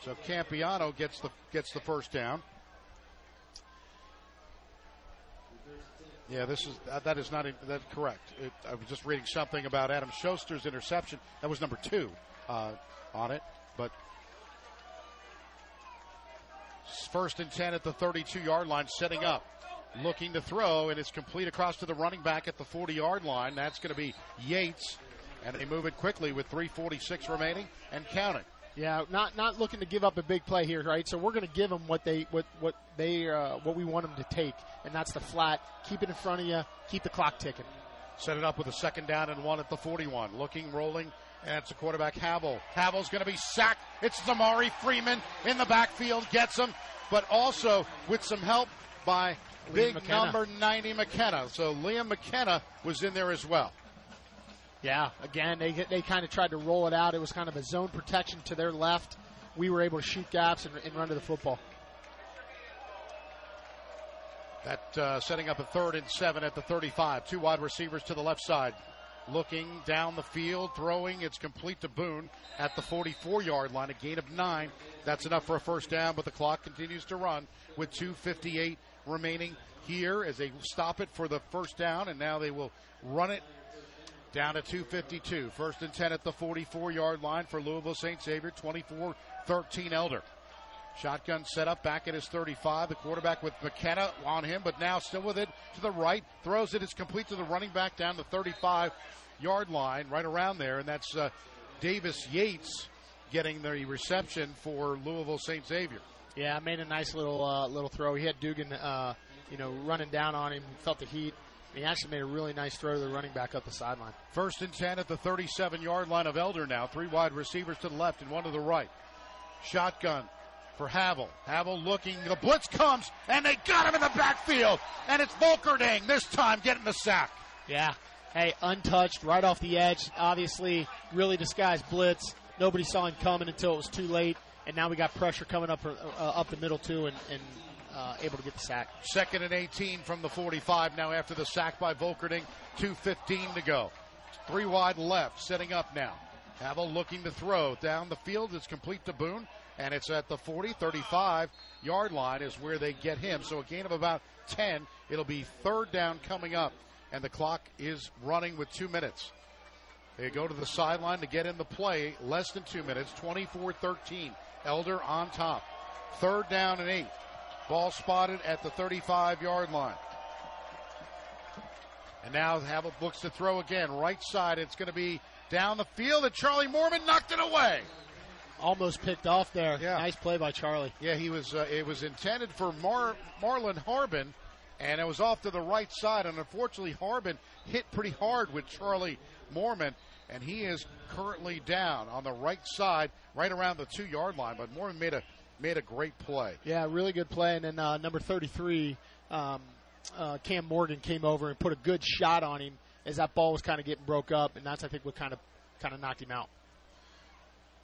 So Campiano gets the gets the first down. Yeah, this is that is not that correct. It, I was just reading something about Adam Schuster's interception. That was number two uh, on it, but first and ten at the thirty-two-yard line, setting up, looking to throw, and it's complete across to the running back at the forty-yard line. That's going to be Yates, and they move it quickly with three forty-six remaining and counting. Yeah, not not looking to give up a big play here, right? So we're going to give them what they what what they uh, what we want them to take, and that's the flat. Keep it in front of you. Keep the clock ticking. Set it up with a second down and one at the forty-one. Looking, rolling, and it's the quarterback Havel. Havel's going to be sacked. It's Samari Freeman in the backfield, gets him, but also with some help by Liam big McKenna. Number ninety McKenna. So Liam McKenna was in there as well. Yeah, again, they they kind of tried to roll it out. It was kind of a zone protection to their left. We were able to shoot gaps and, and run to the football. That uh, setting up a third and seven at the thirty-five. Two wide receivers to the left side. Looking down the field, throwing. It's complete to Boone at the forty-four-yard line, a gain of nine. That's enough for a first down, but the clock continues to run with two fifty-eight remaining here as they stop it for the first down, and now they will run it down to two fifty-two. First and ten at the forty-four-yard line for Louisville Saint Xavier, twenty-four thirteen Elder. Shotgun set up back at his thirty-five. The quarterback with McKenna on him, but now still with it to the right. Throws it. It's complete to the running back down the thirty-five-yard line, right around there. And that's uh, Davis Yates getting the reception for Louisville Saint Xavier. Yeah, made a nice little uh, little throw. He had Dugan, uh, you know, running down on him. Felt the heat. He actually made a really nice throw to the running back up the sideline. First and ten at the thirty-seven-yard line of Elder now. Three wide receivers to the left and one to the right. Shotgun for Havel. Havel looking. The blitz comes, and they got him in the backfield. And it's Volkerding this time getting the sack. Yeah. Hey, untouched, right off the edge. Obviously, really disguised blitz. Nobody saw him coming until it was too late. And now we got pressure coming up uh, up the middle, too, and, and – Uh, able to get the sack. Second and eighteen from the forty-five now after the sack by Volkerding. two fifteen to go. Three wide left, setting up now. Havel looking to throw down the field. It's complete to Boone, and it's at the forty, thirty-five-yard line is where they get him. So a gain of about ten. It'll be third down coming up, and the clock is running with two minutes. They go to the sideline to get in the play. Less than two minutes, twenty-four thirteen. Elder on top. Third down and eight. Ball spotted at the thirty-five-yard line. And now Havel looks to throw again. Right side, it's going to be down the field, and Charlie Moorman knocked it away. Almost picked off there. Yeah. Nice play by Charlie. Yeah, he was. Uh, it was intended for Mar- Marlon Harbin, and it was off to the right side. And unfortunately, Harbin hit pretty hard with Charlie Moorman, and he is currently down on the right side, right around the two-yard line. But Moorman made a made a great play. Yeah, really good play. And then uh, number thirty-three, um, uh, Cam Morgan came over and put a good shot on him as that ball was kind of getting broke up, and that's, I think, what kind of kind of knocked him out.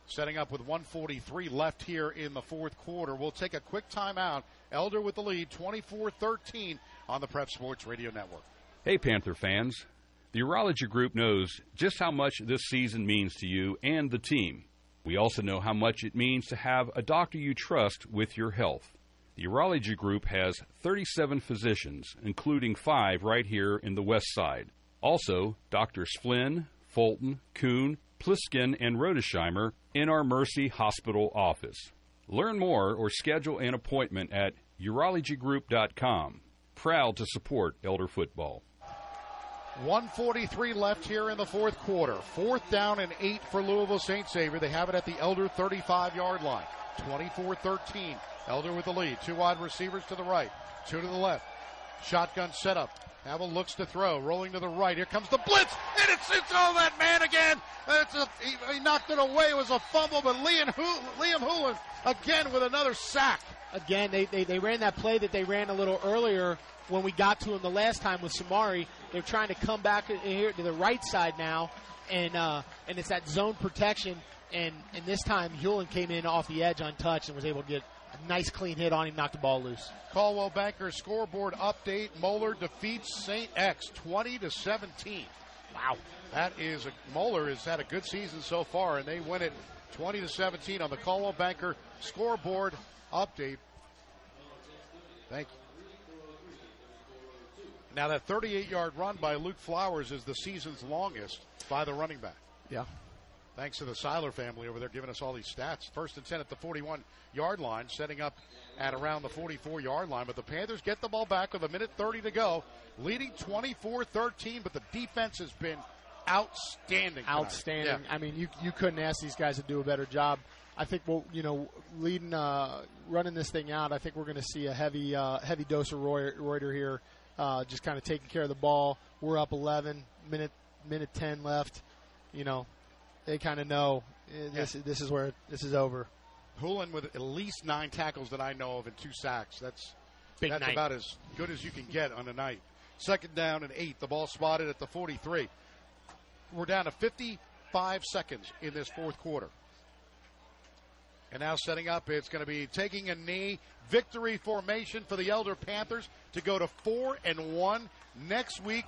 Setting up with one forty-three left here in the fourth quarter. We'll take a quick timeout. Elder with the lead, twenty-four thirteen on the Prep Sports Radio Network. Hey, Panther fans. The Urology Group knows just how much this season means to you and the team. We also know how much it means to have a doctor you trust with your health. The Urology Group has thirty-seven physicians, including five right here in the West Side. Also, Doctors Flynn, Fulton, Kuhn, Pliskin, and Rodesheimer in our Mercy Hospital office. Learn more or schedule an appointment at urology group dot com. Proud to support Elder football. one forty-three left here in the fourth quarter. Fourth down and eight for Louisville Saint Xavier. They have it at the Elder thirty-five-yard line. twenty-four thirteen. Elder with the lead. Two wide receivers to the right. Two to the left. Shotgun set up. Havel looks to throw, rolling to the right. Here comes the blitz, and it's it's all that man again. It's a, he, he knocked it away. It was a fumble, but Liam Holland again with another sack. Again, they, they, they ran that play that they ran a little earlier when we got to him the last time with Samari. They're trying to come back here to the right side now, and uh, and it's that zone protection. And, and this time, Hewlin came in off the edge untouched and was able to get a nice clean hit on him, knocked the ball loose. Coldwell Banker scoreboard update. Moeller defeats Saint X twenty to seventeen. Wow. That is a, Moeller has had a good season so far, and they win it twenty to seventeen on the Coldwell Banker scoreboard update. Thank you. Now that thirty-eight-yard run by Luke Flowers is the season's longest by the running back. Yeah. Thanks to the Seiler family over there giving us all these stats. First and ten at the forty-one-yard line, setting up at around the forty-four-yard line. But the Panthers get the ball back with a minute thirty to go, leading twenty-four thirteen. But the defense has been outstanding. Outstanding. Yeah. I mean, you you couldn't ask these guys to do a better job. I think we'll, you know, leading, uh, running this thing out. I think we're going to see a heavy, uh, heavy dose of Roy, Reuter here, uh, just kind of taking care of the ball. We're up eleven, minute minute ten left, you know. They kind of know this, yeah. this is where this is over. Hulin with at least nine tackles that I know of and two sacks. That's Big that's night. About as good as you can get on a night. Second down and eight. The ball spotted at the forty-three. We're down to fifty-five seconds in this fourth quarter. And now setting up, it's going to be taking a knee. Victory formation for the Elder Panthers to go to four and one next week.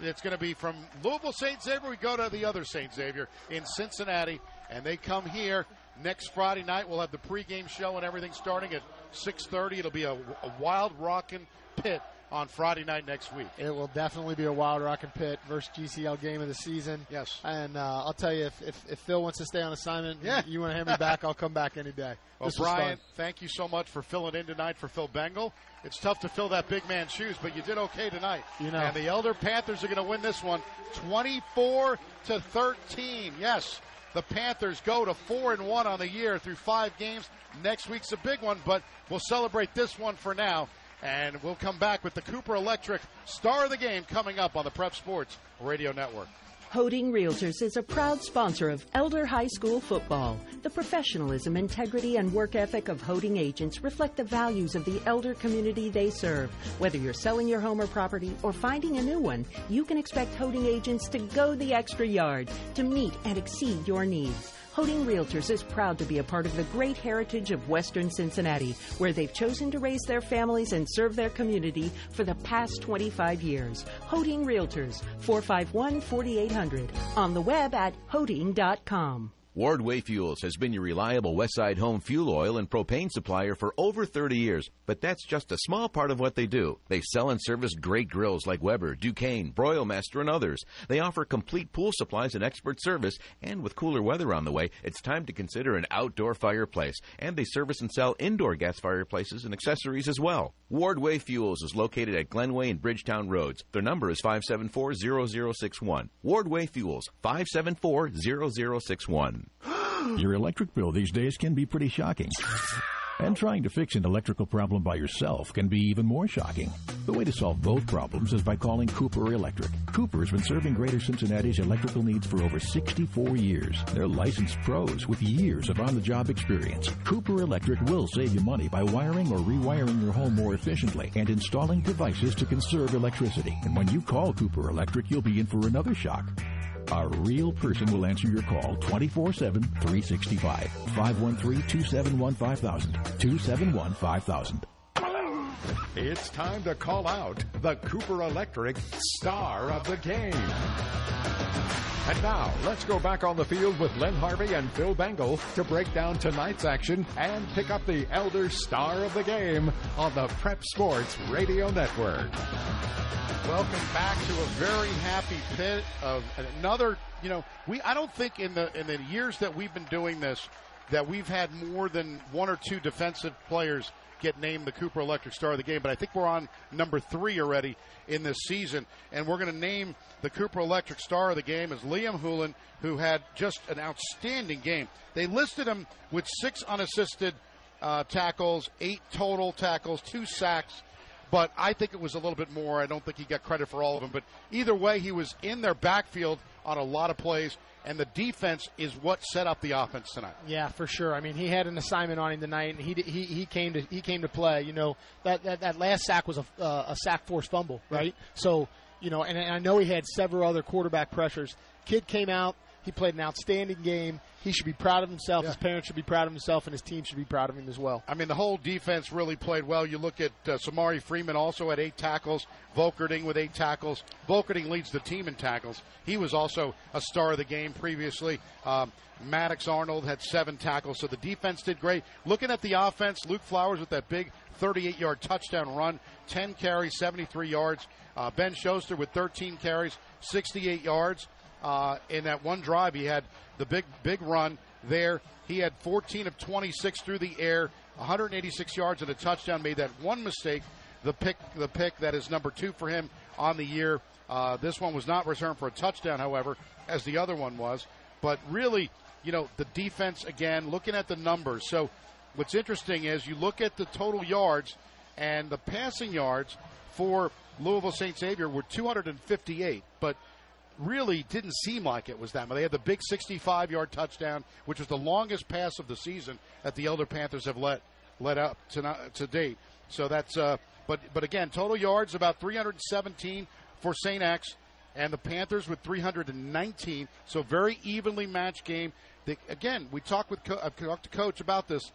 It's going to be from Louisville Saint Xavier. We go to the other Saint Xavier in Cincinnati, and they come here next Friday night. We'll have the pregame show and everything starting at six thirty. It'll be a, a wild rockin' pit on Friday night next week. It will definitely be a wild rockin' pit versus G C L game of the season. Yes. And uh, I'll tell you, if, if, if Phil wants to stay on assignment, yeah. you, you want to have me back, I'll come back any day. Well, this Brian, thank you so much for filling in tonight for Phil Bengal. It's tough to fill that big man's shoes, but you did okay tonight. You know. And the Elder Panthers are going to win this one twenty-four to thirteen. Yes, the Panthers go to four and one on the year through five games. Next week's a big one, but we'll celebrate this one for now. And we'll come back with the Cooper Electric star of the game coming up on the Prep Sports Radio Network. Hoeting Realtors is a proud sponsor of Elder High School football. The professionalism, integrity, and work ethic of Hoeting agents reflect the values of the Elder community they serve. Whether you're selling your home or property or finding a new one, you can expect Hoeting agents to go the extra yard to meet and exceed your needs. Hoeting Realtors is proud to be a part of the great heritage of Western Cincinnati, where they've chosen to raise their families and serve their community for the past twenty-five years. Hoeting Realtors, four five one, four eight zero zero, on the web at hoeting dot com. Wardway Fuels has been your reliable Westside home fuel oil and propane supplier for over thirty years, but that's just a small part of what they do. They sell and service great grills like Weber, Duquesne, Broilmaster, and others. They offer complete pool supplies and expert service, and with cooler weather on the way, it's time to consider an outdoor fireplace. And they service and sell indoor gas fireplaces and accessories as well. Wardway Fuels is located at Glenway and Bridgetown Roads. Their number is five seven four, zero zero six one. Wardway Fuels, five seven four, zero zero six one. Your electric bill these days can be pretty shocking. And trying to fix an electrical problem by yourself can be even more shocking. The way to solve both problems is by calling Cooper Electric. Cooper's been serving Greater Cincinnati's electrical needs for over sixty-four years. They're licensed pros with years of on-the-job experience. Cooper Electric will save you money by wiring or rewiring your home more efficiently and installing devices to conserve electricity. And when you call Cooper Electric, you'll be in for another shock. A real person will answer your call twenty-four seven, three sixty-five. five one three, two seven one, five thousand. two seven one, five thousand. It's time to call out the Cooper Electric star of the game. And now, let's go back on the field with Len Harvey and Phil Bangle to break down tonight's action and pick up the Elder star of the game on the Prep Sports Radio Network. Welcome back to a very happy pit of another, you know, we I don't think in the in the years that we've been doing this that we've had more than one or two defensive players get named the Cooper Electric star of the game, but I think we're on number three already in this season, and we're going to name the Cooper Electric star of the game is Liam Holland, who had just an outstanding game. They listed him with six unassisted uh, tackles, eight total tackles, two sacks, but I think it was a little bit more. I don't think he got credit for all of them. But either way, he was in their backfield on a lot of plays, and the defense is what set up the offense tonight. Yeah, for sure. I mean, he had an assignment on him tonight, and he he he came to he came to play. You know, that that, that last sack was a uh, a sack forced fumble, right? right? So, you know, and, and I know he had several other quarterback pressures. Kid came out. He played an outstanding game. He should be proud of himself. Yeah. His parents should be proud of himself, and his team should be proud of him as well. I mean, the whole defense really played well. You look at uh, Samari Freeman also had eight tackles, Volkerding with eight tackles. Volkerding leads the team in tackles. He was also a star of the game previously. Um, Maddox Arnold had seven tackles, so the defense did great. Looking at the offense, Luke Flowers with that big thirty-eight-yard touchdown run, ten carries, seventy-three yards. Uh, Ben Schuster with thirteen carries, sixty-eight yards. Uh, in that one drive, he had the big, big run there. He had fourteen of twenty-six through the air, one hundred eighty-six yards and a touchdown. Made that one mistake, the pick, the pick that is number two for him on the year. Uh, this one was not returned for a touchdown, however, as the other one was. But really, you know, the defense again. Looking at the numbers, so what's interesting is you look at the total yards and the passing yards for Louisville Saint Xavier were two hundred fifty-eight, but really didn't seem like it was that much. They had the big sixty-five-yard touchdown, which was the longest pass of the season that the Elder Panthers have let let up to, not, to date. So that's uh, but but again, total yards about three hundred seventeen for Saint X, and the Panthers with three hundred nineteen. So very evenly matched game. They, again, we talked with co- I've talked to Coach about this.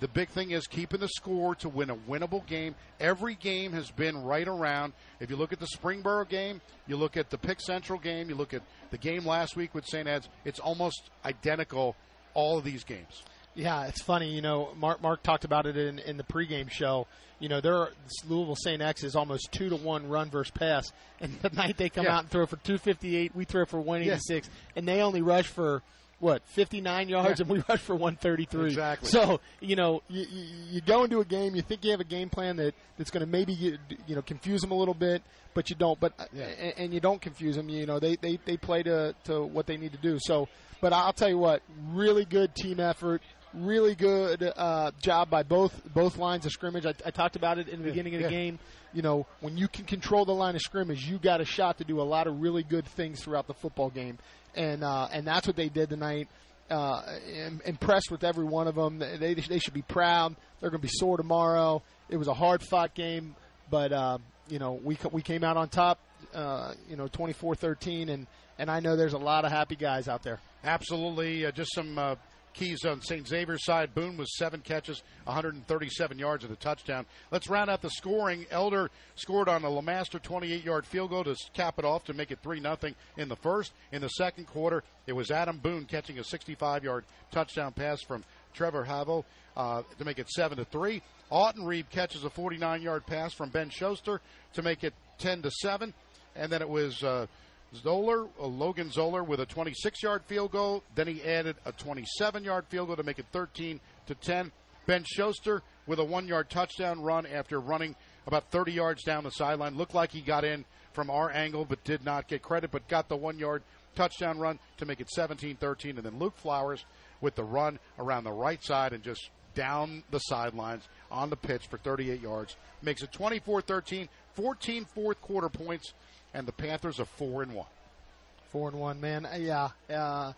The big thing is keeping the score to win a winnable game. Every game has been right around. If you look at the Springboro game, you look at the Pick Central game, you look at the game last week with Saint Ed's, it's almost identical, all of these games. Yeah, it's funny. You know, Mark Mark talked about it in, in the pregame show. You know, there are, Louisville Saint X is almost two to one run versus pass, and tonight they come yeah. out and throw for two fifty-eight, we throw for one eighty-six, yeah. and they only rush for what, fifty-nine yards, yeah. and we rushed for one thirty-three. Exactly. So, you know, you, you, you go into a game, you think you have a game plan that, that's going to maybe, you, you know, confuse them a little bit, but you don't. But yeah. and, and you don't confuse them. You know, they, they, they play to, to what they need to do. So, but I'll tell you what, really good team effort, really good uh, job by both both lines of scrimmage. I, I talked about it in the yeah. beginning of yeah. the game. You know, when you can control the line of scrimmage, you got a shot to do a lot of really good things throughout the football game. And uh, and that's what they did tonight. Uh, impressed with every one of them. They they should be proud. They're going to be sore tomorrow. It was a hard fought game, but uh, you know we we came out on top. Uh, you know, twenty-four thirteen, and and I know there's a lot of happy guys out there. Absolutely, uh, just some uh, keys on Saint Xavier's side. Boone was seven catches, one hundred thirty-seven yards of the touchdown. Let's round out the scoring. Elder scored on a Lamaster twenty-eight-yard field goal to cap it off to make it three nothing in the first. In the second quarter, it was Adam Boone catching a sixty-five-yard touchdown pass from Trevor Havel uh, to make it seven to three. Ottenrieb catches a forty-nine-yard pass from Ben Schuster to make it ten to seven. And then it was uh, Zoller, uh, Logan Zoller with a twenty-six-yard field goal. Then he added a twenty-seven-yard field goal to make it thirteen to ten. Ben Schuster with a one-yard touchdown run after running about thirty yards down the sideline. Looked like he got in from our angle but did not get credit, but got the one-yard touchdown run to make it seventeen thirteen. And then Luke Flowers with the run around the right side and just down the sidelines on the pitch for thirty-eight yards. Makes it twenty-four thirteen, fourteen fourth-quarter points, and the Panthers are four and one. four and one, man. Yeah, uh,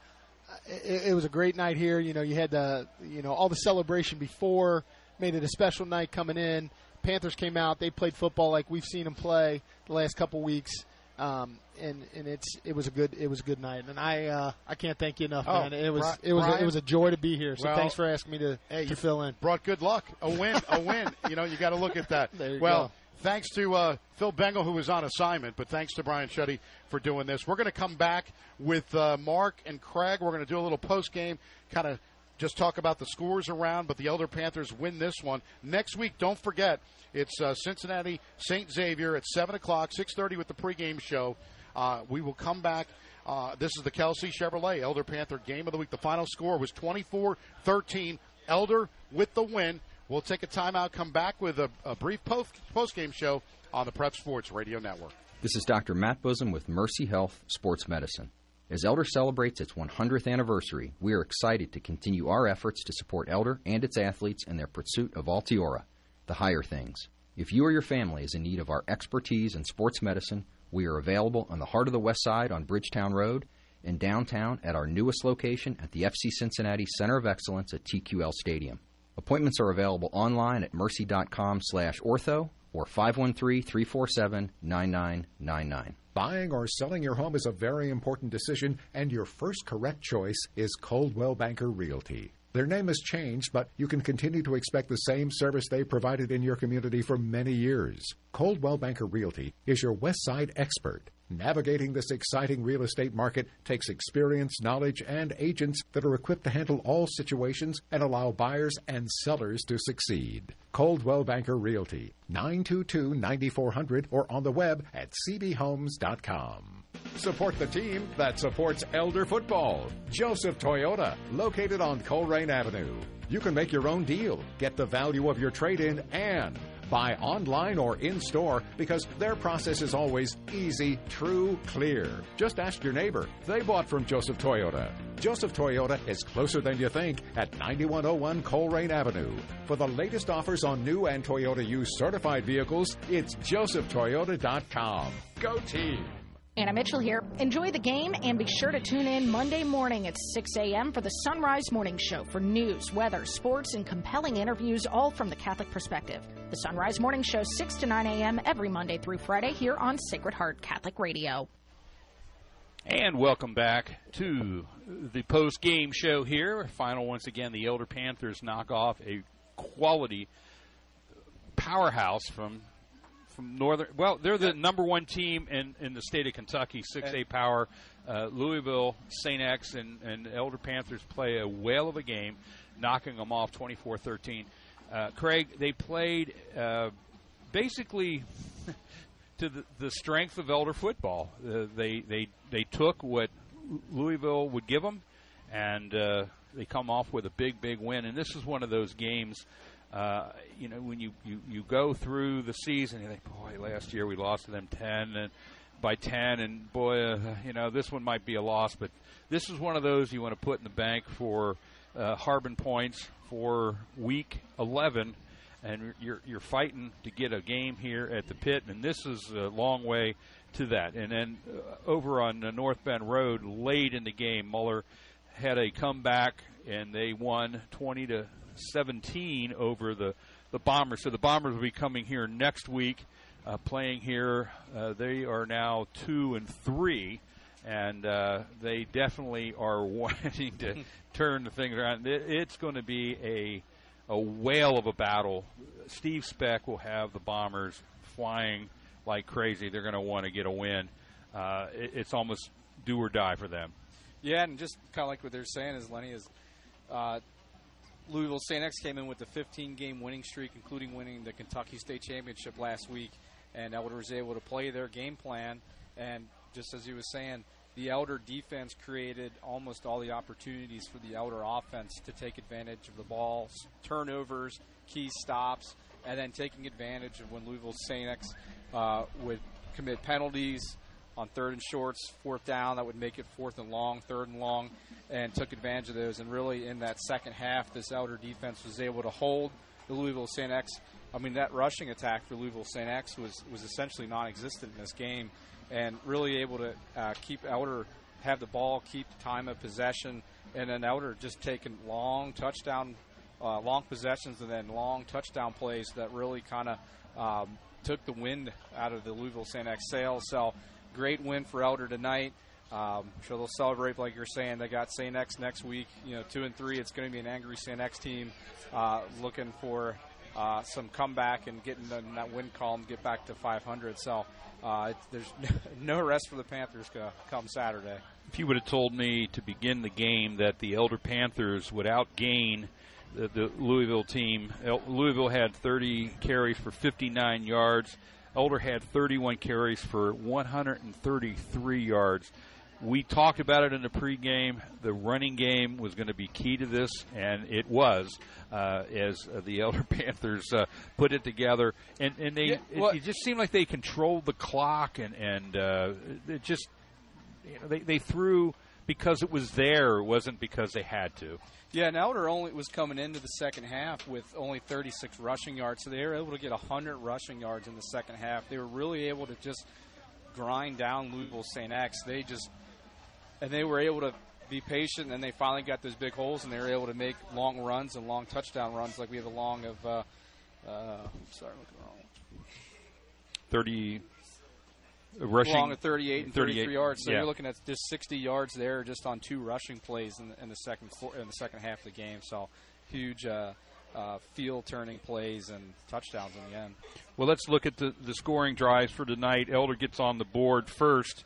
it, it was a great night here. You know, you had the, you know, all the celebration before, made it a special night coming in. Panthers came out. They played football like we've seen them play the last couple weeks. Um, and and it's it was a good it was a good night, and I uh, I can't thank you enough, oh, man. It was Brian, it was a, it was a joy to be here. So well, thanks for asking me to, hey, to fill in. Brought good luck, a win, a win. You know, you got to look at that. There you well, go. Thanks to uh, Phil Bengel, who was on assignment, but thanks to Brian Schutte for doing this. We're going to come back with uh, Mark and Craig. We're going to do a little post game, kind of just talk about the scores around, but the Elder Panthers win this one. Next week, don't forget, it's uh, Cincinnati Saint Xavier at seven o'clock, six thirty with the pregame show. Uh, we will come back. Uh, this is the Kelsey Chevrolet Elder Panther Game of the Week. The final score was twenty-four thirteen. Elder with the win. We'll take a timeout, come back with a, a brief post, post-game show on the Prep Sports Radio Network. This is Doctor Matt Bosom with Mercy Health Sports Medicine. As Elder celebrates its one hundredth anniversary, we are excited to continue our efforts to support Elder and its athletes in their pursuit of Altiora, the higher things. If you or your family is in need of our expertise in sports medicine, we are available on the Heart of the West Side on Bridgetown Road and downtown at our newest location at the F C Cincinnati Center of Excellence at T Q L Stadium. Appointments are available online at mercy.com slash ortho or five one three, three four seven, nine nine nine nine. Buying or selling your home is a very important decision, and your first correct choice is Coldwell Banker Realty. Their name has changed, but you can continue to expect the same service they provided in your community for many years. Coldwell Banker Realty is your West Side expert. Navigating this exciting real estate market takes experience, knowledge, and agents that are equipped to handle all situations and allow buyers and sellers to succeed. Coldwell Banker Realty, nine two two, nine four zero zero or on the web at c b homes dot com. Support the team that supports Elder football. Joseph Toyota, located on Colerain Avenue. You can make your own deal, get the value of your trade-in, and buy online or in-store because their process is always easy, true, clear. Just ask your neighbor. They bought from Joseph Toyota. Joseph Toyota is closer than you think at ninety-one oh one Colerain Avenue. For the latest offers on new and Toyota used certified vehicles, it's joseph toyota dot com. Go team! Anna Mitchell here. Enjoy the game and be sure to tune in Monday morning at six a.m. for the Sunrise Morning Show for news, weather, sports, and compelling interviews, all from the Catholic perspective. The Sunrise Morning Show, six to nine a.m. every Monday through Friday here on Sacred Heart Catholic Radio. And welcome back to the post-game show here. Final once again, the Elder Panthers knock off a quality powerhouse from Northern. Well, they're the number one team in, in the state of Kentucky, six A power. Uh, Louisville, Saint X, and, and Elder Panthers play a whale of a game, knocking them off twenty-four thirteen. Uh, Craig, they played uh, basically to the, the strength of Elder football. Uh, they, they, they took what Louisville would give them, and uh, they come off with a big, big win. And this is one of those games. Uh, you know, when you, you, you go through the season, you think, boy, last year we lost to them ten and by ten, and boy, uh, you know, this one might be a loss. But this is one of those you want to put in the bank for uh, Harbin points for Week eleven, and you're you're fighting to get a game here at the Pit, and this is a long way to that. And then uh, over on the North Bend Road, late in the game, Moeller had a comeback, and they won twenty to seventeen over the, the Bombers. So the Bombers will be coming here next week, uh, playing here. Uh, they are now two and three and uh, they definitely are wanting to turn the things around. It's going to be a a whale of a battle. Steve Speck will have the Bombers flying like crazy. They're going to want to get a win. Uh, it, it's almost do or die for them. Yeah, and just kind of like what they're saying is, Lenny, is uh, Louisville Saint X came in with a fifteen-game winning streak, including winning the Kentucky State Championship last week, and Elder was able to play their game plan. And just as he was saying, the Elder defense created almost all the opportunities for the Elder offense to take advantage of the balls, turnovers, key stops, and then taking advantage of when Louisville Saint X uh, would commit penalties on third and shorts, fourth down, that would make it fourth and long, third and long, and took advantage of those. And really in that second half, this Elder defense was able to hold the Louisville Saint X. I mean, that rushing attack for Louisville Saint X was, was essentially non-existent in this game, and really able to uh, keep Elder, have the ball, keep time of possession, and then Elder just taking long touchdown, uh, long possessions and then long touchdown plays that really kind of um, took the wind out of the Louisville Saint X sails. So great win for Elder tonight. Um, I'm sure they'll celebrate, like you're saying. They got Saint X next week, you know, two and three. It's going to be an angry Saint X team uh, looking for uh, some comeback and getting in that win column, get back to five hundred. So uh, it, there's no rest for the Panthers come Saturday. If you would have told me to begin the game that the Elder Panthers would outgain the, the Louisville team, Louisville had thirty carries for fifty-nine yards. Elder had thirty-one carries for one hundred thirty-three yards. We talked about it in the pregame. The running game was going to be key to this, and it was, uh, as uh, the Elder Panthers uh, put it together. And, and they, yeah, well, it, it just seemed like they controlled the clock, and, and uh, it just you know, they, they threw because it was there. It wasn't because they had to. Yeah, and Elder only was coming into the second half with only thirty-six rushing yards, so they were able to get one hundred rushing yards in the second half. They were really able to just grind down Louisville Saint X. They just, and they were able to be patient, and they finally got those big holes, and they were able to make long runs and long touchdown runs, like we have a long of, uh, uh, sorry, looking wrong. thirty. Rushing long at thirty-eight and thirty-eight, thirty-three yards, so yeah. You're looking at just sixty yards there, just on two rushing plays in the, in the second in the second half of the game. So, huge uh, uh, field-turning plays and touchdowns in the end. Well, let's look at the, the scoring drives for tonight. Elder gets on the board first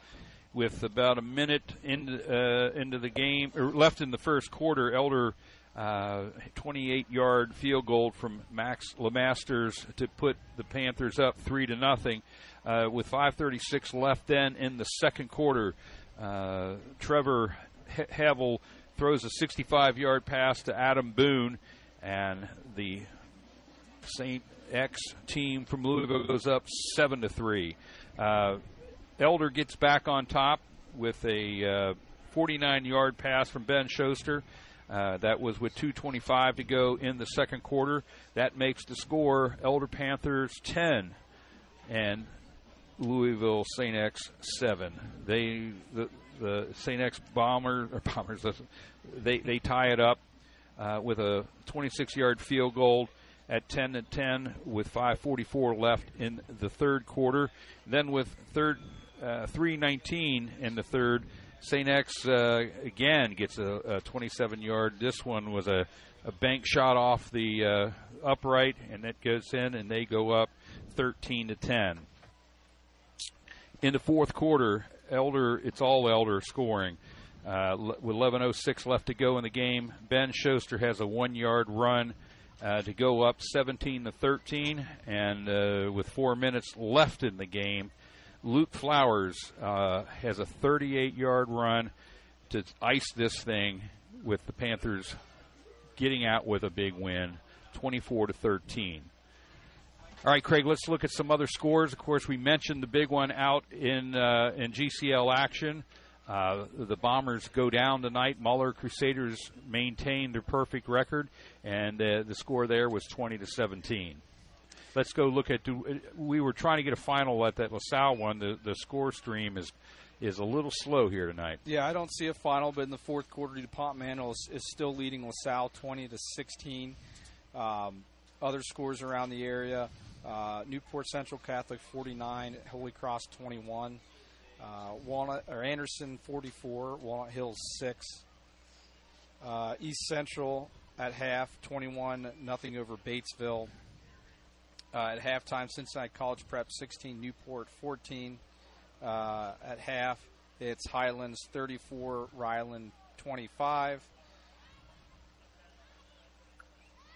with about a minute into uh, into the game, or left in the first quarter. Elder uh, twenty-eight-yard field goal from Max LeMasters to put the Panthers up three to nothing. Uh, with five thirty-six left then in the second quarter, uh, Trevor Havel throws a sixty-five-yard pass to Adam Boone, and the Saint X team from Louisville goes up seven to three. Uh, Elder gets back on top with a uh, forty-nine-yard pass from Ben Schuster. Uh, that was with two twenty-five to go in the second quarter. That makes the score Elder Panthers ten and Louisville Saint X seven. They the the Saint X bomber or bombers. They they tie it up uh, with a twenty-six-yard field goal at ten to ten with five forty-four left in the third quarter. Then with third uh, three nineteen in the third, Saint X uh, again gets a, a twenty-seven-yard. This one was a, a bank shot off the uh, upright, and that goes in, and they go up thirteen to ten. In the fourth quarter, Elder, it's all Elder scoring. Uh, with eleven oh six left to go in the game, Ben Schuster has a one-yard run uh, to go up seventeen to thirteen. And uh, with four minutes left in the game, Luke Flowers uh, has a thirty-eight-yard run to ice this thing, with the Panthers getting out with a big win, twenty-four to thirteen. All right, Craig, let's look at some other scores. Of course, we mentioned the big one out in uh, in G C L action. Uh, the Bombers go down tonight. Moeller Crusaders maintain their perfect record, and uh, the score there was twenty to seventeen. Let's go look at – we were trying to get a final at that LaSalle one. The, the score stream is is a little slow here tonight. Yeah, I don't see a final, but in the fourth quarter, DuPont Mandel is, is still leading LaSalle twenty to sixteen. Um, other scores around the area – Uh, Newport Central Catholic forty-nine, Holy Cross twenty-one, Uh, Walnut or Anderson forty-four, Walnut Hills six. Uh, East Central at half, twenty-one nothing over Batesville. Uh, at halftime, Cincinnati College Prep sixteen, Newport fourteen. Uh, at half, it's Highlands thirty-four, Ryland twenty-five.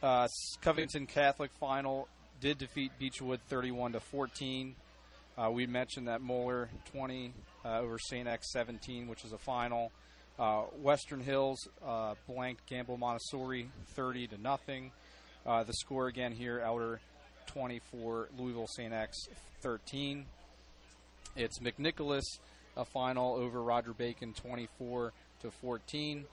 Uh, Covington Catholic final did defeat Beechwood thirty-one to fourteen. Uh, we mentioned that Moeller twenty uh, over Saint X seventeen, which is a final. Uh, Western Hills uh, blanked Gamble Montessori thirty to nothing. Uh, the score again here: Elder twenty-four, Louisville Saint X thirteen. It's McNicholas a final over Roger Bacon twenty-four to fourteen.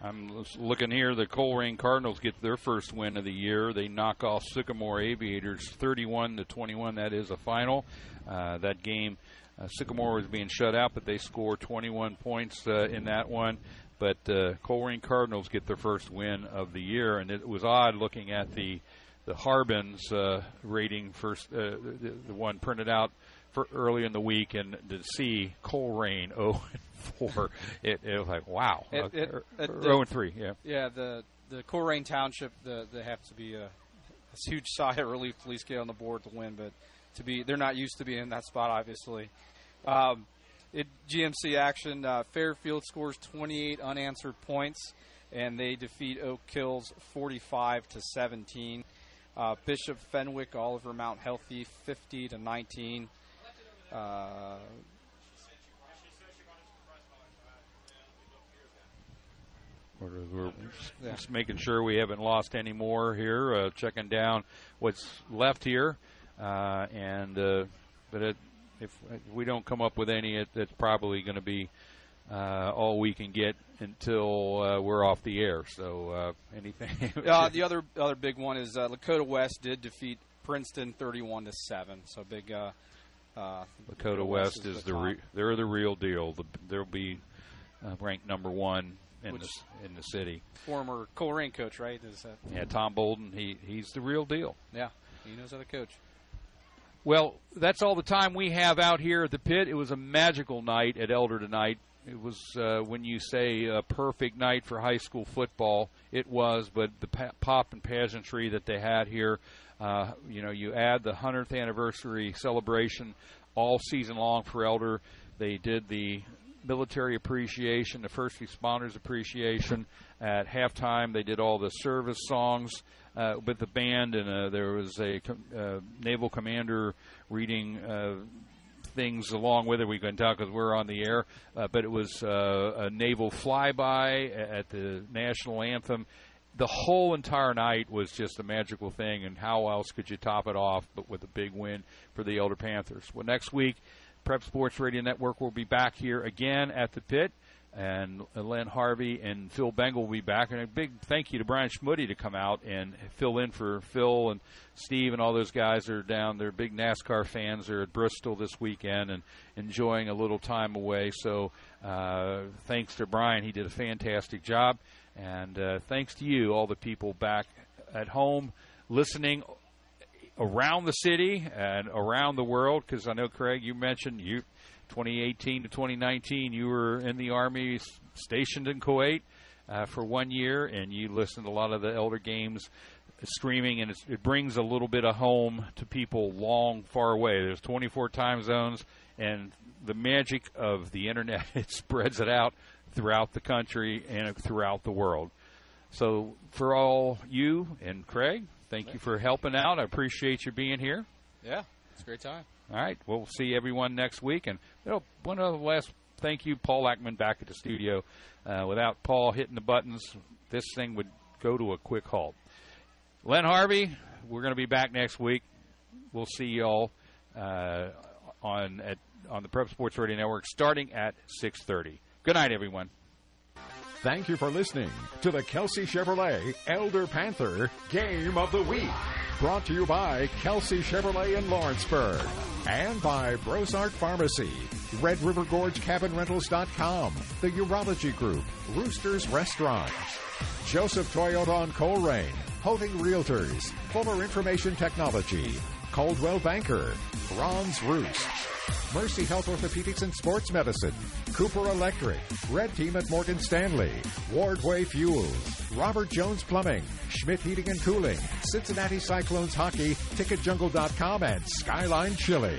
I'm looking here. The Colerain Cardinals get their first win of the year. They knock off Sycamore Aviators thirty-one to twenty-one. That is a final. Uh, that game, uh, Sycamore was being shut out, but they score twenty-one points uh, in that one. But uh, Colerain Cardinals get their first win of the year, and it was odd looking at the the Harbin's uh, rating first, uh, the, the one printed out for early in the week, and to see Colerain oh and four, it, it was like, wow. It, it, it, oh and three, yeah. Yeah, the, the Colerain Township, the, they have to be a, a huge sigh of relief to at least get on the board to win, but to be they're not used to being in that spot, obviously. Um, it, G M C action, uh, Fairfield scores twenty-eight unanswered points, and they defeat Oak Hills forty-five to seventeen. Uh, Bishop Fenwick, Oliver Mount Healthy fifty to nineteen. Uh, we're just making sure we haven't lost any more here, uh, checking down what's left here, uh, and uh, but it, if, if we don't come up with any, it, it's probably going to be uh, all we can get until uh, we're off the air. So uh, anything. uh, the other other big one is uh, Lakota West did defeat Princeton thirty-one to seven. So big. Uh, Uh, Lakota West is, is the re- they're the real deal. The, they'll be uh, ranked number one in Which the in the city. Former Colerain coach, right? Is that yeah, Tom Bolden. He he's the real deal. Yeah, he knows how to coach. Well, that's all the time we have out here at the pit. It was a magical night at Elder tonight. It was uh, when you say a perfect night for high school football. It was, but the pa- pop and pageantry that they had here. Uh, you know, you add the one hundredth anniversary celebration all season long for Elder. They did the military appreciation, the first responders appreciation. At halftime, they did all the service songs uh, with the band, and uh, there was a com- uh, naval commander reading uh, things along with it. We couldn't tell because we're on the air, uh, but it was uh, a naval flyby at the national anthem. The whole entire night was just a magical thing, and how else could you top it off but with a big win for the Elder Panthers? Well, next week, Prep Sports Radio Network will be back here again at the pit, and Len Harvey and Phil Bengel will be back. And a big thank you to Brian Schmuddy to come out and fill in for Phil and Steve and all those guys that are down. They're big NASCAR fans. They're at Bristol this weekend and enjoying a little time away. So uh, thanks to Brian. He did a fantastic job. And uh, thanks to you, all the people back at home listening around the city and around the world, because I know, Craig, you mentioned you twenty eighteen to twenty nineteen, you were in the Army stationed in Kuwait uh, for one year, and you listened to a lot of the Elder games streaming, and it's, it brings a little bit of home to people long, far away. There's twenty-four time zones, and the magic of the Internet, it spreads it out throughout the country and throughout the world. So for all you and Craig, thank you for helping out. I appreciate you being here. Yeah, it's a great time. All right, we'll see everyone next week. And one other last thank you, Paul Ackman back at the studio. Uh, without Paul hitting the buttons, this thing would go to a quick halt. Len Harvey, we're going to be back next week. We'll see you all uh, on, at, on the Prep Sports Radio Network starting at six thirty. Good night, everyone. Thank you for listening to the Kelsey Chevrolet Elder Panther Game of the Week. Brought to you by Kelsey Chevrolet in Lawrenceburg and by Brozart Pharmacy, Red River Gorge Cabin Rentals dot com, the Urology Group, Rooster's Restaurant, Joseph Toyota on Colerain, Hoeting Realtors, Fuller Information Technology, Coldwell Banker, Bronze Roost, Mercy Health Orthopedics and Sports Medicine, Cooper Electric, Red Team at Morgan Stanley, Wardway Fuels, Robert Jones Plumbing, Schmidt Heating and Cooling, Cincinnati Cyclones Hockey, Ticket Jungle dot com, and Skyline Chili.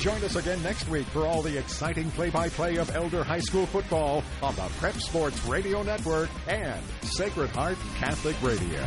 Join us again next week for all the exciting play-by-play of Elder High School football on the Prep Sports Radio Network and Sacred Heart Catholic Radio.